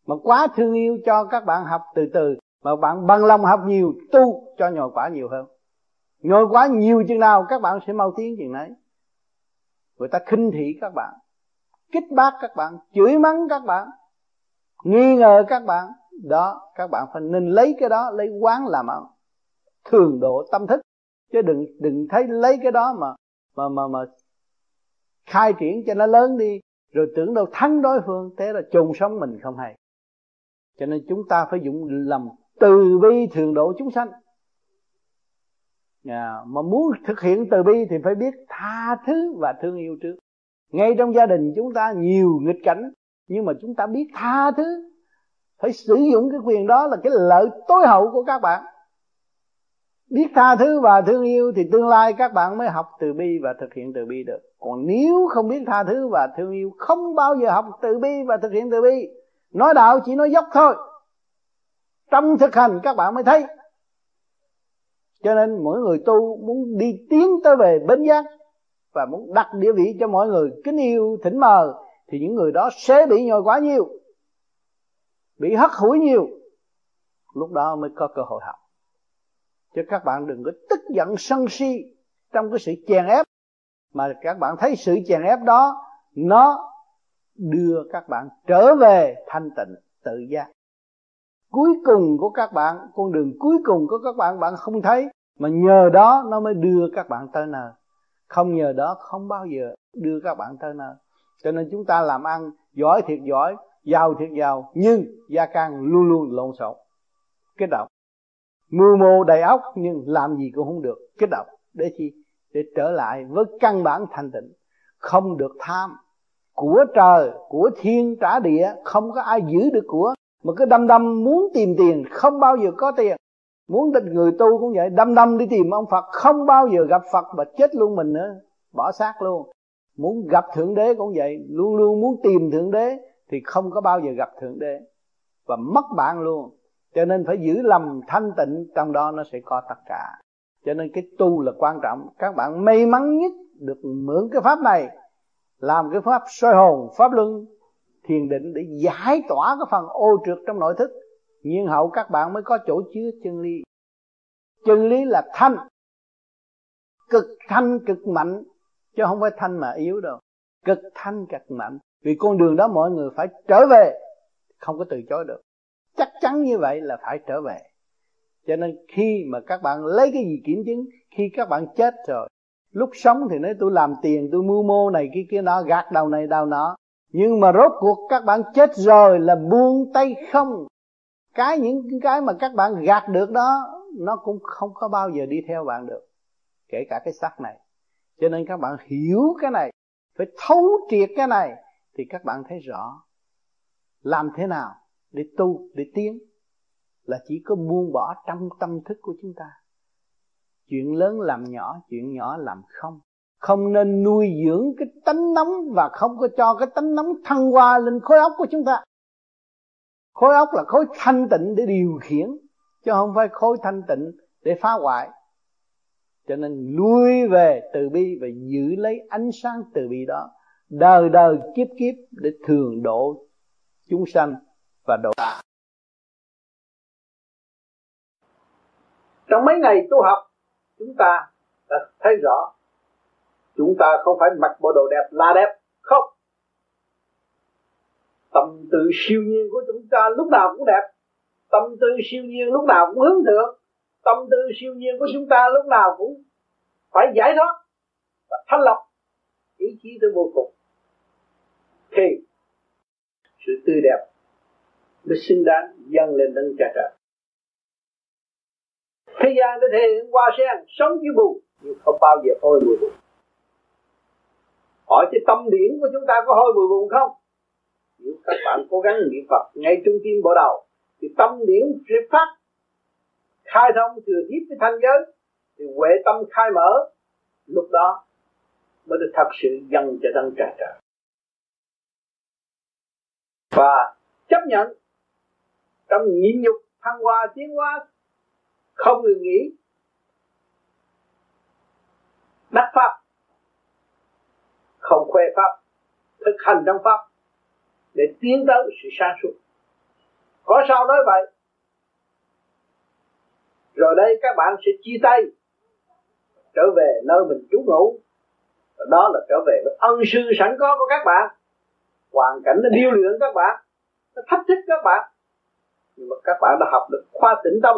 Mà quá thương yêu cho các bạn học từ từ, mà bạn bằng lòng học nhiều, tu cho nhồi quả nhiều hơn. Nhồi quả nhiều chừng nào các bạn sẽ mau tiến chừng nấy. người ta khinh thị các bạn, kích bác các bạn, chửi mắng các bạn, nghi ngờ các bạn. Đó, các bạn phải nên lấy cái đó, lấy quán làm ăn, thường độ tâm thức, chứ đừng thấy lấy cái đó mà khai triển cho nó lớn đi, rồi tưởng đâu thắng đối phương, thế là chôn sống mình không hay. Cho nên chúng ta phải dụng lòng từ bi thường độ chúng sanh. Mà muốn thực hiện từ bi thì phải biết tha thứ và thương yêu trước. Ngay trong gia đình chúng ta nhiều nghịch cảnh, nhưng mà chúng ta biết tha thứ, phải sử dụng cái quyền đó là cái lợi tối hậu của các bạn. Biết tha thứ và thương yêu thì tương lai các bạn mới học từ bi và thực hiện từ bi được. Còn nếu không biết tha thứ và thương yêu, không bao giờ học từ bi và thực hiện từ bi. Nói đạo chỉ nói dốc thôi, trong thực hành các bạn mới thấy. Cho nên mỗi người tu muốn đi tiến tới về bến giác và muốn đặt địa vị cho mọi người kính yêu thỉnh mờ, thì những người đó sẽ bị nhồi quá nhiều, bị hất hủi nhiều, lúc đó mới có cơ hội học. Chứ các bạn đừng có tức giận sân si trong cái sự chèn ép, mà các bạn thấy sự chèn ép đó nó đưa các bạn trở về thanh tịnh tự giác. Cuối cùng của các bạn, con đường cuối cùng của các bạn, bạn không thấy, mà nhờ đó nó mới đưa các bạn tới nơi. Không nhờ đó không bao giờ đưa các bạn tới nơi. Cho nên chúng ta làm ăn giỏi thiệt giỏi, giàu thiệt giàu, nhưng gia căn luôn luôn lộn xộn, kích động, mưu mô đầy óc nhưng làm gì cũng không được, kích động. Để chi? Để trở lại với căn bản thanh tịnh, không được tham. Của trời, của thiên trả địa, không có ai giữ được của. Mà cứ đâm đâm muốn tìm tiền, không bao giờ có tiền. Muốn định người tu cũng vậy, đâm đâm đi tìm ông Phật, không bao giờ gặp Phật mà chết luôn mình nữa, bỏ xác luôn. Muốn gặp Thượng Đế cũng vậy, luôn luôn muốn tìm Thượng Đế thì không có bao giờ gặp Thượng Đế, và mất bạn luôn. Cho nên phải giữ lòng thanh tịnh, trong đó nó sẽ có tất cả. Cho nên cái tu là quan trọng. Các bạn may mắn nhất được mượn cái pháp này, làm cái pháp soi hồn, pháp luân, thiền định để giải tỏa cái phần ô trượt trong nội thức. Nhiên hậu các bạn mới có chỗ chứa chân lý. Chân lý là thanh, cực thanh cực mạnh, chứ không phải thanh mà yếu đâu. Cực thanh cực mạnh, vì con đường đó mọi người phải trở về, không có từ chối được. Chắc chắn như vậy là phải trở về. Cho nên khi mà các bạn lấy cái gì kiểm chứng? Khi các bạn chết rồi, lúc sống thì nói tôi làm tiền, tôi mưu mô này kia kia nọ, gạt đầu này đầu nọ, nhưng mà rốt cuộc các bạn chết rồi là buông tay không. Những cái mà các bạn gạt được đó, nó cũng không có bao giờ đi theo bạn được, kể cả cái xác này. Cho nên các bạn hiểu cái này, phải thấu triệt cái này, thì các bạn thấy rõ làm thế nào để tu, để tiến, là chỉ có buông bỏ trong tâm thức của chúng ta. Chuyện lớn làm nhỏ, chuyện nhỏ làm không. Không nên nuôi dưỡng cái tánh nóng, và không có cho cái tánh nóng thăng hoa lên khối óc của chúng ta. Khối óc là khối thanh tịnh để điều khiển, chứ không phải khối thanh tịnh để phá hoại. Cho nên lui về từ bi và giữ lấy ánh sáng từ bi đó, đời đời kiếp kiếp để thường độ chúng sanh và độ ta. Trong mấy ngày tu học, chúng ta đã thấy rõ chúng ta không phải mặc bộ đồ đẹp là đẹp, không. Tâm tự siêu nhiên của chúng ta lúc nào cũng đẹp, tâm tự siêu nhiên lúc nào cũng hướng thượng, tâm tự siêu nhiên của chúng ta lúc nào cũng phải giải thoát và thanh lọc ý chí tới vô cùng, thì sự tươi đẹp mới xứng đáng dâng lên đấng Cha Trời. Thế gian đã thể hiện hoa sen sống như bùn, nhưng không bao giờ hôi mùi bùn. Hỏi cái tâm điển của chúng ta có hôi mùi bùn không? Nếu các bạn cố gắng niệm Phật ngay trung tim bộ đầu, thì tâm điển sẽ phát khai thông thừa tiếp với thanh giới, thì huệ tâm khai mở, lúc đó mới được thật sự dâng cho đấng Cha Trời. Và chấp nhận trong nhịn nhục thăng hoa tiến hóa, không ngừng nghỉ đắc pháp, không khoe pháp, thực hành trong pháp để tiến tới sự sáng suốt. Có sao nói vậy? Rồi đây các bạn sẽ chia tay trở về nơi mình trú ngụ, Đó là trở về với ân sư sẵn có của các bạn. Hoàn cảnh nó điêu luyện các bạn, nó thách thức các bạn, nhưng mà các bạn đã học được khoa tĩnh tâm,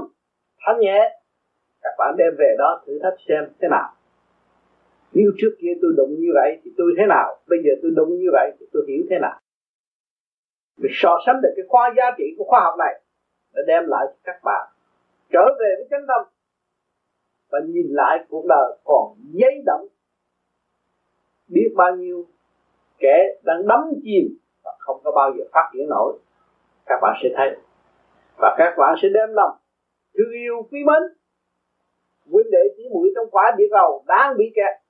thanh nhẹ. Các bạn đem về đó thử thách xem thế nào. Nếu trước kia tôi đụng như vậy thì tôi thế nào, bây giờ tôi đụng như vậy thì tôi hiểu thế nào. Vì so sánh được cái khoa giá trị của khoa học này để đem lại cho các bạn trở về với chánh tâm và nhìn lại cuộc đời còn giấy động. Biết bao nhiêu kẻ đang đắm chìm và không có bao giờ phát triển nổi, các bạn sẽ thấy. Và các bạn sẽ đem lòng thương yêu quý mến huynh đệ tỉ muội trong quả địa cầu đang bị kẹt.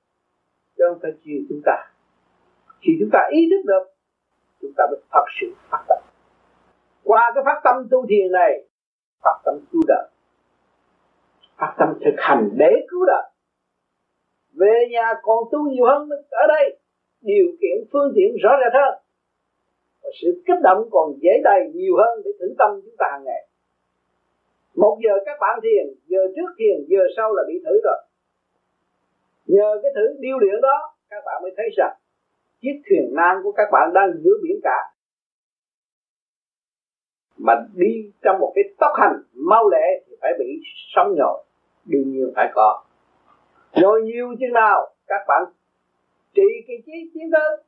Chứ không phải chiều chúng ta. Khi chúng ta ý thức được, chúng ta mới thật sự phát tâm. Qua cái phát tâm tu thiền này, phát tâm tu đời, phát tâm thực hành để cứu đời. Về nhà còn tu nhiều hơn ở đây, điều kiện phương tiện rõ ràng hơn, và sự kích động còn dễ đầy nhiều hơn để thử tâm chúng ta hàng ngày. 1 giờ các bạn thiền, giờ trước thiền, giờ sau là bị thử rồi. Nhờ cái thử điêu luyện đó, các bạn mới thấy rằng chiếc thuyền nan của các bạn đang giữa biển cả, mà đi trong một cái tốc hành mau lẹ thì phải bị sóng nhồi, đương nhiên phải có. Rồi nhiều chừng nào các bạn trị cái trí tiến tới,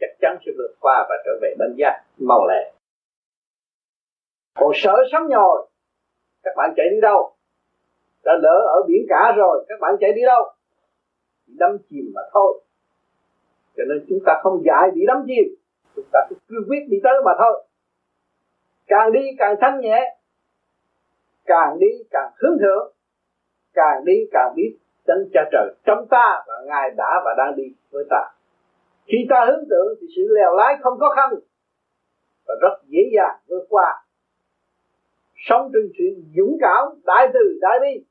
chắc chắn sẽ vượt qua và trở về bến giác mau lẹ. Còn sợ sóng nhồi, các bạn chạy đi đâu? Đã lỡ ở biển cả rồi, các bạn chạy đi đâu? Đắm chìm mà thôi. Cho nên chúng ta không dại bị đắm chìm, chúng ta cứ cương quyết đi tới mà thôi. Càng đi càng thanh nhẹ, càng đi càng hướng thượng, càng đi càng biết tánh Cha Trời trong ta và Ngài đã và đang đi với ta. Khi ta hướng thượng thì sự lèo lái không khó khăn và rất dễ dàng vượt qua. Sống trên sự dũng cảm, đại từ đại bi,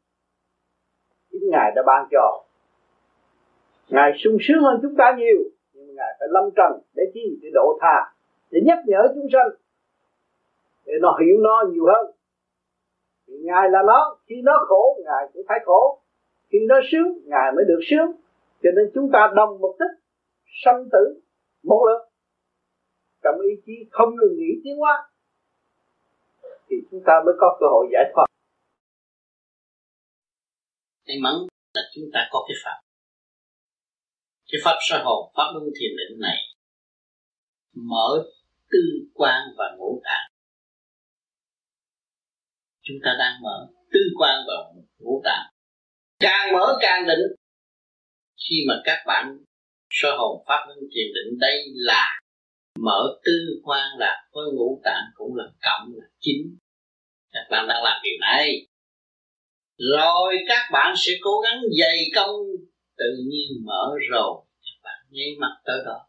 chính Ngài đã ban cho. Ngài sung sướng hơn chúng ta nhiều, nhưng Ngài phải lâm trần để chi? Để độ tha, để nhắc nhở chúng sanh, để nó hiểu nó nhiều hơn. Thì Ngài là nó, khi nó khổ Ngài cũng phải khổ, khi nó sướng Ngài mới được sướng. Cho nên chúng ta đồng một tích sanh tử một lượt, trong ý chí không ngừng nghỉ tiến hóa, thì chúng ta mới có cơ hội giải thoát. May mắn là chúng ta có cái pháp, soi hồn, pháp luân thiền định này mở tư quan và ngũ tạng. Chúng ta đang mở tư quan và ngũ tạng, càng mở càng định. Khi mà các bạn soi hồn pháp luân thiền định, đây là mở tư quan, là với ngũ tạng cũng là cộng là 9. Các bạn đang làm điều này rồi các bạn sẽ cố gắng dày công, tự nhiên mở rồi các bạn nháy mắt tới đó.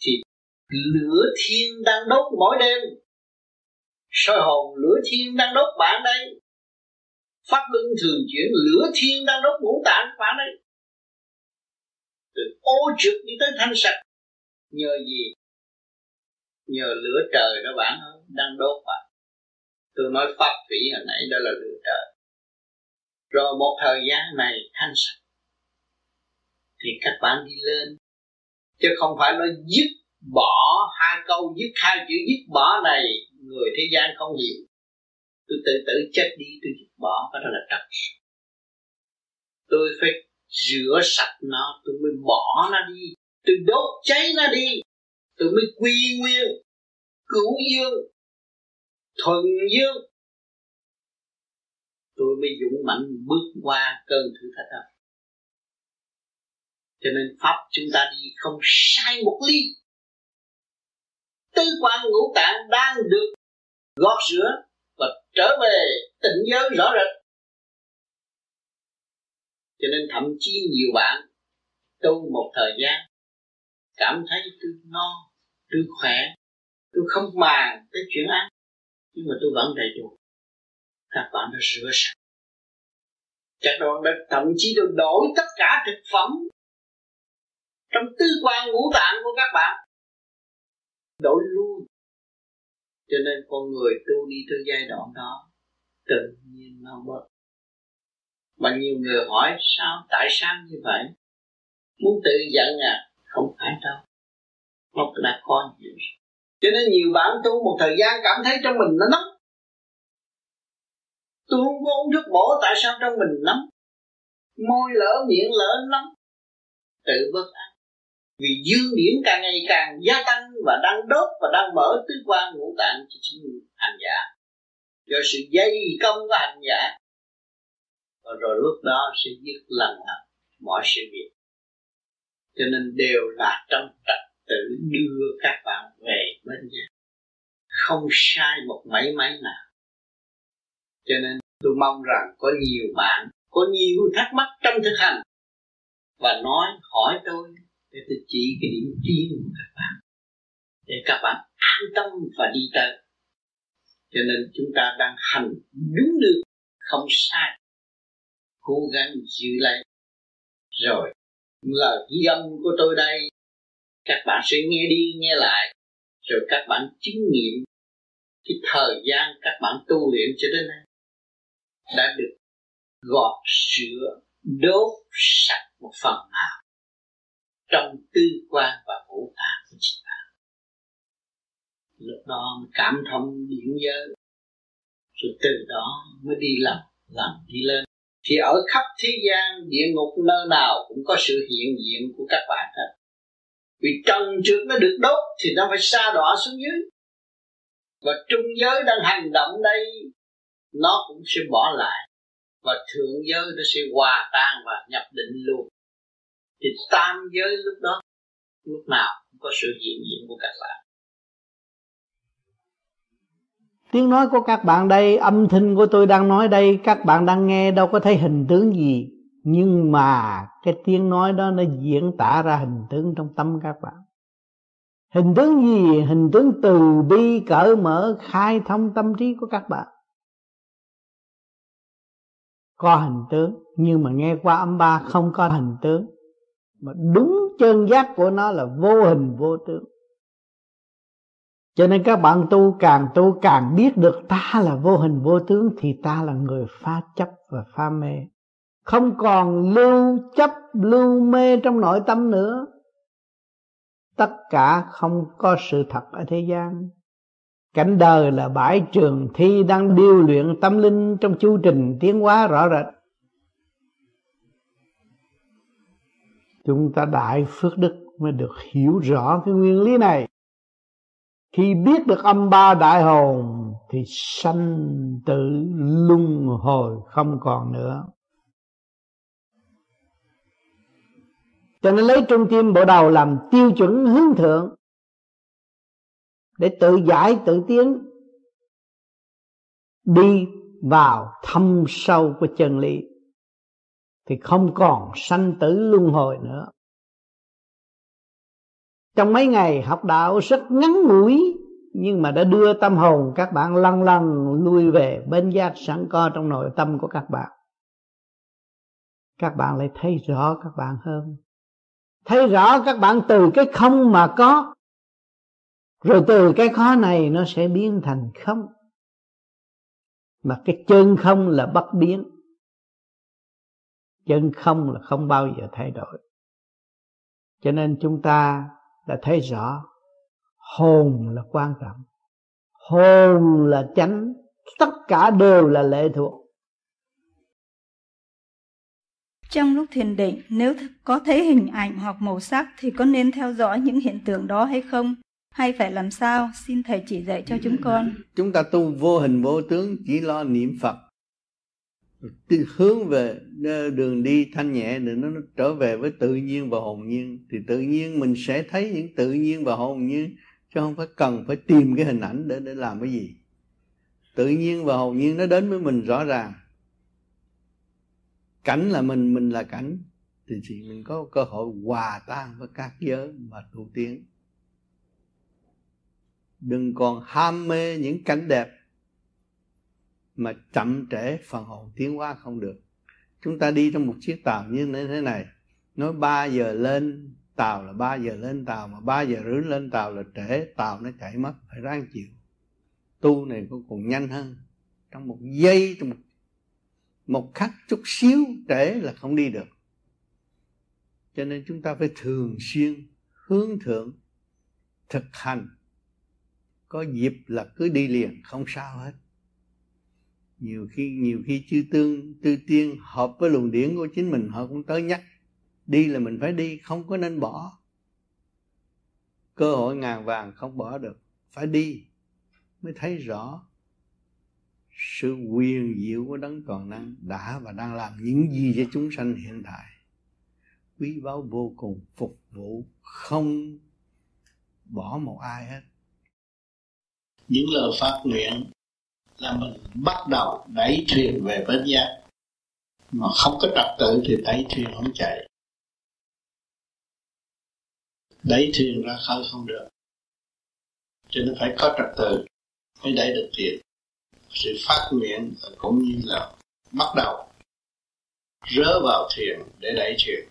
Thì lửa thiên đang đốt mỗi đêm, soi hồn lửa thiên đang đốt bạn đây, pháp luân thường chuyển lửa thiên đang đốt ngũ tạng bạn đây, từ ô trực đi tới thanh sạch. Nhờ gì? Nhờ lửa trời đó bạn ơi, đang đốt bạn. Tôi nói pháp thủy hồi nãy đó là lửa trời. Rồi một thời gian này thanh sạch thì các bạn đi lên, chứ không phải nói dứt bỏ hai câu, dứt hai chữ dứt bỏ này người thế gian không hiểu. Tôi tự tử chết đi, tôi dứt bỏ, cái đó là trật. Tôi phải rửa sạch nó, tôi mới bỏ nó đi, tôi đốt cháy nó đi, tôi mới quy nguyên, cửu dương, thuần dương, tôi mới dũng mãnh bước qua cơn thử thách đó. Cho nên pháp chúng ta đi không sai một ly. Tư quan ngũ tạng đang được gót rửa và trở về tịnh giới rõ rệt. Cho nên thậm chí nhiều bạn tu một thời gian cảm thấy tôi no, tôi khỏe, tôi không màng tới chuyện ăn, nhưng mà tôi vẫn đầy đủ. Các bạn đã rửa sạch, các bạn đã thậm chí được đổi tất cả thực phẩm trong tư quan ngũ tạng của các bạn, đổi luôn. Cho nên con người tu đi tới giai đoạn đó tự nhiên nó bớt. Mà nhiều người hỏi sao, tại sao như vậy? muốn tự giận à? Không phải đâu, nó đã có nhiều. Cho nên nhiều bạn tu một thời gian cảm thấy trong mình nó nóng. Tôi không có uống thuốc bổ, tại sao trong mình nóng? Môi lỡ, miệng lỡ nóng. Tự bất an. Vì dương điển càng ngày càng gia tăng và đang đốt và đang mở tứ quan ngũ tạng cho chính hành giả. Do sự dây công của hành giả. Và rồi lúc đó sẽ dứt lần lần mọi sự việc. Cho nên đều là trong trật tự đưa các bạn về bên nhà. Không sai một mấy mấy nào. Cho nên tôi mong rằng có nhiều bạn, có nhiều thắc mắc trong thực hành. Và nói, hỏi tôi, để tôi chỉ cái điểm riêng của các bạn. Để các bạn an tâm và đi tới. Cho nên chúng ta đang hành đúng được, không sai. Cố gắng giữ lại. Rồi, lời ghi âm của tôi đây, các bạn sẽ nghe đi, nghe lại. Rồi các bạn chứng nghiệm cái thời gian các bạn tu luyện cho đến nay đã được gọt sữa đốt sạch một phần nào trong tư quan và ngũ tạng của chính bạn. Lúc đó cảm thông điển giới, rồi từ đó mới đi làm đi lên. Thì ở khắp thế gian, địa ngục nơi nào cũng có sự hiện diện của các bạn hết. Vì trần trượt nó được đốt thì nó phải sa đọa xuống dưới. Và trung giới đang hành động đây, nó cũng sẽ bỏ lại. Và thượng giới nó sẽ hòa tan và nhập định luôn. Thì tam giới lúc nào cũng có sự hiện diện của các bạn. Tiếng nói của các bạn đây, âm thanh của tôi đang nói đây, các bạn đang nghe đâu có thấy hình tướng gì. Nhưng mà cái tiếng nói đó nó diễn tả ra hình tướng trong tâm các bạn. Hình tướng gì? Hình tướng từ bi cởi mở khai thông tâm trí của các bạn. Có hình tướng, nhưng mà nghe qua âm ba không có hình tướng. Mà đúng chân giác của nó là vô hình vô tướng. Cho nên các bạn tu càng biết được ta là vô hình vô tướng thì ta là người phá chấp và phá mê. Không còn lưu chấp lưu mê trong nội tâm nữa. Tất cả không có sự thật ở thế gian. Cảnh đời là bãi trường thi đang điêu luyện tâm linh trong chu trình tiến hóa rõ rệt. Chúng ta đại phước đức mới được hiểu rõ cái nguyên lý này. Khi biết được âm ba đại hồn thì sanh tử luân hồi không còn nữa. Cho nên lấy trung tâm bộ đầu làm tiêu chuẩn hướng thượng để tự giải tự tiến đi vào thâm sâu của chân lý thì không còn sanh tử luân hồi nữa. Trong mấy ngày học đạo rất ngắn ngủi nhưng mà đã đưa tâm hồn các bạn lăn lăn lui về bên giác sẵn có trong nội tâm của các bạn. Các bạn lại thấy rõ các bạn hơn. Thấy rõ các bạn từ cái không mà có. Rồi từ cái khó này nó sẽ biến thành không. Mà cái chân không là bất biến. Chân không là không bao giờ thay đổi. Cho nên chúng ta đã thấy rõ hồn là quan trọng. Hồn là chánh. Tất cả đều là lệ thuộc. Trong lúc thiền định, nếu có thấy hình ảnh hoặc màu sắc thì có nên theo dõi những hiện tượng đó hay không? Hay phải làm sao? Xin Thầy chỉ dạy cho chúng con. Chúng ta tu vô hình vô tướng chỉ lo niệm Phật. Hướng về đường đi thanh nhẹ để nó trở về với tự nhiên và hồn nhiên. Thì tự nhiên mình sẽ thấy những tự nhiên và hồn nhiên. Chứ không phải cần phải tìm cái hình ảnh để làm cái gì. Tự nhiên và hồn nhiên nó đến với mình rõ ràng. Cảnh là mình là cảnh. Thì mình có cơ hội hòa tan với các giới mà tu tiến. Đừng còn ham mê những cảnh đẹp mà chậm trễ phần hồn tiến hóa không được. Chúng ta đi trong một chiếc tàu như thế này. Nói 3 giờ lên tàu là 3 giờ lên tàu. Mà 3 giờ rưỡi lên tàu là trễ. Tàu nó chạy mất, phải ráng chịu. Tu này cũng còn nhanh hơn. Trong một giây, trong một khắc chút xíu trễ là không đi được. Cho nên chúng ta phải thường xuyên hướng thượng, thực hành. Có dịp là cứ đi liền, không sao hết. Nhiều khi chư tiên hợp với luồng điển của chính mình, họ cũng tới nhắc. Đi là mình phải đi, không có nên bỏ. Cơ hội ngàn vàng không bỏ được. Phải đi mới thấy rõ sự quyền diệu của Đấng Toàn Năng đã và đang làm những gì cho chúng sanh hiện tại. Quý báu vô cùng, phục vụ không bỏ một ai hết. Những lời phát nguyện là mình bắt đầu đẩy thuyền về bến giác. Mà không có trật tự thì đẩy thuyền không chạy. Đẩy thuyền ra khơi không được. Cho nên phải có trật tự mới đẩy được thuyền. Sự phát nguyện cũng như là bắt đầu rớ vào thuyền để đẩy thuyền.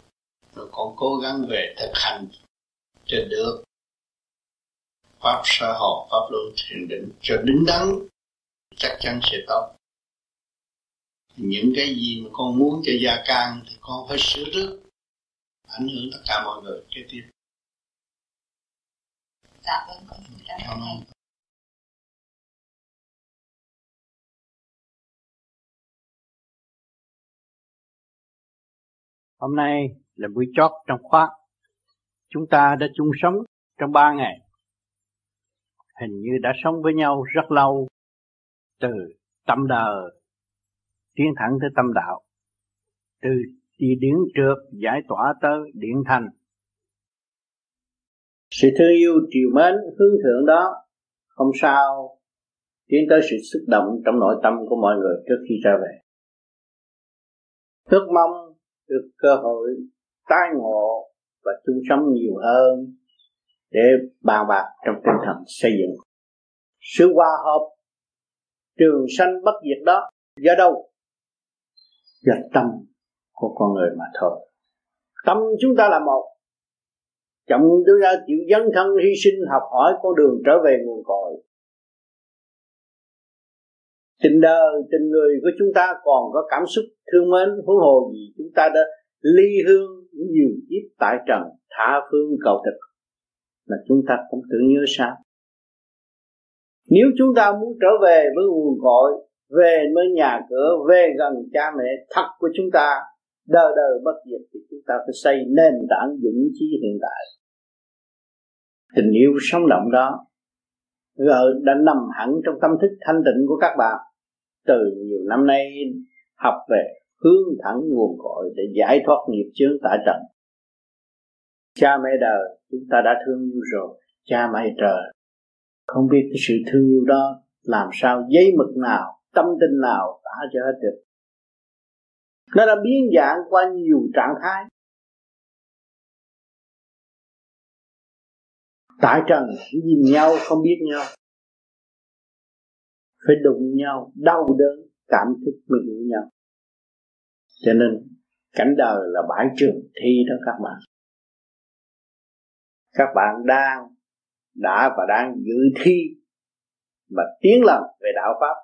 Rồi còn cố gắng về thực hành cho được pháp xã hội, pháp luân thiền định cho đứng đắn, chắc chắn sẽ tốt. Những cái gì mà con muốn cho gia can thì con phải sửa trước, ảnh hưởng tất cả mọi người kế tiếp. Dạ vâng, con xin cảm ơn. Hôm nay là buổi chót trong khóa. Chúng ta đã chung sống trong 3 ngày. Hình như đã sống với nhau rất lâu. Từ tâm đời tiến thẳng tới tâm đạo. Từ đi điển trượt giải tỏa tới điển thành. Sự thương yêu triều mến hướng thượng đó không sao tiến tới sự xúc động trong nội tâm của mọi người trước khi trở về. Ước mong được cơ hội tái ngộ và chung sống nhiều hơn để bàn bạc trong tinh thần xây dựng sự hòa hợp trường sanh bất diệt đó. Do đâu? Do tâm của con người mà thôi. Tâm chúng ta là một. Chậm chúng ta chịu dấn thân hy sinh học hỏi con đường trở về nguồn cội. Tình đời, tình người của chúng ta còn có cảm xúc thương mến, huống hồ gì chúng ta đã ly hương nhiều kiếp tại trần, tha phương cầu thực, là chúng ta cũng tưởng nhớ sao. Nếu chúng ta muốn trở về với nguồn cội, về với nhà cửa, về gần cha mẹ thật của chúng ta, đời đời bất diệt, thì chúng ta phải xây nền tảng vững chí hiện tại. Tình yêu sống động đó đã nằm hẳn trong tâm thức thanh tịnh của các bạn. Từ nhiều năm nay học về hướng thẳng nguồn cội để giải thoát nghiệp chướng tại trần. Cha mẹ đời chúng ta đã thương yêu rồi, cha mẹ trời không biết cái sự thương yêu đó làm sao, giấy mực nào, tâm tình nào tả cho hết được. Nó đã biến dạng qua nhiều trạng thái. Tại trần nhìn nhau không biết nhau, phải đụng nhau đau đớn cảm thức mới hiểu nhau. Cho nên cảnh đời là bãi trường thi đó các bạn. Các bạn đã và đang dự thi mà tiến lần về đạo pháp,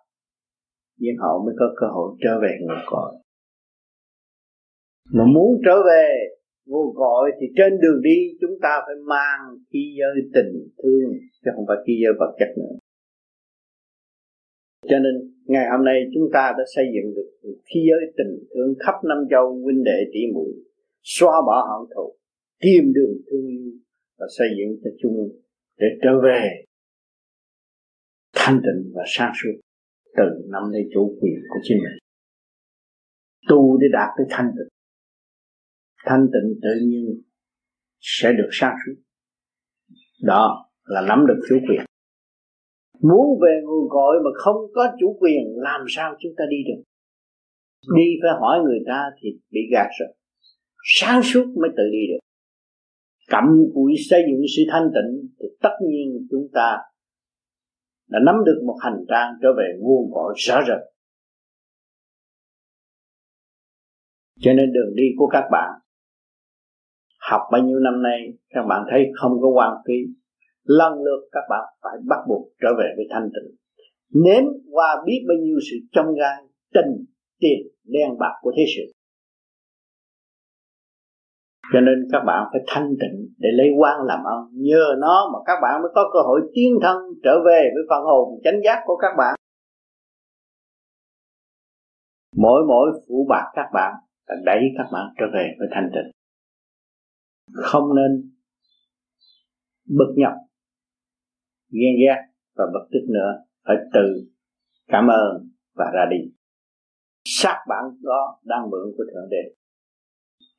nhưng họ mới có cơ hội trở về nguồn cội. Mà muốn trở về nguồn cội thì trên đường đi chúng ta phải mang khí giới tình thương, chứ không phải khí giới vật chất nữa. Cho nên ngày hôm nay chúng ta đã xây dựng được khí giới tình thương khắp năm châu huynh đệ tỷ muội, xóa bỏ hận thù, tìm đường thương yêu và xây dựng cho chung để trở về thanh tịnh và sáng suốt, từ nắm lấy chủ quyền của chính mình, tu để đạt tới thanh tịnh. Thanh tịnh tự nhiên sẽ được sáng suốt. Đó là nắm được chủ quyền. Muốn về nguồn cội mà không có chủ quyền làm sao chúng ta đi được? Đi phải hỏi người ta thì bị gạt rồi. Sáng suốt mới tự đi được. Cặm cụi xây dựng sự thanh tịnh thì tất nhiên chúng ta đã nắm được một hành trang trở về nguồn cội rõ rệt. Cho nên đường đi của các bạn học bao nhiêu năm nay các bạn thấy không có hoang phí. Lần lượt các bạn phải bắt buộc trở về với thanh tịnh. Nếm qua biết bao nhiêu sự chông gai, tình, tiền, đen bạc của thế sự. Cho nên các bạn phải thanh tịnh để lấy quan làm ơn. Nhờ nó mà các bạn mới có cơ hội tiến thân trở về với phần hồn chánh giác của các bạn. Mỗi phụ bạc các bạn là đẩy các bạn trở về với thanh tịnh. Không nên bực nhọc, ghen ghét và bực tức nữa. Phải từ cảm ơn và ra đi. Sắc bạn có đang mượn của Thượng Đế,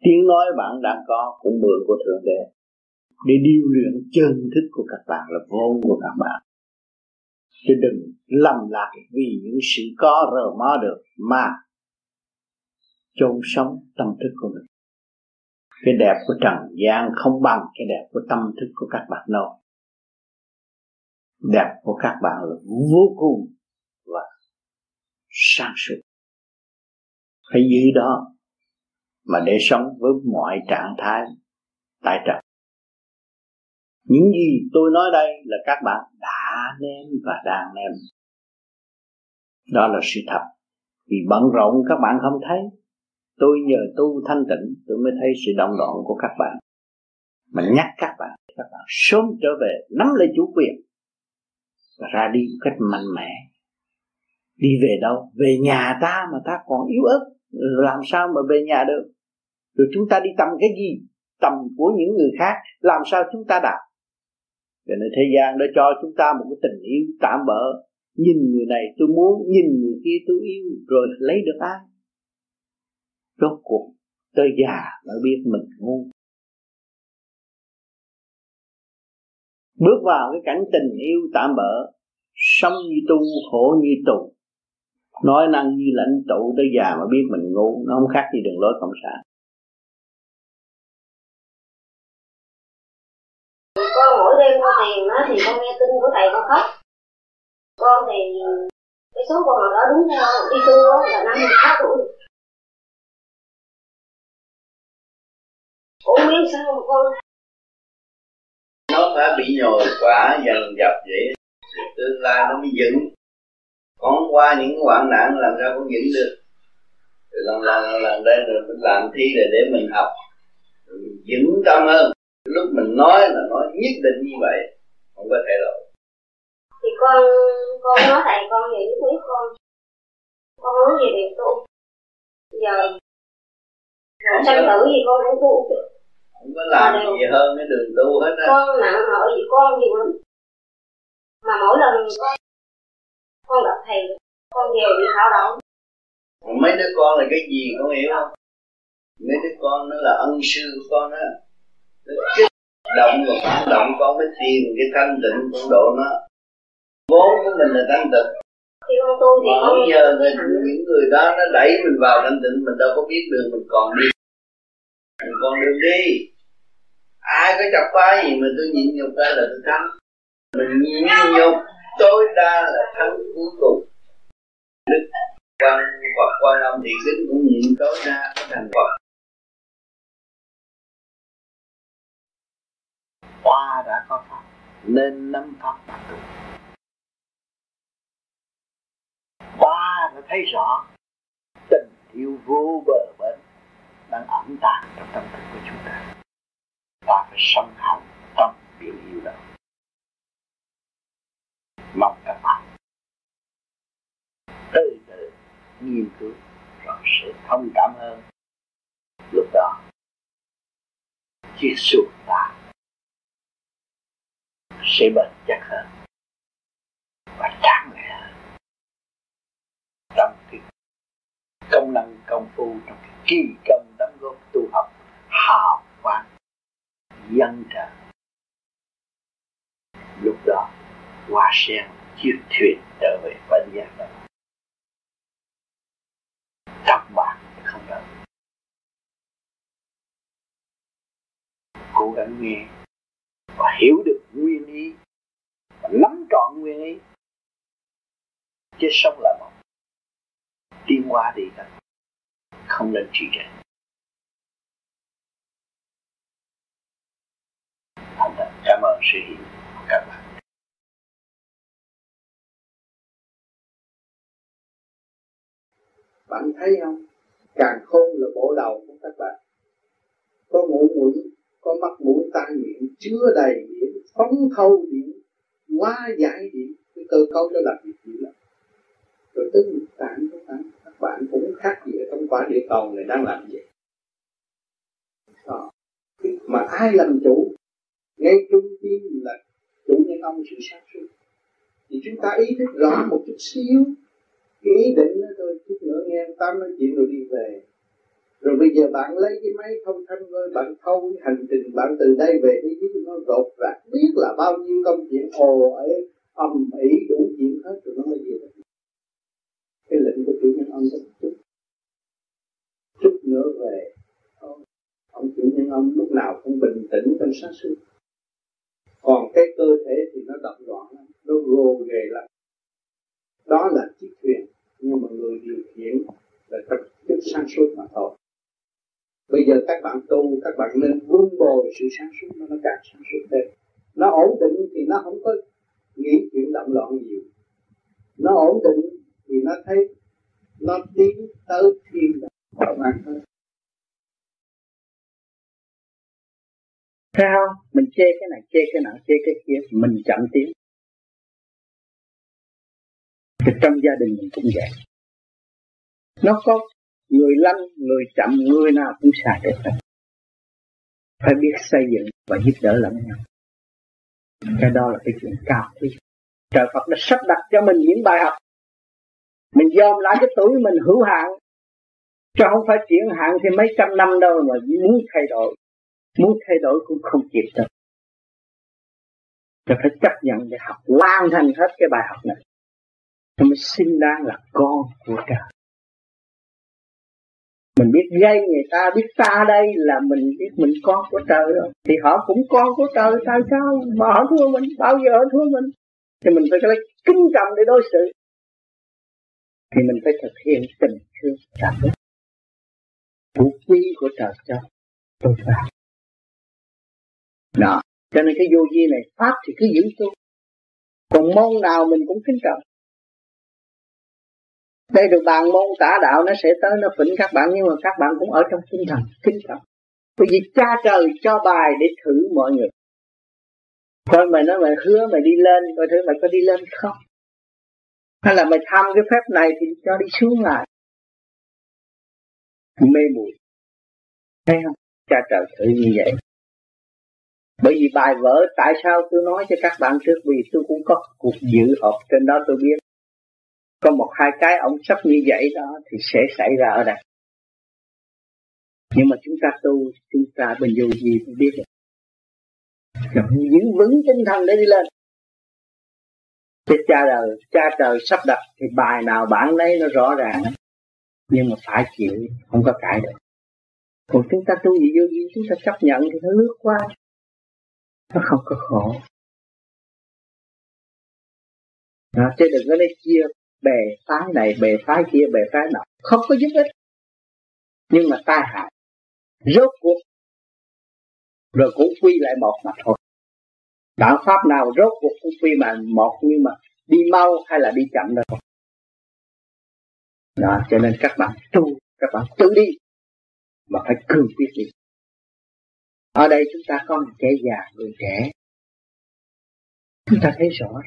tiếng nói bạn đang có cũng mượn của Thượng Đế, để điêu luyện chân thức của các bạn là vốn của các bạn. Chứ đừng lầm lạc vì những sự có rờ mó được mà chôn sống tâm thức của mình. Cái đẹp của trần gian không bằng cái đẹp của tâm thức của các bạn đâu. Đẹp của các bạn là vô cùng và sáng suốt. Phải giữ đó mà để sống với mọi trạng thái tại trận. Những gì tôi nói đây là các bạn đã nên và đang nên. Đó là sự thật. Vì bận rộn các bạn không thấy. Tôi nhờ tu thanh tịnh tôi mới thấy sự động loạn của các bạn. Mà nhắc các bạn sớm trở về, nắm lấy chủ quyền và ra đi một cách mạnh mẽ. Đi về đâu? Về nhà ta mà ta còn yếu ớt, làm sao mà về nhà được? Rồi chúng ta đi tầm cái gì? Tầm của những người khác, làm sao chúng ta đạt? Cho nên thế gian đã cho chúng ta một cái tình yêu tạm bỡ. Nhìn người này tôi muốn, nhìn người kia tôi yêu, rồi lấy được ai? Rốt cuộc tới già mới biết mình ngu. Bước vào cái cảnh tình yêu tạm bỡ, sống như tu, khổ như tù, nói năng như lãnh tụ, tới già mà biết mình ngu. Nó không khác gì đường lối cộng sản. Con mỗi đêm con thiền á thì con nghe kinh của thầy con khóc. Con thì cái số con đó đúng theo đi tu là 58 tuổi. Cũng biết sao mà con nó phải bị nhồi quả dần dập vậy thì tương lai nó mới vững. Con qua những hoạn nạn làm sao con vững được? Rồi lần đây rồi mình làm thi rồi để mình học, rồi mình vững tâm hơn. Lúc mình nói là nói nhất định như vậy, không có thay đổi. Thì con nói thầy con về những thứ con muốn về việc tu. Giờ con tranh thử gì con cũng tu được. Không có làm gì hơn cái đường tu hết á. Con nặng hỏi gì con nhiều lắm. Mà mỗi lần con gặp thầy, con về bị thao động. Mấy đứa con là cái gì con hiểu không? Mấy đứa con nó là ân sư của con á. Nó kích động và phản động, con mới tìm cái thanh tịnh của độ nó. Vốn của mình là thanh tịnh. Mà không nhờ những người đó nó đẩy mình vào thanh tịnh, mình đâu có biết đường mình còn đi. Mình còn đường đi. Ai có chọc phá gì mà tôi nhịn nhục ra là tôi thắng. Mình nhịn nhục tối đa là thắng cuối cùng. Đức Quan Phật Quan Âm Thị Kính cũng nhịn tối đa cái thành Phật. Qua đã có Pháp, nên nắm Pháp mà tu. Qua đã thấy rõ tình yêu vô bờ bến đang ẩn tàng trong tâm thức của chúng ta. Ta phải sống hẳn tâm biểu yêu đó. Mong các bạn từ từ nghiên cứu rồi sẽ thông cảm hơn. Lúc đó chiếc xuồng ta sẽ bền chắc hơn và tráng lệ hơn trong cái công năng công phu, trong cái kỳ công đóng góp tu học hào quang dân trời. Lúc đó hoa sen chiếc thuyền trở về bến giác đó, các bạn không đâu. Cố gắng nghe và hiểu được nguyên ý và nắm trọn nguyên ý, chết sống là một, tiến qua đi thôi, không nên trì trệ. Thành thật cảm ơn sự hiểu của các bạn. Bạn thấy không? Càng khôn là bộ đầu của các bạn. có mũi mũi, có mắt mũi tai miệng, chứa đầy điện, phóng thâu điện, hóa giải điện, cái cơ cấu nó làm việc gì lắm. Rồi tới một tảng của các bạn cũng khác gì ở trong quả địa cầu này đang làm gì. Đó. Mà ai làm chủ, ngay trung tâm là chủ nhân ông sự sáng suốt. Thì chúng ta ý thức rõ một chút xíu, cái ý định đó thôi, chút nữa nghe ông Tám nói chuyện rồi đi về. Rồi bây giờ bạn lấy cái máy thông thanh thôi, bạn thâu cái hành trình, bạn từ đây về đi chứ nó rột rạc, biết là bao nhiêu công chuyện ồ ấy, ầm ĩ đủ chuyện hết rồi nó mới về được. Cái lệnh của chủ nhân ông rất chút. Chút nữa về, ông chủ nhân ông lúc nào cũng bình tĩnh trong sáng suốt. Còn cái cơ thể thì nó động loạn lắm, nó gồ ghề lắm. Đó là chiếc thuyền, nhưng mà người điều khiển là trong chút sáng suốt mà thôi. Bây giờ các bạn tu, các bạn nên vun bồi sự sáng suốt, nó càng sáng suốt thêm. Nó ổn định thì nó không có nghĩ chuyện động loạn nhiều. Nó ổn định thì nó thấy, nó tiến tới thiên đạo an hơn. Thấy không? Mình chê cái này, chê cái nào, chê cái kia, mình chậm tiến. Thì trong gia đình mình cũng vậy. Nó có người lanh, người chậm, người nào cũng xài được hết. Phải biết xây dựng và giúp đỡ lẫn nhau. Cái đó là cái chuyện cao quý. Trời Phật đã sắp đặt cho mình những bài học. Mình dòm lại cái tuổi mình hữu hạn. Chứ không phải chuyển hạn thì mấy trăm năm đâu mà muốn thay đổi. Muốn thay đổi cũng không kịp đâu. Cho phải chấp nhận để học lan thành hết cái bài học này. Nó mới xinh đáng là con của trời. Mình biết gây người ta, biết ta đây là mình biết mình con của trời rồi. Thì họ cũng con của trời, tại sao mà họ thua mình, bao giờ họ thua mình. Thì mình phải lấy kính trọng để đối xử. Thì mình phải thực hiện tình thương cảm ơn. Vũ quý của trời cho tôi vào. Đó, cho nên cái vô vi này pháp thì cứ giữ tu. Còn môn nào mình cũng kính trọng. Đây được bàn môn tả đạo nó sẽ tới nó phỉnh các bạn, nhưng mà các bạn cũng ở trong tinh thần kính trọng. Bởi vì cha trời cho bài để thử mọi người. Coi mày nói mày hứa mày đi lên, coi thử mày có đi lên không. Hay là mày tham cái phép này thì cho đi xuống lại. Mê muội. Thấy không? Cha trời thử như vậy. Bởi vì bài vở tại sao tôi nói cho các bạn trước, vì tôi cũng có cuộc dự họp trên đó tôi biết. Có một hai cái ổng sắp như vậy đó thì sẽ xảy ra ở đây. Nhưng mà chúng ta tu, chúng ta bình dù gì cũng biết được. Giữ vững tinh thần để đi lên. Thế cha trời sắp đặt thì bài nào bạn lấy nó rõ ràng. Nhưng mà phải chịu, không có cãi được. Còn chúng ta tu gì vô gì, chúng ta chấp nhận thì nó lướt qua. Nó không có khổ. Đó, chứ đừng có lấy chia bè phái này, bè phái kia, bè phái nọ. Không có giúp ích. Nhưng mà tai hại. Rốt cuộc. Rồi cũng quy lại một mà thôi. Đạo pháp nào rốt cuộc cũng quy mà một, nhưng mà đi mau hay là đi chậm đâu. Đó, cho nên các bạn tu, các bạn tự đi. Mà phải cương quyết đi. Ở đây chúng ta có một trẻ già, người trẻ. Chúng ta thấy rõ.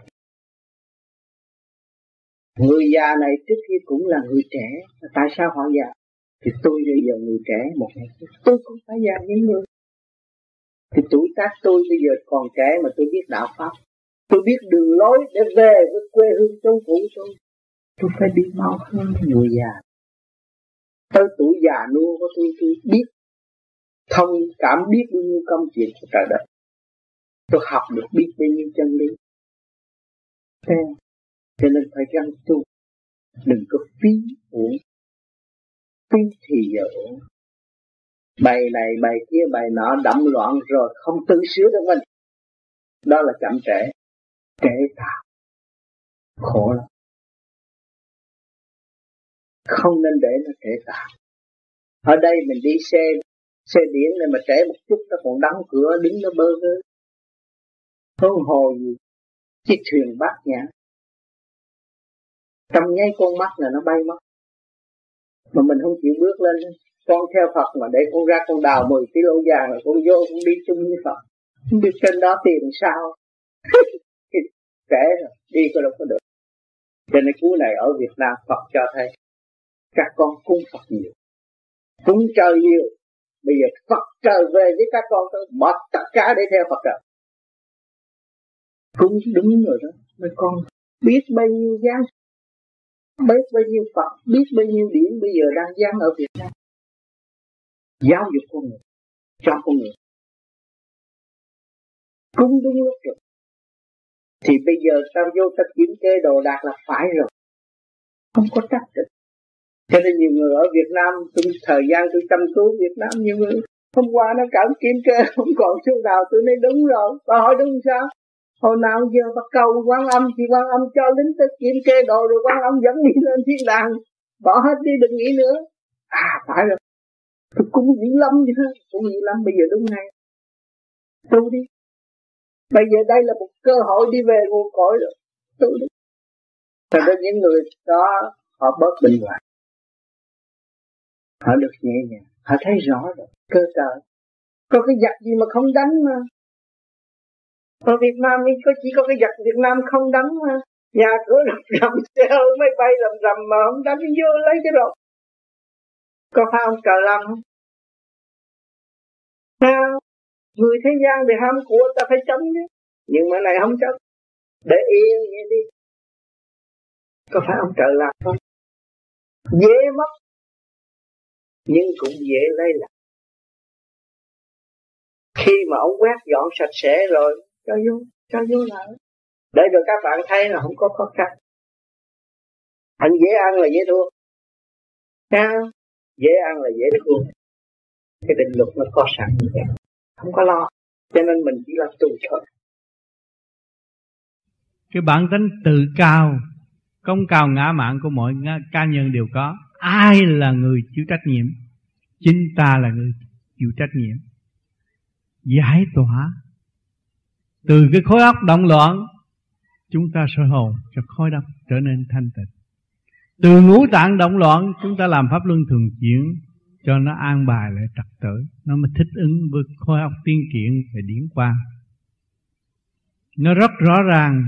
Người già này trước khi cũng là người trẻ. Tại sao họ già? Thì tôi bây giờ người trẻ một ngày. Tôi cũng phải già như người. Thì tuổi tác tôi bây giờ còn trẻ mà tôi biết đạo pháp. Tôi biết đường lối để về với quê hương châu cũ tôi. Tôi phải đi mau hơn người già. Tới tuổi già nua của tôi biết. Thông cảm biết bao nhiêu công chuyện của trời đất. Tôi học được biết bao nhiêu chân lý. Thế cho nên phải gắng tu. Đừng có phí uổng. Phí thì dở. Bài này bài kia bài nọ đậm loạn rồi không tự sửa được mình. Đó là chậm trễ. Trễ tạo. Khổ lắm. Không nên để nó trễ tạo. Ở đây mình đi xe biển này mà trễ một chút nó còn đóng cửa đứng nó bơ vơ. Không hồ gì. Chiếc thuyền bát nhã. Trong nháy con mắt là nó bay mất. Mà mình không chịu bước lên. Con theo Phật mà để con ra con đào 10 kg vàng rồi con vô con đi chung với Phật. Không biết trên đó tìm sao. Trễ rồi, đi có đâu có được. Cho nên cuối này ở Việt Nam Phật cho thấy các con cúng Phật nhiều, cúng trời nhiều. Bây giờ Phật trở về với các con, bỏ tất cả để theo Phật rồi. Cúng đúng rồi đó. Mấy con biết bao nhiêu gián, biết bao nhiêu Phật, biết bao nhiêu điển bây giờ đang gián ở Việt Nam. Giáo dục con người, cho con người cúng đúng lúc rồi. Thì bây giờ sao vô ta kiểm kê đồ đạc là phải rồi, không có trách được. Cho nên nhiều người ở Việt Nam, thời gian tôi chăm chú Việt Nam, nhiều người hôm qua nó cảm kiểm kê không còn chỗ nào, tôi nói đúng rồi. Bà hỏi đúng sao? Hồi nào giờ bà cầu Quan Âm, thì Quan Âm cho lính tới kiểm kê đồ rồi Quan Âm dẫn đi lên thiên đàng, bỏ hết đi đừng nghĩ nữa. À phải rồi, tôi cũng dữ lắm chứ, cũng dữ lắm. Bây giờ đúng ngay tu đi. Bây giờ đây là một cơ hội đi về nguồn cội rồi, tu đi. Thật ra những người đó họ bớt bình hoạn, họ được nhẹ nhàng, họ thấy rõ rồi, cơ sở. Có cái giặc gì mà không đánh mà. Ở Việt Nam chỉ có cái giặc Việt Nam không đánh mà. Nhà cửa rầm rầm, xe hơi máy bay rầm rầm mà không đánh vô lấy cái đồ. Có phải ông trời làm không? Sao? Người thế gian để ham của ta phải chống chứ. Nhưng mà này không chống. Để yên nghe đi. Có phải ông trời làm không? Dễ mất, nhưng cũng dễ lấy lại. Khi mà ông quét dọn sạch sẽ rồi, cho vô lại. Để rồi các bạn thấy là không có khó khăn. Anh dễ ăn là dễ thua. Sao? Dễ ăn là dễ thua. Cái định luật nó có sẵn như vậy, không có lo. Cho nên mình chỉ là tu thôi. Cái bản tính tự cao, công cao ngã mạn của mọi cá nhân đều có. Ai là người chịu trách nhiệm? Chính ta là người chịu trách nhiệm. Giải tỏa từ cái khối óc động loạn, chúng ta soi hồn cho khối óc trở nên thanh tịnh. Từ ngũ tạng động loạn, chúng ta làm pháp luân thường chuyển cho nó an bài lại trật tự, nó mới thích ứng với khối óc tiên kiện về điển quang. Nó rất rõ ràng.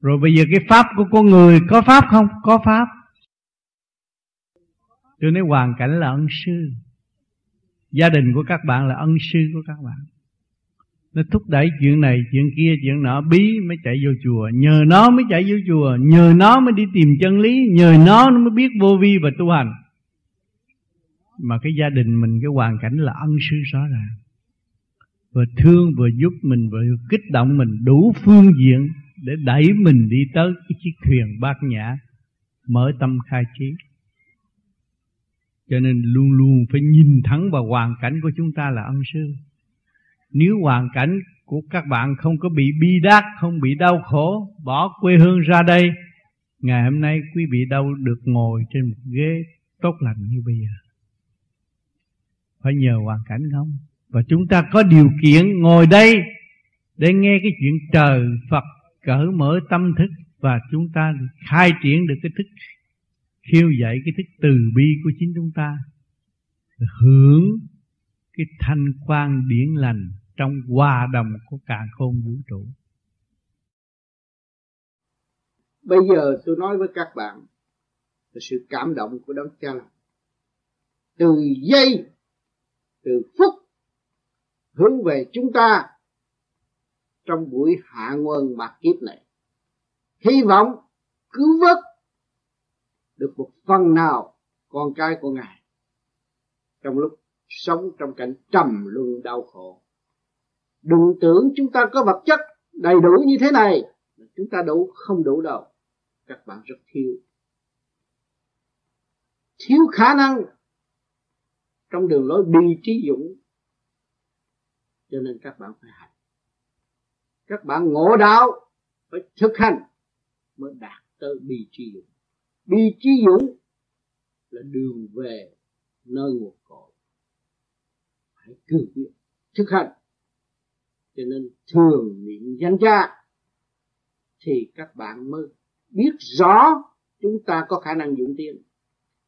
Rồi bây giờ cái pháp của con người có pháp không? Có pháp. Tôi nói hoàn cảnh là ân sư, gia đình của các bạn là ân sư của các bạn. Nó thúc đẩy chuyện này, chuyện kia, chuyện nọ, bí mới chạy vô chùa. Nhờ nó mới chạy vô chùa, nhờ nó mới đi tìm chân lý, nhờ nó mới biết vô vi và tu hành. Mà cái gia đình mình, cái hoàn cảnh là ân sư rõ ràng, vừa thương vừa giúp mình, vừa kích động mình, đủ phương diện để đẩy mình đi tới cái chiếc thuyền bát nhã, mở tâm khai trí. Cho nên luôn luôn phải nhìn thẳng vào hoàn cảnh của chúng ta là ân sư. Nếu hoàn cảnh của các bạn không có bị bi đát, không bị đau khổ, bỏ quê hương ra đây, ngày hôm nay quý vị đâu được ngồi trên một ghế tốt lành như bây giờ. Phải nhờ hoàn cảnh không? Và chúng ta có điều kiện ngồi đây để nghe cái chuyện trời Phật cởi mở tâm thức, và chúng ta khai triển được cái thức khiêu dậy, cái thức từ bi của chính chúng ta, hưởng cái thanh quan điển lành trong hòa đồng của càn khôn vũ trụ. Bây giờ tôi nói với các bạn là sự cảm động của đấng Cha Lành. Từ giây, từ phút hướng về chúng ta trong buổi hạ nguồn mạt kiếp này, hy vọng cứu vớt được một phần nào con cái của Ngài trong lúc sống trong cảnh trầm luân đau khổ. Đừng tưởng chúng ta có vật chất đầy đủ như thế này, chúng ta đủ không đủ đâu. Các bạn rất thiếu khả năng trong đường lối bi trí dũng. Cho nên các bạn phải hành, các bạn ngộ đạo phải thực hành mới đạt tới bi trí dũng. Bi trí dũng là đường về nơi nguồn cội. Hãy cương quyết thực hành. Cho nên thường niệm danh Cha thì các bạn mới biết rõ chúng ta có khả năng dũng tiến.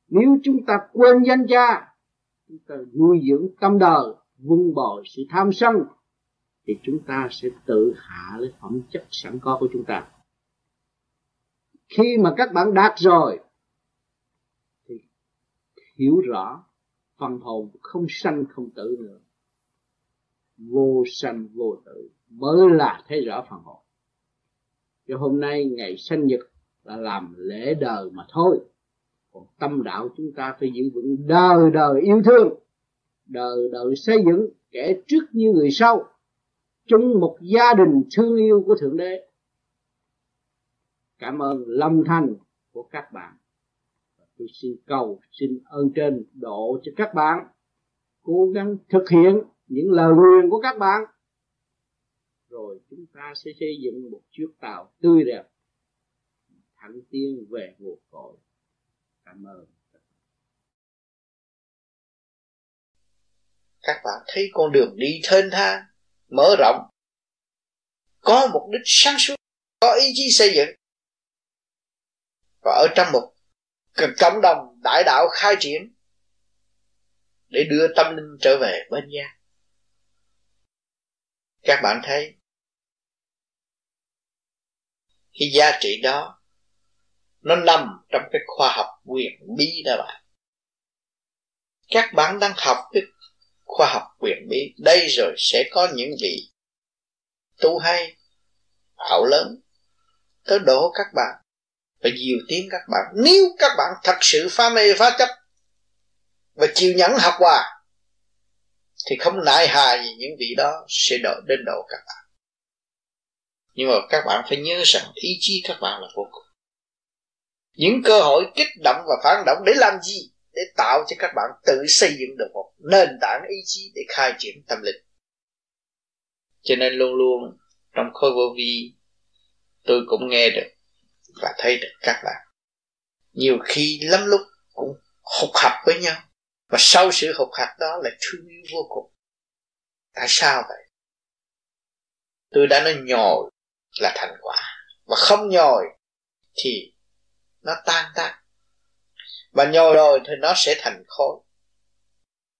Nếu chúng ta quên danh Cha chúng ta nuôi dưỡng tâm đời, vun bồi sự tham sân, thì chúng ta sẽ tự hạ lấy phẩm chất sẵn có của chúng ta. Khi mà các bạn đạt rồi thì hiểu rõ phần hồn không sanh không tử nữa, vô sanh vô tử mới là thấy rõ phần hồn. Cho hôm nay ngày sanh nhật là làm lễ đời mà thôi, còn tâm đạo chúng ta phải giữ vững đời đời yêu thương, đời đời xây dựng, kẻ trước như người sau, chung một gia đình thương yêu của Thượng Đế. Cảm ơn lâm thành của các bạn. Tôi xin cầu xin ơn trên độ cho các bạn cố gắng thực hiện những lời nguyện của các bạn, rồi chúng ta sẽ xây dựng một chiếc tàu tươi đẹp thẳng tiến về nguồn cội. Cảm ơn. Các bạn thấy con đường đi thênh thang, mở rộng, có mục đích sáng suốt, có ý chí xây dựng, và ở trong một cộng đồng đại đạo khai triển để đưa tâm linh trở về bên nhà. Các bạn thấy cái giá trị đó nó nằm trong cái khoa học quyền bí đó bạn. Các bạn đang học cái khoa học quyền bí đây, rồi sẽ có những vị tu hay ảo lớn tới đổ các bạn và nhiều tiếng các bạn, nếu các bạn thật sự phá mê phá chấp và chịu nhẫn học hòa, thì không nại hà gì những vị đó sẽ đến độ các bạn. Nhưng mà các bạn phải nhớ rằng ý chí các bạn là vô cùng. Những cơ hội kích động và phản động để làm gì? Để tạo cho các bạn tự xây dựng được một nền tảng ý chí để khai triển tâm linh. Cho nên luôn luôn trong khối vô vi tôi cũng nghe được và thấy được các bạn. Nhiều khi lắm lúc cũng hụt hạc với nhau, và sau sự hụt hạc đó là thương yêu vô cùng. Tại sao vậy? Tôi đã nói nhồi là thành quả, và không nhồi thì nó tan tác, và nhồi rồi thì nó sẽ thành khối.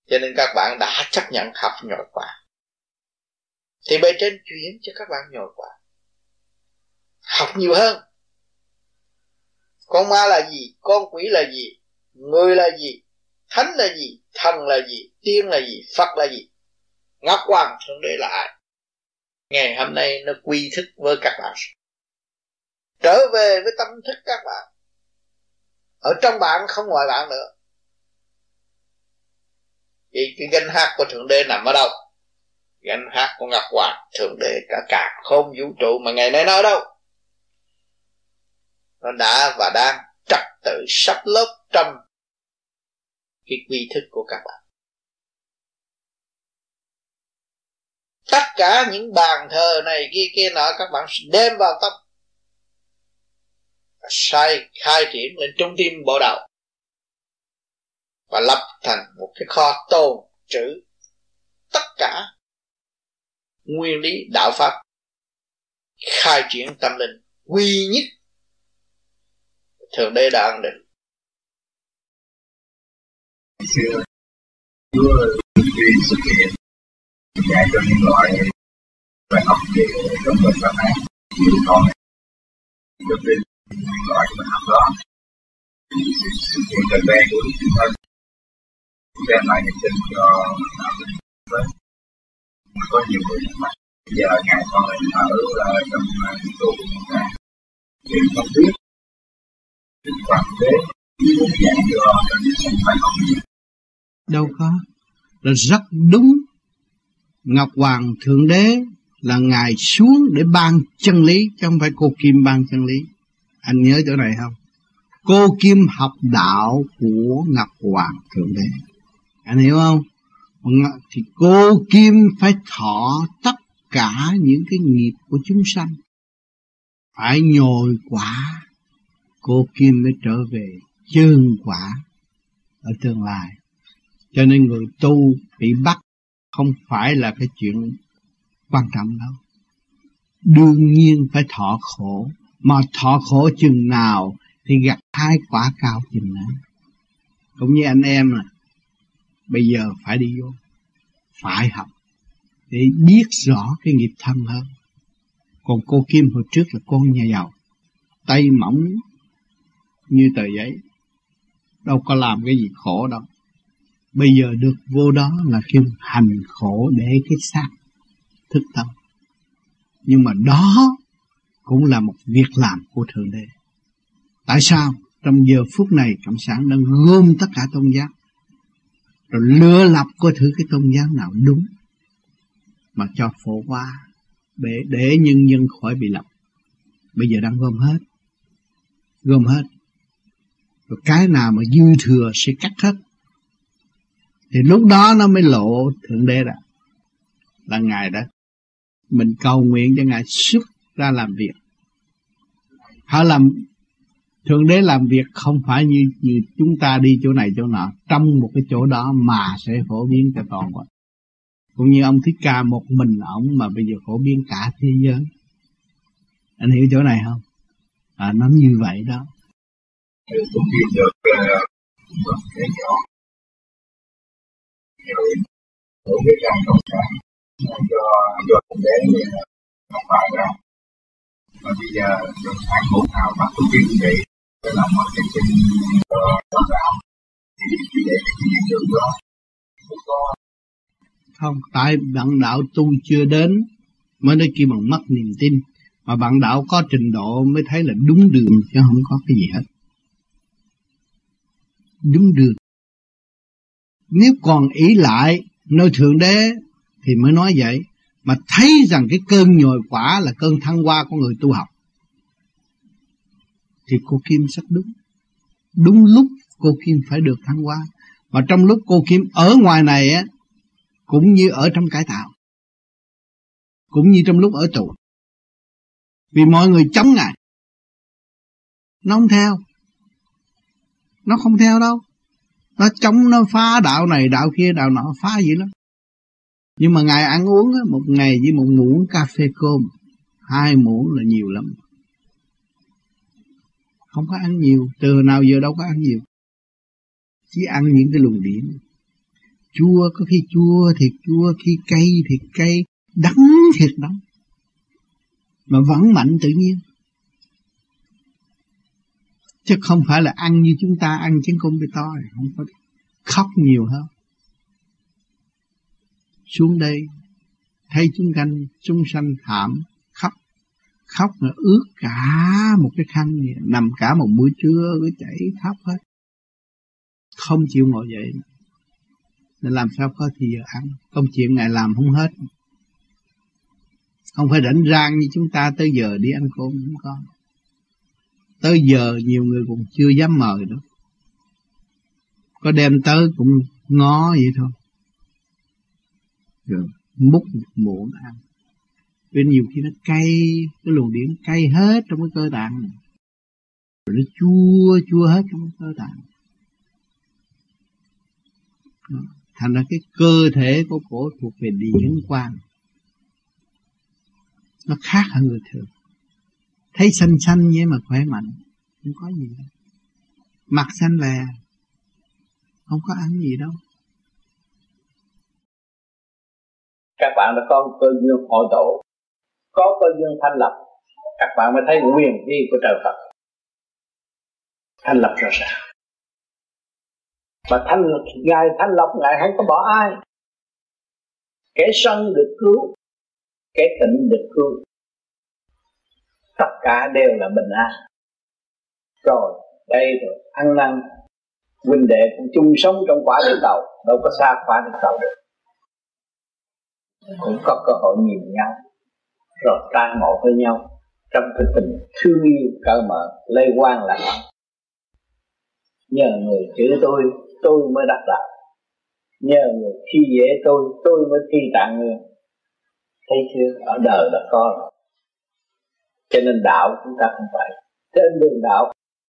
Cho nên các bạn đã chấp nhận học nhồi quả thì bề trên chuyển cho các bạn nhồi quả, học nhiều hơn. Con ma là gì? Con quỷ là gì? Người là gì? Thánh là gì? Thần là gì? Tiên là gì? Phật là gì? Ngọc Hoàng Thượng Đế là ai? Ngày hôm nay nó quy thức với các bạn, trở về với tâm thức các bạn, ở trong bạn không ngoài bạn nữa. Vì cái gánh hát của Thượng Đế nằm ở đâu? Gánh hát của Ngọc Hoàng Thượng Đế cả càn khôn vũ trụ mà ngày nay nó ở đâu? Nó đã và đang trật tự sắp lớp trong cái quy thức của các bạn. Tất cả những bàn thờ này kia nọ các bạn đem vào tâm, sai khai triển lên trung tim bộ đầu, và lập thành một cái kho tồn trữ tất cả nguyên lý đạo pháp khai triển tâm linh quy nhất Thượng Đế đã ẩn định. Gọi mà học đó thì sự kiện gần đây của chúng ta đem lại niềm tin cho đạo đức. Có nhiều người mà giờ ngày con mình ở trong tù chúng ta thì không biết những quan thế muốn dạy cho họ thì không phải học gì. Đâu có, là rất đúng. Ngọc Hoàng Thượng Đế là Ngài xuống để ban chân lý, chứ không phải cô Kim ban chân lý. Anh nhớ chỗ này không? Cô Kim học đạo của Ngọc Hoàng Thượng Đế. Anh hiểu không? Thì cô Kim phải thọ tất cả những cái nghiệp của chúng sanh, phải nhồi quả. Cô Kim mới trở về chơn quả ở tương lai. Cho nên người tu bị bắt không phải là cái chuyện quan trọng đâu. Đương nhiên phải thọ khổ, mà thọ khổ chừng nào thì gặt hái quả cao chừng đó. Cũng như anh em là Bây giờ phải đi vô, phải học để biết rõ cái nghiệp thân hơn. Còn cô Kim hồi trước là con nhà giàu, tay mỏng như tờ giấy, đâu có làm cái gì khổ đâu. Bây giờ được vô đó là khi hành khổ để cái xác thức tâm. Nhưng mà đó cũng là một việc làm của Thượng Đế. Tại sao trong giờ phút này Cộng sản đang gom tất cả tôn giáo rồi lựa lập coi thử cái tôn giáo nào đúng mà cho phổ qua để nhân dân khỏi bị lập. Bây giờ đang gom hết rồi cái nào mà dư thừa sẽ cắt hết, thì lúc đó nó mới lộ Thượng Đế ra là Ngài đó. Mình cầu nguyện cho Ngài xuất ra làm việc. Họ làm Thượng Đế làm việc không phải như chúng ta đi chỗ này chỗ nọ, trong một cái chỗ đó mà sẽ phổ biến cho toàn quốc. Cũng như ông Thích Ca một mình ổng mà bây giờ phổ biến cả thế giới. Anh hiểu chỗ này không? À, nó như vậy đó. Cũng được và bây giờ được sản phụ nào bắt đầu kiên trì để làm một chương trình đào tạo thì như vậy thì những điều đó không có không. Tại bạn đạo tu chưa đến mới nói kia bằng mất niềm tin, mà bạn đạo có trình độ mới thấy là đúng đường chứ không có cái gì hết. Đúng đường. Nếu còn ý lại nơi Thượng Đế thì mới nói vậy. Mà thấy rằng cái cơn nhồi quả là cơn thăng hoa của người tu học thì cô Kim rất đúng. Đúng lúc cô Kim phải được thăng hoa. Mà trong lúc cô Kim ở ngoài này á, cũng như ở trong cải tạo, cũng như trong lúc ở tù, vì mọi người chống Ngài, Nó không theo đâu. Nó chống, nó phá đạo này, đạo kia, đạo nọ, phá gì lắm. Nhưng mà Ngài ăn uống á, một ngày với một muỗng cà phê cơm, 2 muỗng là nhiều lắm. Không có ăn nhiều, từ nào giờ đâu có ăn nhiều. Chỉ ăn những cái luồng điển. Chua, có khi chua thiệt chua, khi cay thiệt cay, đắng thiệt đắng. Mà vẫn mạnh tự nhiên. Chứ không phải là ăn như chúng ta ăn chén cơm bê to, không có khóc nhiều hơn. Xuống đây thấy chúng sanh thảm khóc là ướt cả một cái khăn, nằm cả một buổi trưa cứ chảy khóc hết, không chịu ngồi dậy. Nên làm sao có thì giờ ăn, công chuyện Ngài làm không hết, không phải rảnh rang như chúng ta tới giờ đi ăn cơm, không có. Tới giờ nhiều người cũng chưa dám mời nữa, có đem tới cũng ngó vậy thôi. Rồi múc một muỗng ăn. Vì nhiều khi nó cay, cái luồng điển cay hết trong cái cơ tạng này. Rồi nó chua hết trong cái cơ tạng. Đó. Thành ra cái cơ thể của cổ thuộc về điển quan. Nó khác hơn người thường. Thấy xanh vậy mà khỏe mạnh, không có gì đâu. Mặt xanh lè, không có ăn gì đâu. Các bạn đã có cơ duyên hội tụ, có cơ duyên thanh lập, các bạn mới thấy quyền uy của trời Phật. Thanh lập rõ ràng. Và thanh lập Ngài không có bỏ ai. Kẻ sân được cứu, kẻ tịnh được cứu, tất cả đều là bình an. Rồi đây rồi ăn năn, huynh đệ cũng chung sống trong quả địa cầu, đâu có xa quả địa cầu được. Cũng có cơ hội nhìn nhau, rồi tai ngộ với nhau trong cái tình thương yêu cởi mở, lây quan là lắm. Nhờ người chửi tôi mới đắc đạo. Nhờ người khi dễ tôi mới khi tạng người. Thấy chưa, ở đời là có rồi. Cho nên đạo chúng ta không phải. Trên đường đạo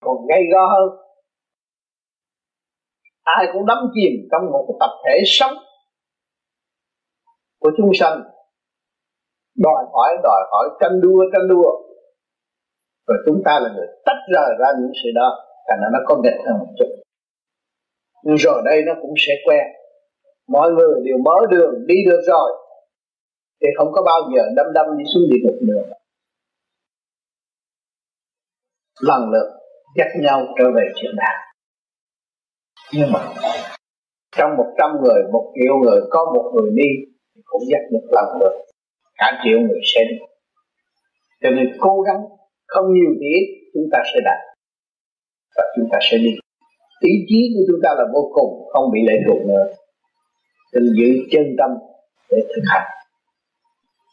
còn gay go hơn. Ai cũng đắm chìm trong một cái tập thể sống của chúng sanh, đòi hỏi tranh đua, rồi chúng ta là người tách rời ra những sự đó, thành ra nó có nghịch hơn một chút. Nhưng rồi đây nó cũng sẽ quen, mọi người đều mở đường đi được rồi thì không có bao giờ đâm đi xuống địa ngục nữa. Lần lượt dắt nhau trở về chuyện đạo. Nhưng mà trong 100 người, 1 triệu người có 1 người đi thì cũng dắt được lần lượt cả triệu người sẽ đi. Cho nên cố gắng không nhiều thì ít, chúng ta sẽ đạt và chúng ta sẽ đi. Ý chí của chúng ta là vô cùng, không bị lệ thuộc nữa. Nên giữ chân tâm để thực hành,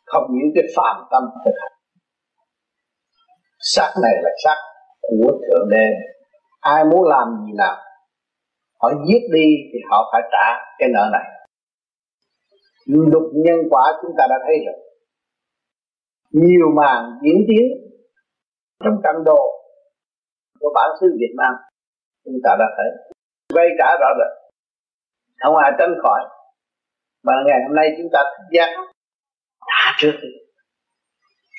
không những cái phàm tâm thực hành. Xác này là xác của Thượng Đế, ai muốn làm gì làm, họ giết đi thì họ phải trả cái nợ này. Luật nhân quả chúng ta đã thấy rồi, nhiều màn diễn tiến trong căn đồ của bản xứ Việt Nam chúng ta đã thấy gây trả rõ rệt, không ai tránh khỏi. Mà ngày hôm nay chúng ta thức giác đã trước đi,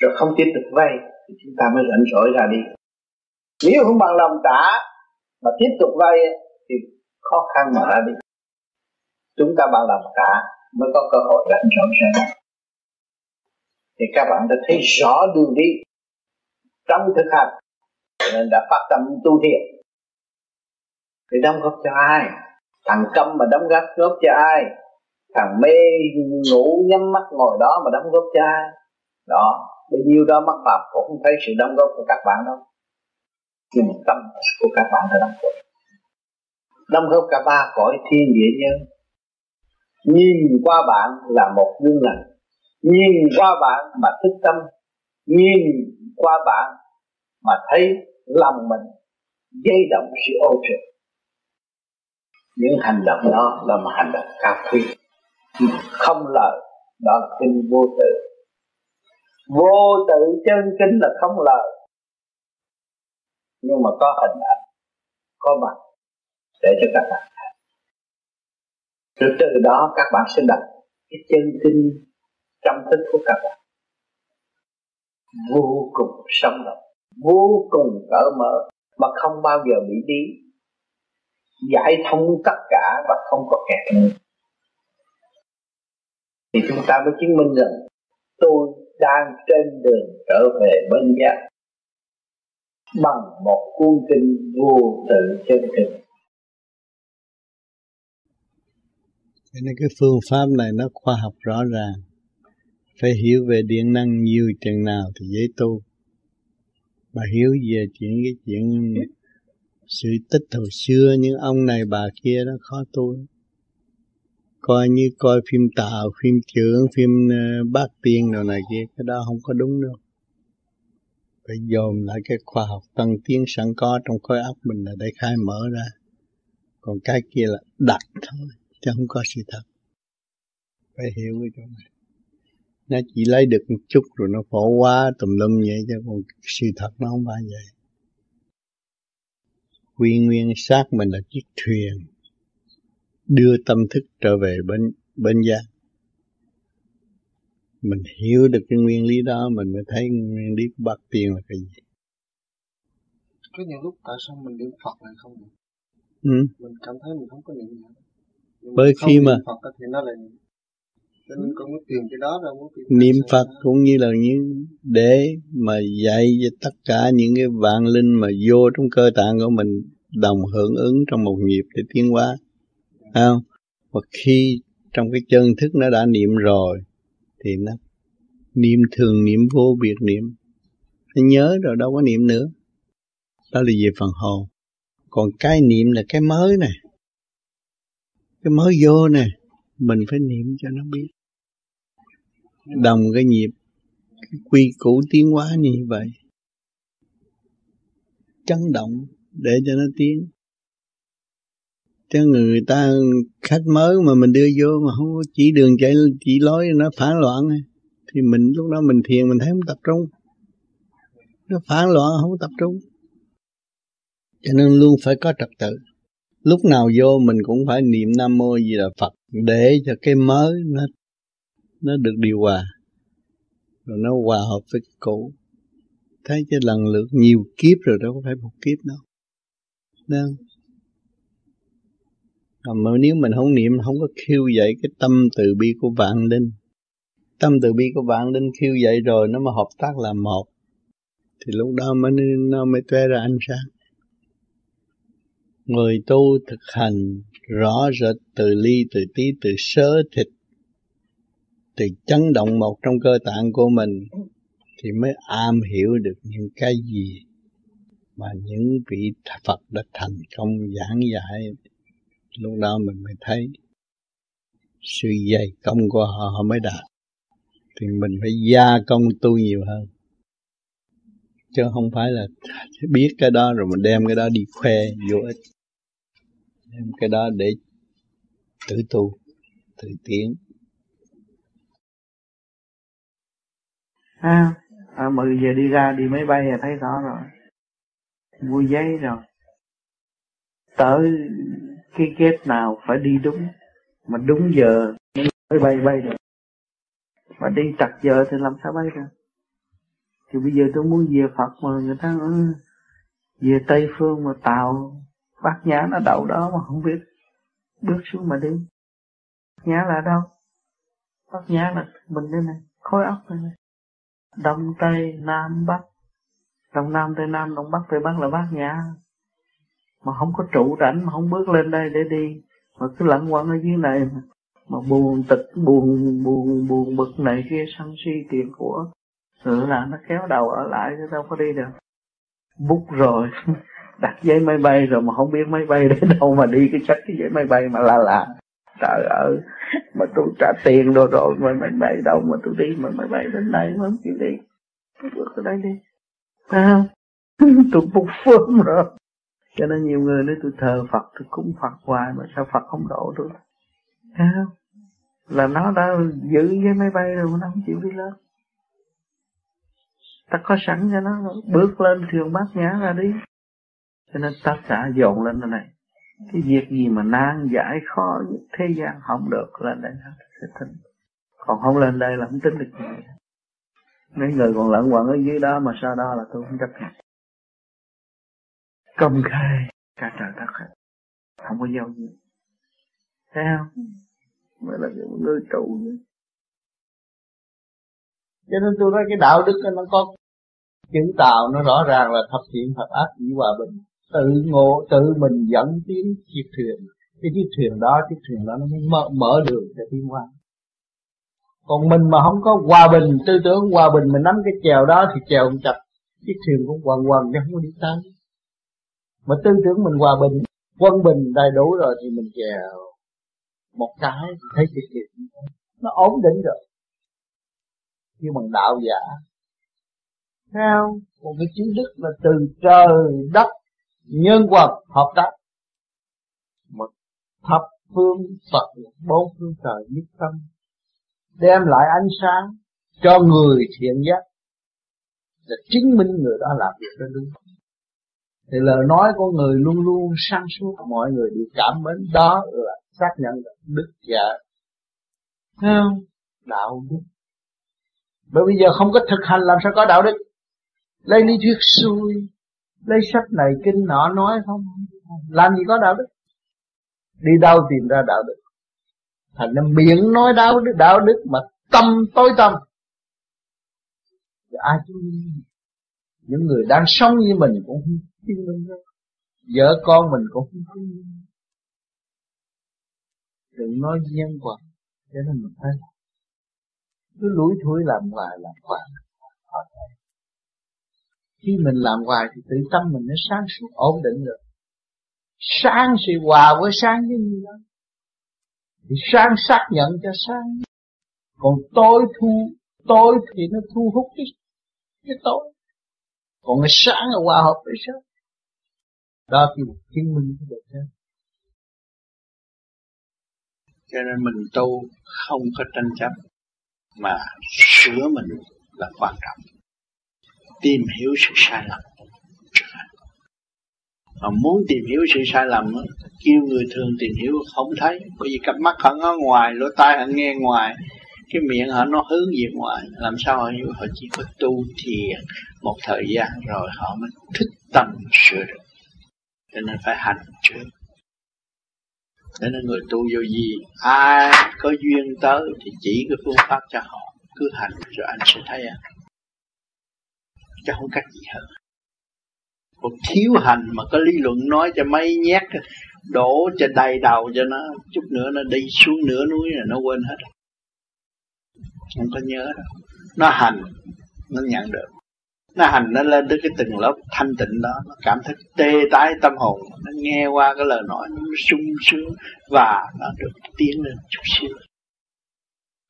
rồi không tiếp tục vay thì chúng ta mới rảnh rỗi ra đi. Nếu không bằng lòng trả mà tiếp tục vay thì khó khăn mà ra đi. Chúng ta bằng lòng trả mới có cơ hội rảnh rỗi ra đi. Thì các bạn đã thấy rõ đường đi trong thực hành, nên đã phát tâm tu thiện. Thì đóng góp cho ai? Thằng câm mà đóng góp cho ai? Thằng mê ngủ nhắm mắt ngồi đó mà đóng góp cho ai? Đó, bao nhiêu đó mắc phạm cũng không thấy sự đóng góp của các bạn đâu. Nhưng tâm của các bạn đã đóng góp. Đóng góp cả 3 cõi thiên địa nhân. Nhìn qua bạn là một gương lành, nhìn qua bạn mà thức tâm, nhìn qua bạn mà thấy lòng mình dây động sự ô trượt. Những hành động đó là một hành động cao quý, không lời, đó là kinh vô tự. Vô tự chân chính là không lời, nhưng mà có hình ảnh, có mặt để cho các bạn thấy. Rồi từ đó các bạn sẽ đặt cái chân kinh trong thức của các bạn, vô cùng sống động, vô cùng cởi mở mà không bao giờ bị đi, giải thông tất cả và không có kẹt nữa. Thì chúng ta mới chứng minh rằng tôi đang trên đường trở về bến giác bằng một cuốn kinh vô tự chân kinh. Cho nên cái phương pháp này nó khoa học rõ ràng. Phải hiểu về điện năng nhiều chừng nào thì dễ tu. Mà hiểu về cái chuyện sự tích hồi xưa, những ông này bà kia đó khó tu. Coi như coi phim Tàu, phim trưởng, phim bác tiên đồ này kia, cái đó không có đúng đâu. Phải dồn lại cái khoa học tân tiến sẵn có trong khối óc mình là để khai mở ra. Còn cái kia là đặt thôi, chứ không có sự thật. Phải hiểu cái chỗ này. Nó chỉ lấy được một chút rồi nó phổ quá tùm lum vậy, chứ còn sự thật nó không phải vậy. Quy nguyên xác mình là chiếc thuyền đưa tâm thức trở về bến giác. Mình hiểu được cái nguyên lý đó, mình mới thấy nguyên lý của bát tiên là cái gì. Có những lúc tại sao mình niệm Phật lại không được? Mình cảm thấy mình không có niệm nữa. Bởi khi mà Phật thì nó là niệm Phật cũng như là những để mà dạy cho tất cả những cái vạn linh mà vô trong cơ tạng của mình đồng hưởng ứng trong một nhịp để tiến hóa. Không? Và khi trong cái chân thức nó đã niệm rồi thì nó niệm thường, niệm vô biệt niệm, nó nhớ rồi đâu có niệm nữa. Đó là về phần hồn. Còn cái niệm là cái mới này, cái mới vô này, mình phải niệm cho nó biết đồng cái nhịp, cái quy củ tiến hóa như vậy, chấn động để cho nó tiến. Chứ người ta khách mới mà mình đưa vô mà không có chỉ đường chạy chỉ lối, nó phản loạn thì mình lúc đó mình thiền mình thấy không tập trung, nó phản loạn không tập trung. Cho nên luôn phải có trật tự. Lúc nào vô mình cũng phải niệm Nam Mô Di Đà Phật để cho cái mới nó được điều hòa, rồi nó hòa hợp với cái cũ. Thấy chứ lần lượt nhiều kiếp rồi, đâu có phải một kiếp đâu. Mà nếu mình không niệm, không có khiêu dậy cái tâm từ bi của vạn linh. Tâm từ bi của vạn linh khiêu dậy rồi, nó mà hợp tác làm một, thì lúc đó nó mới tué ra ánh sáng. Người tu thực hành rõ rệt từ ly, từ tí, từ sớ thịt, từ chấn động một trong cơ tạng của mình, thì mới am hiểu được những cái gì mà những vị Phật đã thành công giảng dạy. Lúc đó mình mới thấy sự dày công của họ mới đạt. Thì mình phải gia công tu nhiều hơn, chứ không phải là biết cái đó rồi mình đem cái đó đi khoe vô ích. Đem cái đó để tự tu, tự tiến. À 10 giờ đi ra, đi máy bay là thấy rõ rồi, mua giấy rồi, tới cái gate nào phải đi đúng, mà đúng giờ mới bay được, mà đi trật giờ thì làm sao bay được. Thì bây giờ tôi muốn về Phật mà người ta về Tây Phương mà tàu Bát Nhã nó đậu đó mà không biết, bước xuống mà đi. Bát Nhã là đâu? Bát Nhã là mình đây này, khối óc đây này, Đông Tây Nam Bắc, Đông Nam Tây Nam, Đông Bắc Tây Bắc là Bát Nhã. Mà không có trụ rảnh mà không bước lên đây để đi, mà cứ lẩn quẩn ở dưới này mà buồn tịch, buồn bực này kia, sân si tiền của, tự là nó kéo đầu ở lại chứ đâu có đi được. Bút rồi, đặt giấy máy bay rồi mà không biết máy bay đến đâu mà đi, cái sách cái giấy máy bay mà là trời ơi, mà tôi trả tiền đồ rồi mà máy bay đâu mà tôi đi, mà máy bay đến đây mà không chịu đi. Tôi bước ở đây đi, à, tôi bút phương rồi. Cho nên nhiều người nói tôi thờ Phật, tôi cúng Phật hoài mà sao Phật không độ tôi. À, là nó đã giữ giấy máy bay rồi mà nó không chịu đi lên. Ta có sẵn cho nó, bước lên thuyền Bát Nhã ra đi. Cho nên tất cả dồn lên đây này. Cái việc gì mà nan giải khó nhất thế gian không được, lên đây nó sẽ tin. Còn không lên đây là không tin được gì. Mấy người còn lẩn quẩn ở dưới đó mà sau đó là tôi không chấp nhận. Công khai cả trời đất hết, không có dâu gì. Thấy không? Mới là những người trụ nữa. Cho nên tôi nói cái đạo đức nó có chữ tạo, nó rõ ràng là thập thiện thập ác dĩ hòa bình. Tự ngộ, tự mình dẫn tiến chiếc thuyền. Cái chiếc thuyền đó nó mới mở đường để tiến qua. Còn mình mà không có hòa bình, tư tưởng hòa bình, mình nắm cái chèo đó thì chèo cũng chặt, chiếc thuyền cũng quằn quằn chứ không có đi tới. Mà tư tưởng mình hòa bình, quân bình đầy đủ rồi thì mình chèo một cái thì thấy chiếc thuyền nó ổn định rồi. Như bằng đạo giả. Theo một cái chính đức là từ trời đất nhân quật hợp tác, một thập phương Phật, bốn phương trời nhất tâm, đem lại ánh sáng cho người thiện giác, là chứng minh người đó làm việc đó đúng. Thì lời nói của người luôn luôn sáng suốt, mọi người đều cảm mến, đó là xác nhận đức giả. Theo đạo đức. Bởi bây giờ không có thực hành làm sao có đạo đức. Lấy lý thuyết xuôi, lấy sách này kinh nọ nói không, làm gì có đạo đức. Đi đâu tìm ra đạo đức? Thành ra miệng nói đạo đức mà tâm tối tâm. Thì ai chứng minh? Những người đang sống như mình cũng không chứng minh đâu. Vợ con mình cũng không chứng minh. Đừng nói nhân quả. Cho nên mình thấy cứ lủi thủi làm hoài. Khi mình làm hoài thì tự tâm mình nó sáng suốt ổn định rồi. Sáng sự hòa với sáng cái gì đó. Thì sáng xác nhận cho sáng. Còn tối thì nó thu hút cái tối. Còn cái sáng là hòa hợp với sáng. Đó thì chứng minh cái được đó. Cho nên mình tu không có tranh chấp, mà sửa mình là quan trọng. Tìm hiểu sự sai lầm. Mà muốn tìm hiểu sự sai lầm, kêu người thường tìm hiểu không thấy. Bởi vì cặp mắt họ ở ngoài, lỗ tai họ nghe ngoài, cái miệng họ nó hướng về ngoài. Làm sao họ hiểu? Họ chỉ có tu thiền một thời gian rồi họ mới thích tâm sửa được. Cho nên phải hành trước. Nên là người tu vô gì, ai có duyên tới thì chỉ cái phương pháp cho họ, cứ hành rồi anh sẽ thấy à. Chứ không cách gì hơn. Còn thiếu hành mà có lý luận nói cho mấy nhát, đổ cho đầy đầu cho nó, chút nữa nó đi xuống nửa núi là nó quên hết. Không có nhớ đâu. Nó hành, nó nhận được. Nó hành nó lên tới cái từng lớp thanh tịnh đó, nó cảm thấy tê tái tâm hồn, nó nghe qua cái lời nói nó sung sướng và nó được tiến lên chút xíu.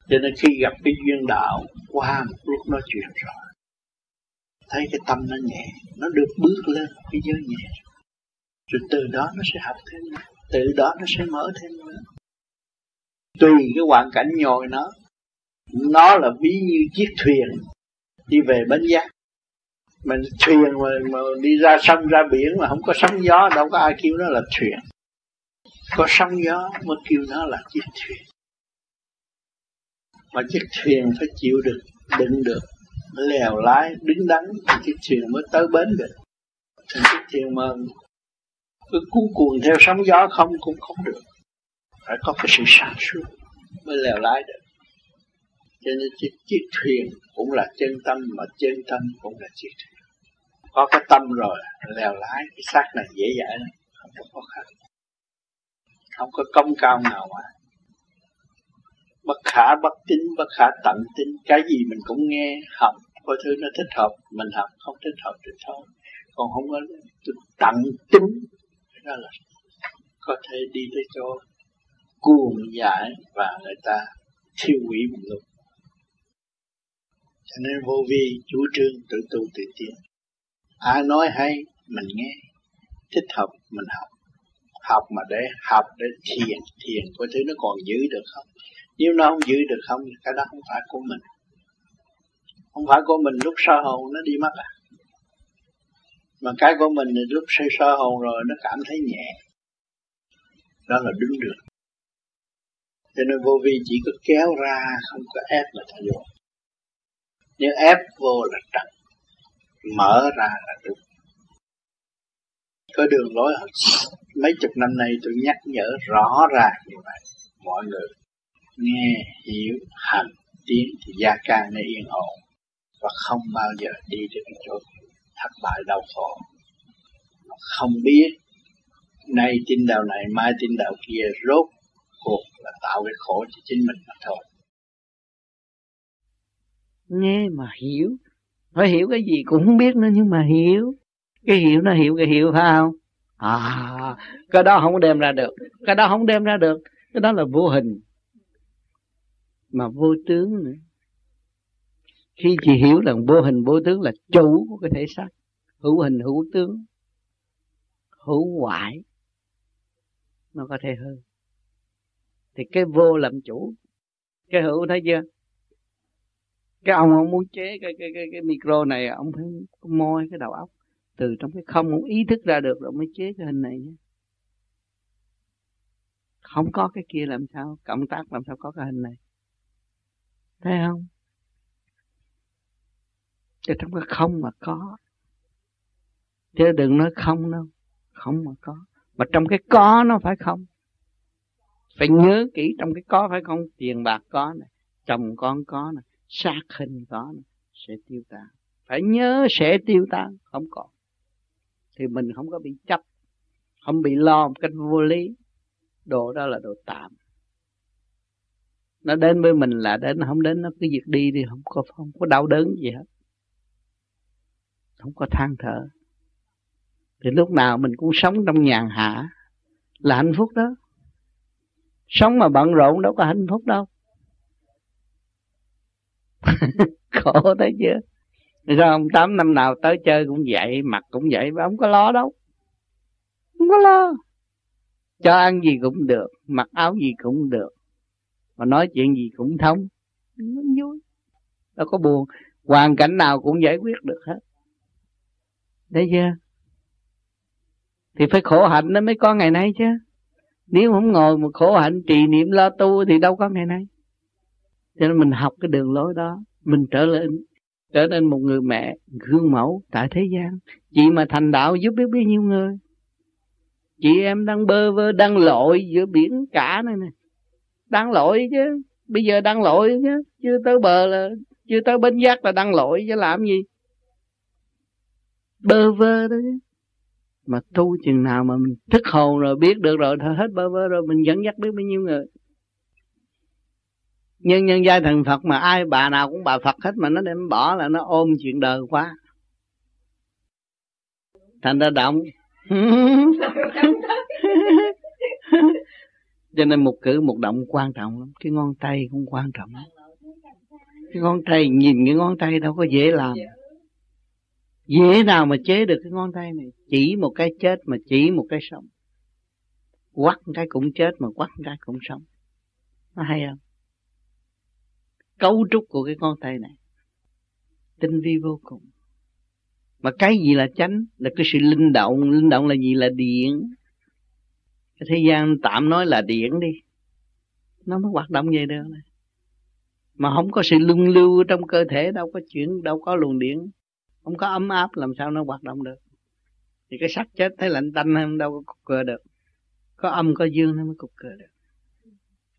Cho nên khi gặp cái duyên đạo, qua một lúc nói chuyện rồi, thấy cái tâm nó nhẹ, nó được bước lên cái giới nhẹ. Rồi từ đó nó sẽ học thêm nữa, từ đó nó sẽ mở thêm nữa. Tùy cái hoàn cảnh nhồi nó là ví như chiếc thuyền đi về bến giác. Mình thuyền mà đi ra sông ra biển mà không có sóng gió, đâu có ai kêu nó là thuyền. Có sóng gió mới kêu nó là chiếc thuyền. Mà chiếc thuyền phải chịu được, đựng được, lèo lái, đứng đắn thì chiếc thuyền mới tới bến được. Thì chiếc thuyền mà cứ cuốn cuồng theo sóng gió không cũng không được. Phải có cái sự sáng suốt mới lèo lái được. Cho nên chiếc thuyền cũng là chân tâm, mà chân tâm cũng là chiếc thuyền. Có cái tâm rồi, lèo lái cái xác này dễ dãi lắm, không có khó khăn. Không có công cao nào mà. Bất khả bất tín, bất khả tận tín. Cái gì mình cũng nghe, học. Có thứ nó thích hợp, mình học. Không thích hợp thì thôi. Còn không có tận tín, đó là có thể đi tới chỗ cuồng dại và người ta thiêu hủy mình luôn. Cho nên vô vi chủ trương tự tu tự tiến. Ai nói hay mình nghe, thích hợp mình học. Học mà để học để thiền, thiền có thứ nó còn giữ được không? Nếu nó không giữ được không, cái đó không phải của mình. Không phải của mình lúc sơ hồn nó đi mất à. Mà cái của mình thì lúc sơ hồn rồi nó cảm thấy nhẹ. Đó là đứng được. Cho nên vô vi chỉ có kéo ra, không có ép là thay đổi. Nếu ép vô là trật, mở ra là đúng. Có đường lối mấy chục năm nay tôi nhắc nhở rõ ràng như vậy. Mọi người nghe, hiểu, hành, tiến thì gia càng nó yên ổn. Và không bao giờ đi đến cái chỗ thất bại đau khổ. Không biết, nay tin đạo này, mai tin đạo kia, rốt cuộc là tạo cái khổ cho chính mình mà thôi. Nghe mà hiểu. Phải hiểu cái gì cũng không biết nữa, nhưng mà hiểu. Cái hiểu nó hiểu, cái hiểu phải không? À, cái đó không đem ra được. Cái đó không đem ra được. Cái đó là vô hình mà vô tướng nữa. Khi chị hiểu là vô hình vô tướng là chủ của cái thể xác, hữu hình hữu tướng, hữu ngoại, nó có thể hơn. Thì cái vô làm chủ, cái hữu thấy chưa? Cái ông muốn chế cái micro này, ông phải moi cái đầu óc từ trong cái không, ông ý thức ra được rồi mới chế cái hình này nhé. Không có cái kia làm sao cộng tác, làm sao có cái hình này? Thấy không? Thì trong cái không mà có. Chứ đừng nói không đâu. Không mà có. Mà trong cái có nó phải không. Phải nhớ kỹ, trong cái có phải không. Tiền bạc có này, chồng con có này, xác hình có này, sẽ tiêu tan. Phải nhớ sẽ tiêu tan. Không còn thì mình không có bị chấp, không bị lo một cách vô lý. Đồ đó là đồ tạm. Nó đến với mình là đến, không đến nó cứ việc đi thì không có đau đớn gì hết. Không có than thở. Thì lúc nào mình cũng sống trong nhàn hạ là hạnh phúc đó. Sống mà bận rộn đâu có hạnh phúc đâu. Khổ thấy chưa? Sao ông Tám năm nào tới chơi cũng vậy, mặt cũng vậy, không có lo đâu. Không có lo. Cho ăn gì cũng được, mặc áo gì cũng được, mà nói chuyện gì cũng thông. Nó vui, đâu có buồn. Hoàn cảnh nào cũng giải quyết được hết. Đấy chưa? Thì phải khổ hạnh nó mới có ngày nay chứ. Nếu không ngồi mà khổ hạnh trì niệm lo tu thì đâu có ngày nay. Cho nên mình học cái đường lối đó, mình trở nên một người mẹ gương mẫu tại thế gian. Chị mà thành đạo giúp biết bấy nhiêu người. Chị em đang bơ vơ, đang lội giữa biển cả này nè. Đang lội chứ, bây giờ đang lội chứ, chưa tới bờ là, chưa tới bến giác là đang lội chứ làm gì. Bơ vơ đó chứ. Mà tu chừng nào mà mình thức hồn rồi, biết được rồi, hết bơ vơ rồi, mình dẫn dắt biết bao nhiêu người. Nhưng nhân giai thần Phật mà ai bà nào cũng bà Phật hết, mà nó đem bỏ là nó ôm chuyện đời quá. Thành ra động. Cho nên một cử một động quan trọng lắm. Cái ngón tay cũng quan trọng lắm. Cái ngón tay, nhìn cái ngón tay đâu có dễ làm. Dễ nào mà chế được cái ngón tay này. Chỉ một cái chết mà chỉ một cái sống. Quắt cái cũng chết mà quắt cái cũng sống. Nó hay không? Cấu trúc của cái ngón tay này tinh vi vô cùng. Mà cái gì là chánh? Là cái sự linh động. Linh động là gì? Là điện. Cái thế gian tạm nói là điện đi, nó mới hoạt động vậy được này. Mà không có sự luân lưu trong cơ thể, đâu có chuyển, đâu có luồng điện, không có ấm áp, làm sao nó hoạt động được. Thì cái xác chết thấy lạnh tanh không, đâu có cục cờ được. Có âm có dương nó mới cục cờ được.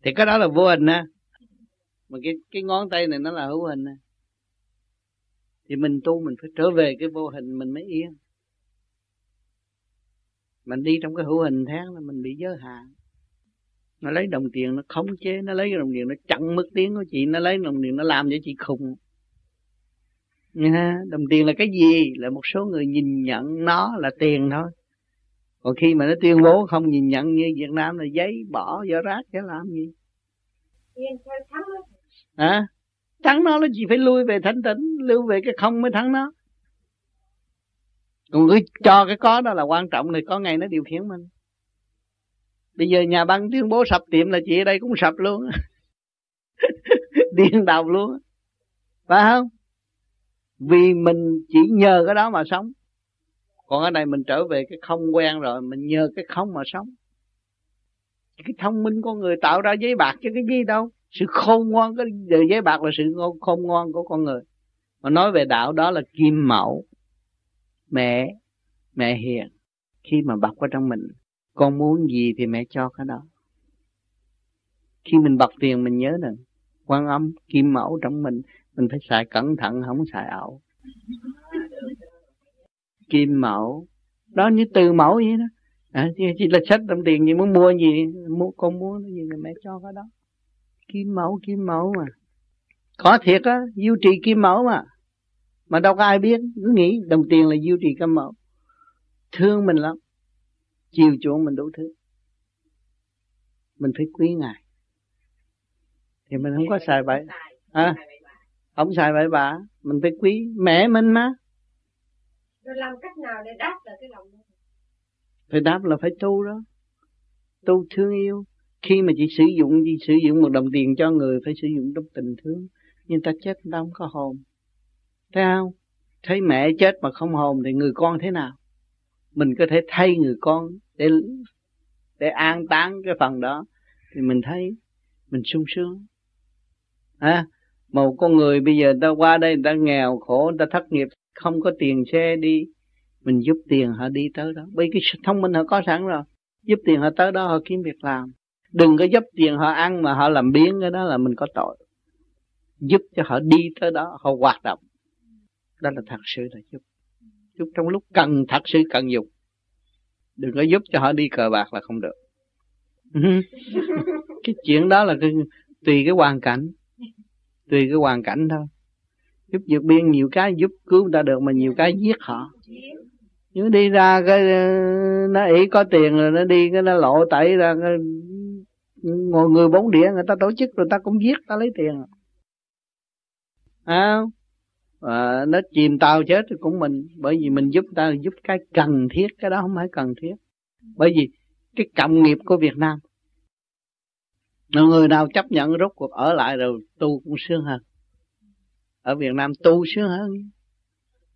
Thì cái đó là vô hình á. Mà cái ngón tay này nó là hữu hình á. Thì mình tu mình phải trở về cái vô hình mình mới yên. Mình đi trong cái hữu hình tháng là mình bị giới hạn. Nó lấy đồng tiền nó khống chế, nó lấy đồng tiền nó chặn mất tiếng của chị, nó lấy đồng tiền nó làm cho chị khùng. Đồng tiền là cái gì? Là một số người nhìn nhận nó là tiền thôi. Còn khi mà nó tuyên bố không nhìn nhận như Việt Nam là giấy bỏ vỏ rác để làm gì? À, thắng nó là chỉ phải lui về thanh tĩnh, lưu về cái không mới thắng nó. Còn cứ cho cái có đó là quan trọng, thì có ngày nó điều khiển mình. Bây giờ nhà băng tuyên bố sập tiệm là chị ở đây cũng sập luôn. Điên đầu luôn. Phải không? Vì mình chỉ nhờ cái đó mà sống. Còn ở đây mình trở về cái không quen rồi, mình nhờ cái không mà sống. Cái thông minh con người tạo ra giấy bạc chứ cái gì đâu. Sự khôn ngoan, cái giấy bạc là sự khôn ngoan của con người. Mà nói về đạo đó là kim mẫu. Mẹ hiền. Khi mà bọc ở trong mình, con muốn gì thì mẹ cho cái đó. Khi mình bọc tiền mình nhớ nè, Quan Âm kim mẫu trong mình phải xài cẩn thận, không xài ẩu. Kim mẫu, đó như từ mẫu vậy đó. À, chỉ là sách đồng tiền gì, muốn mua gì, con muốn gì thì mẹ cho cái đó. Kim mẫu mà. Có thiệt á, diêu trì kim mẫu mà. Mà đâu có ai biết, cứ nghĩ đồng tiền là diêu trì kim mẫu. Thương mình lắm, chiều chuộng mình đủ thứ. Mình phải quý ngài. Thì mình không có xài bậy. À, không xài bậy bạ, mình phải quý mẹ mình mà. Rồi làm cách nào để đáp lại cái lòng đó? Phải đáp là phải tu đó. Tu thương yêu. Khi mà chị sử dụng một đồng tiền cho người, phải sử dụng trong tình thương. Nhưng ta chết người ta không có hồn. Thấy không? Thấy mẹ chết mà không hồn thì người con thế nào? Mình có thể thay người con để an táng cái phần đó. Thì mình thấy mình sung sướng. À, mà một con người bây giờ người ta qua đây, người ta nghèo khổ, người ta thất nghiệp, không có tiền xe đi, mình giúp tiền họ đi tới đó. Bởi cái thông minh họ có sẵn rồi, giúp tiền họ tới đó họ kiếm việc làm. Đừng có giúp tiền họ ăn mà họ làm biếng, cái đó là mình có tội. Giúp cho họ đi tới đó, họ hoạt động. Đó là thật sự là giúp. Giúp trong lúc cần, thật sự cần dùng. Đừng có giúp cho họ đi cờ bạc là không được. Cái chuyện đó là tùy cái hoàn cảnh. Tùy cái hoàn cảnh thôi. Giúp vượt biên nhiều cái giúp cứu người ta được, mà nhiều cái giết họ. Nếu đi ra cái nó ỷ có tiền rồi nó đi cái nó lộ tẩy ra cái, ngồi người bốn đĩa người ta tổ chức rồi ta cũng giết, ta lấy tiền. À, nó chìm tàu chết thì cũng mình, bởi vì mình giúp ta giúp cái cần thiết, cái đó không phải cần thiết. Bởi vì cái cộng nghiệp của Việt Nam, người nào chấp nhận rốt cuộc ở lại rồi tu cũng sướng hơn. Ở Việt Nam tu sướng hơn.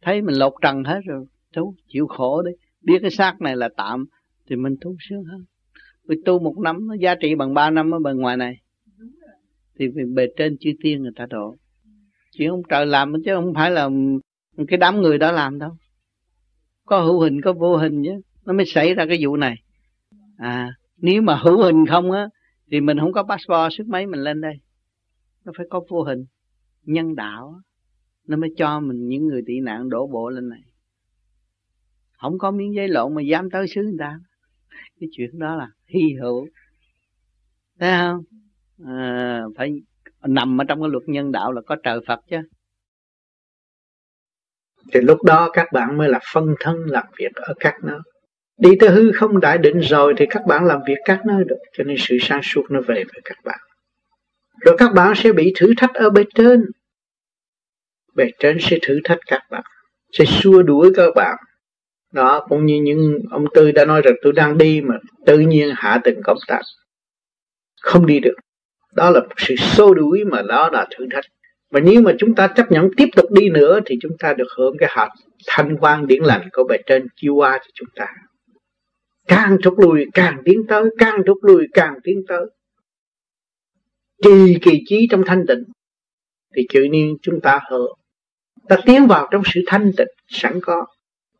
Thấy mình lột trần hết rồi, tu chịu khổ đi, biết cái xác này là tạm thì mình tu sướng hơn. Vì tu một năm nó giá trị bằng 3 năm ở bên ngoài này. Thì bề trên chư tiên người ta độ. Chuyện ông trời làm chứ không phải là cái đám người đó làm đâu. Có hữu hình có vô hình chứ, nó mới xảy ra cái vụ này. Nếu mà hữu hình không á thì mình không có passport sức mấy mình lên đây. Nó phải có vô hình, nhân đạo nó mới cho mình những người tị nạn đổ bộ lên này. Không có miếng giấy lộn mà dám tới xứ người ta, cái chuyện đó là hy hữu, thấy không? Phải nằm ở trong cái luật nhân đạo là có trời Phật chứ. Thì lúc đó các bạn mới là phân thân làm việc ở các nơi. Đi tới hư không đại định rồi thì các bạn làm việc các nơi được. Cho nên sự sáng suốt nó về với các bạn. Rồi các bạn sẽ bị thử thách ở bề trên. Bề trên sẽ thử thách các bạn, sẽ xua đuổi các bạn. Đó, cũng như những ông Tư đã nói rằng tôi đang đi mà tự nhiên hạ từng công tác, không đi được. Đó là một sự xô đuổi mà đó là thử thách. Mà nếu mà chúng ta chấp nhận tiếp tục đi nữa thì chúng ta được hưởng cái hạt thanh quan điển lành của bề trên chiêu qua cho chúng ta. Càng rút lui càng tiến tới, càng rút lui càng tiến tới. Trì kỳ trí trong thanh tịnh thì tự nhiên chúng ta hưởng. Ta tiến vào trong sự thanh tịnh sẵn có,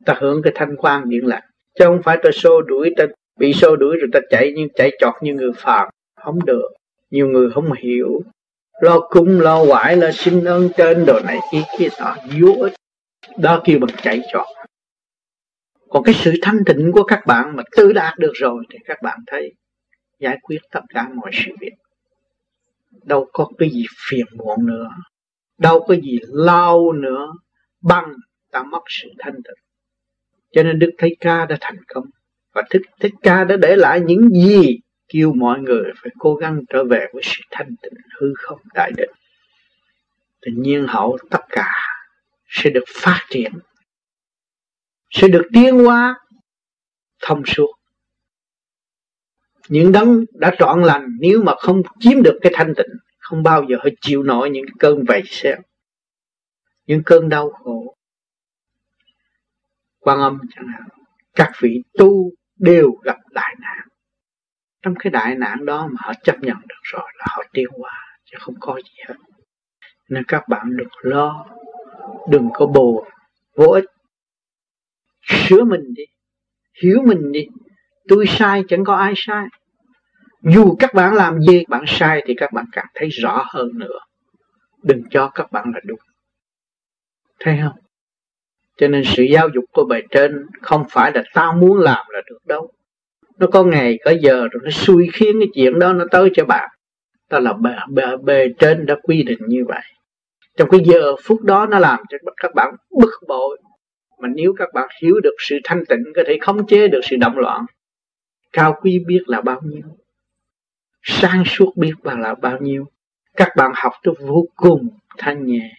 ta hưởng cái thanh quan điển lành. Chứ không phải ta xô đuổi, ta bị xô đuổi rồi ta chạy nhưng chạy chọt như người phàm, không được. Nhiều người không hiểu, lo cung lo quải, lo xin ơn trên đồ này kia đó vô ích. Đó kêu bằng chạy chọt. Còn cái sự thanh tịnh của các bạn mà tự đạt được rồi thì các bạn thấy giải quyết tất cả mọi sự việc. Đâu có cái gì phiền muộn nữa, đâu có gì lao nữa, bằng ta mất sự thanh tịnh. Cho nên Đức Thích Ca đã thành công. Và Thích Ca đã để lại những gì kêu mọi người phải cố gắng trở về với sự thanh tịnh hư không đại định. Thì nhiên hậu tất cả sẽ được phát triển, sẽ được tiến hóa thông suốt. Những đấng đã trọn lành nếu mà không chiếm được cái thanh tịnh, không bao giờ họ chịu nổi những cơn vầy xéo, những cơn đau khổ. Quan Âm chẳng hạn, các vị tu đều gặp đại nạn. Trong cái đại nạn đó mà họ chấp nhận được rồi là họ tiêu hóa, chứ không có gì hết. Nên các bạn đừng lo, đừng có buồn, vô ích. Sửa mình đi, hiểu mình đi. Tôi sai chẳng có ai sai. Dù các bạn làm gì, bạn sai thì các bạn càng thấy rõ hơn nữa. Đừng cho các bạn là đúng. Thấy không? Cho nên sự giáo dục của bề trên không phải là tao muốn làm là được đâu. Nó có ngày, có giờ rồi nó xui khiến cái chuyện đó nó tới cho bạn. Đó là bề trên đã quy định như vậy. Trong cái giờ phút đó nó làm cho các bạn bức bội. Mà nếu các bạn hiểu được sự thanh tịnh, có thể khống chế được sự động loạn. Cao quý biết là bao nhiêu, sáng suốt biết là bao nhiêu. Các bạn học được vô cùng thanh nhẹ.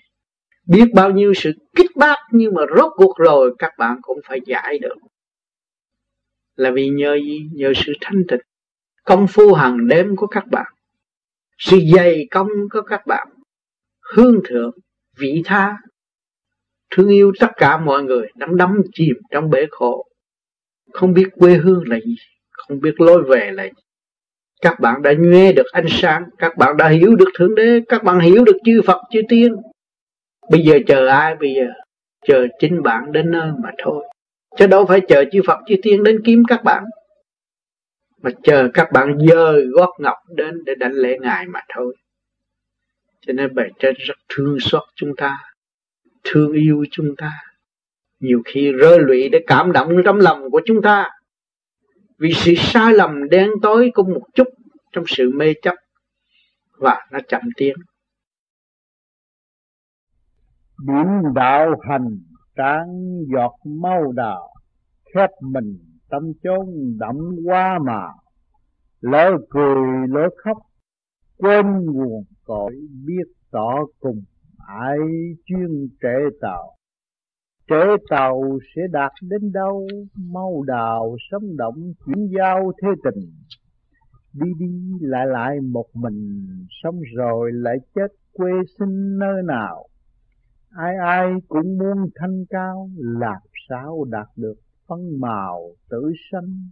Biết bao nhiêu sự kích bác, nhưng mà rốt cuộc rồi các bạn cũng phải giải được. Là vì nhờ gì? Nhờ sự thanh tịnh. Công phu hàng đêm của các bạn, sự dày công của các bạn, hướng thượng, vị tha, thương yêu tất cả mọi người, đắm đắm chìm trong bể khổ. Không biết quê hương là gì, không biết lối về là gì. Các bạn đã nghe được ánh sáng, các bạn đã hiểu được Thượng Đế, các bạn hiểu được chư Phật, chư Tiên. Bây giờ chờ ai? Bây giờ chờ chính bạn đến nơi mà thôi. Chứ đâu phải chờ chư Phật, chư Tiên đến kiếm các bạn. Mà chờ các bạn dời gót ngọc đến để đảnh lễ Ngài mà thôi. Cho nên bề trên rất thương xót chúng ta, thương yêu chúng ta. Nhiều khi rơi lụy để cảm động trong lòng của chúng ta. Vì sự sai lầm đen tối của một chút trong sự mê chấp, và nó chậm tiến. Biển đạo hành tráng giọt mau đào, khép mình tâm chốn đậm hoa màu. Lỡ cười lỡ khóc, quên nguồn cội, biết tỏ cùng ai chuyên trễ tạo. Trễ tàu sẽ đạt đến đâu, mau đào sống động chuyển giao thế tình. Đi đi lại lại một mình, sống rồi lại chết quê sinh nơi nào. Ai ai cũng muốn thanh cao, làm sao đạt được phân màu tử sanh.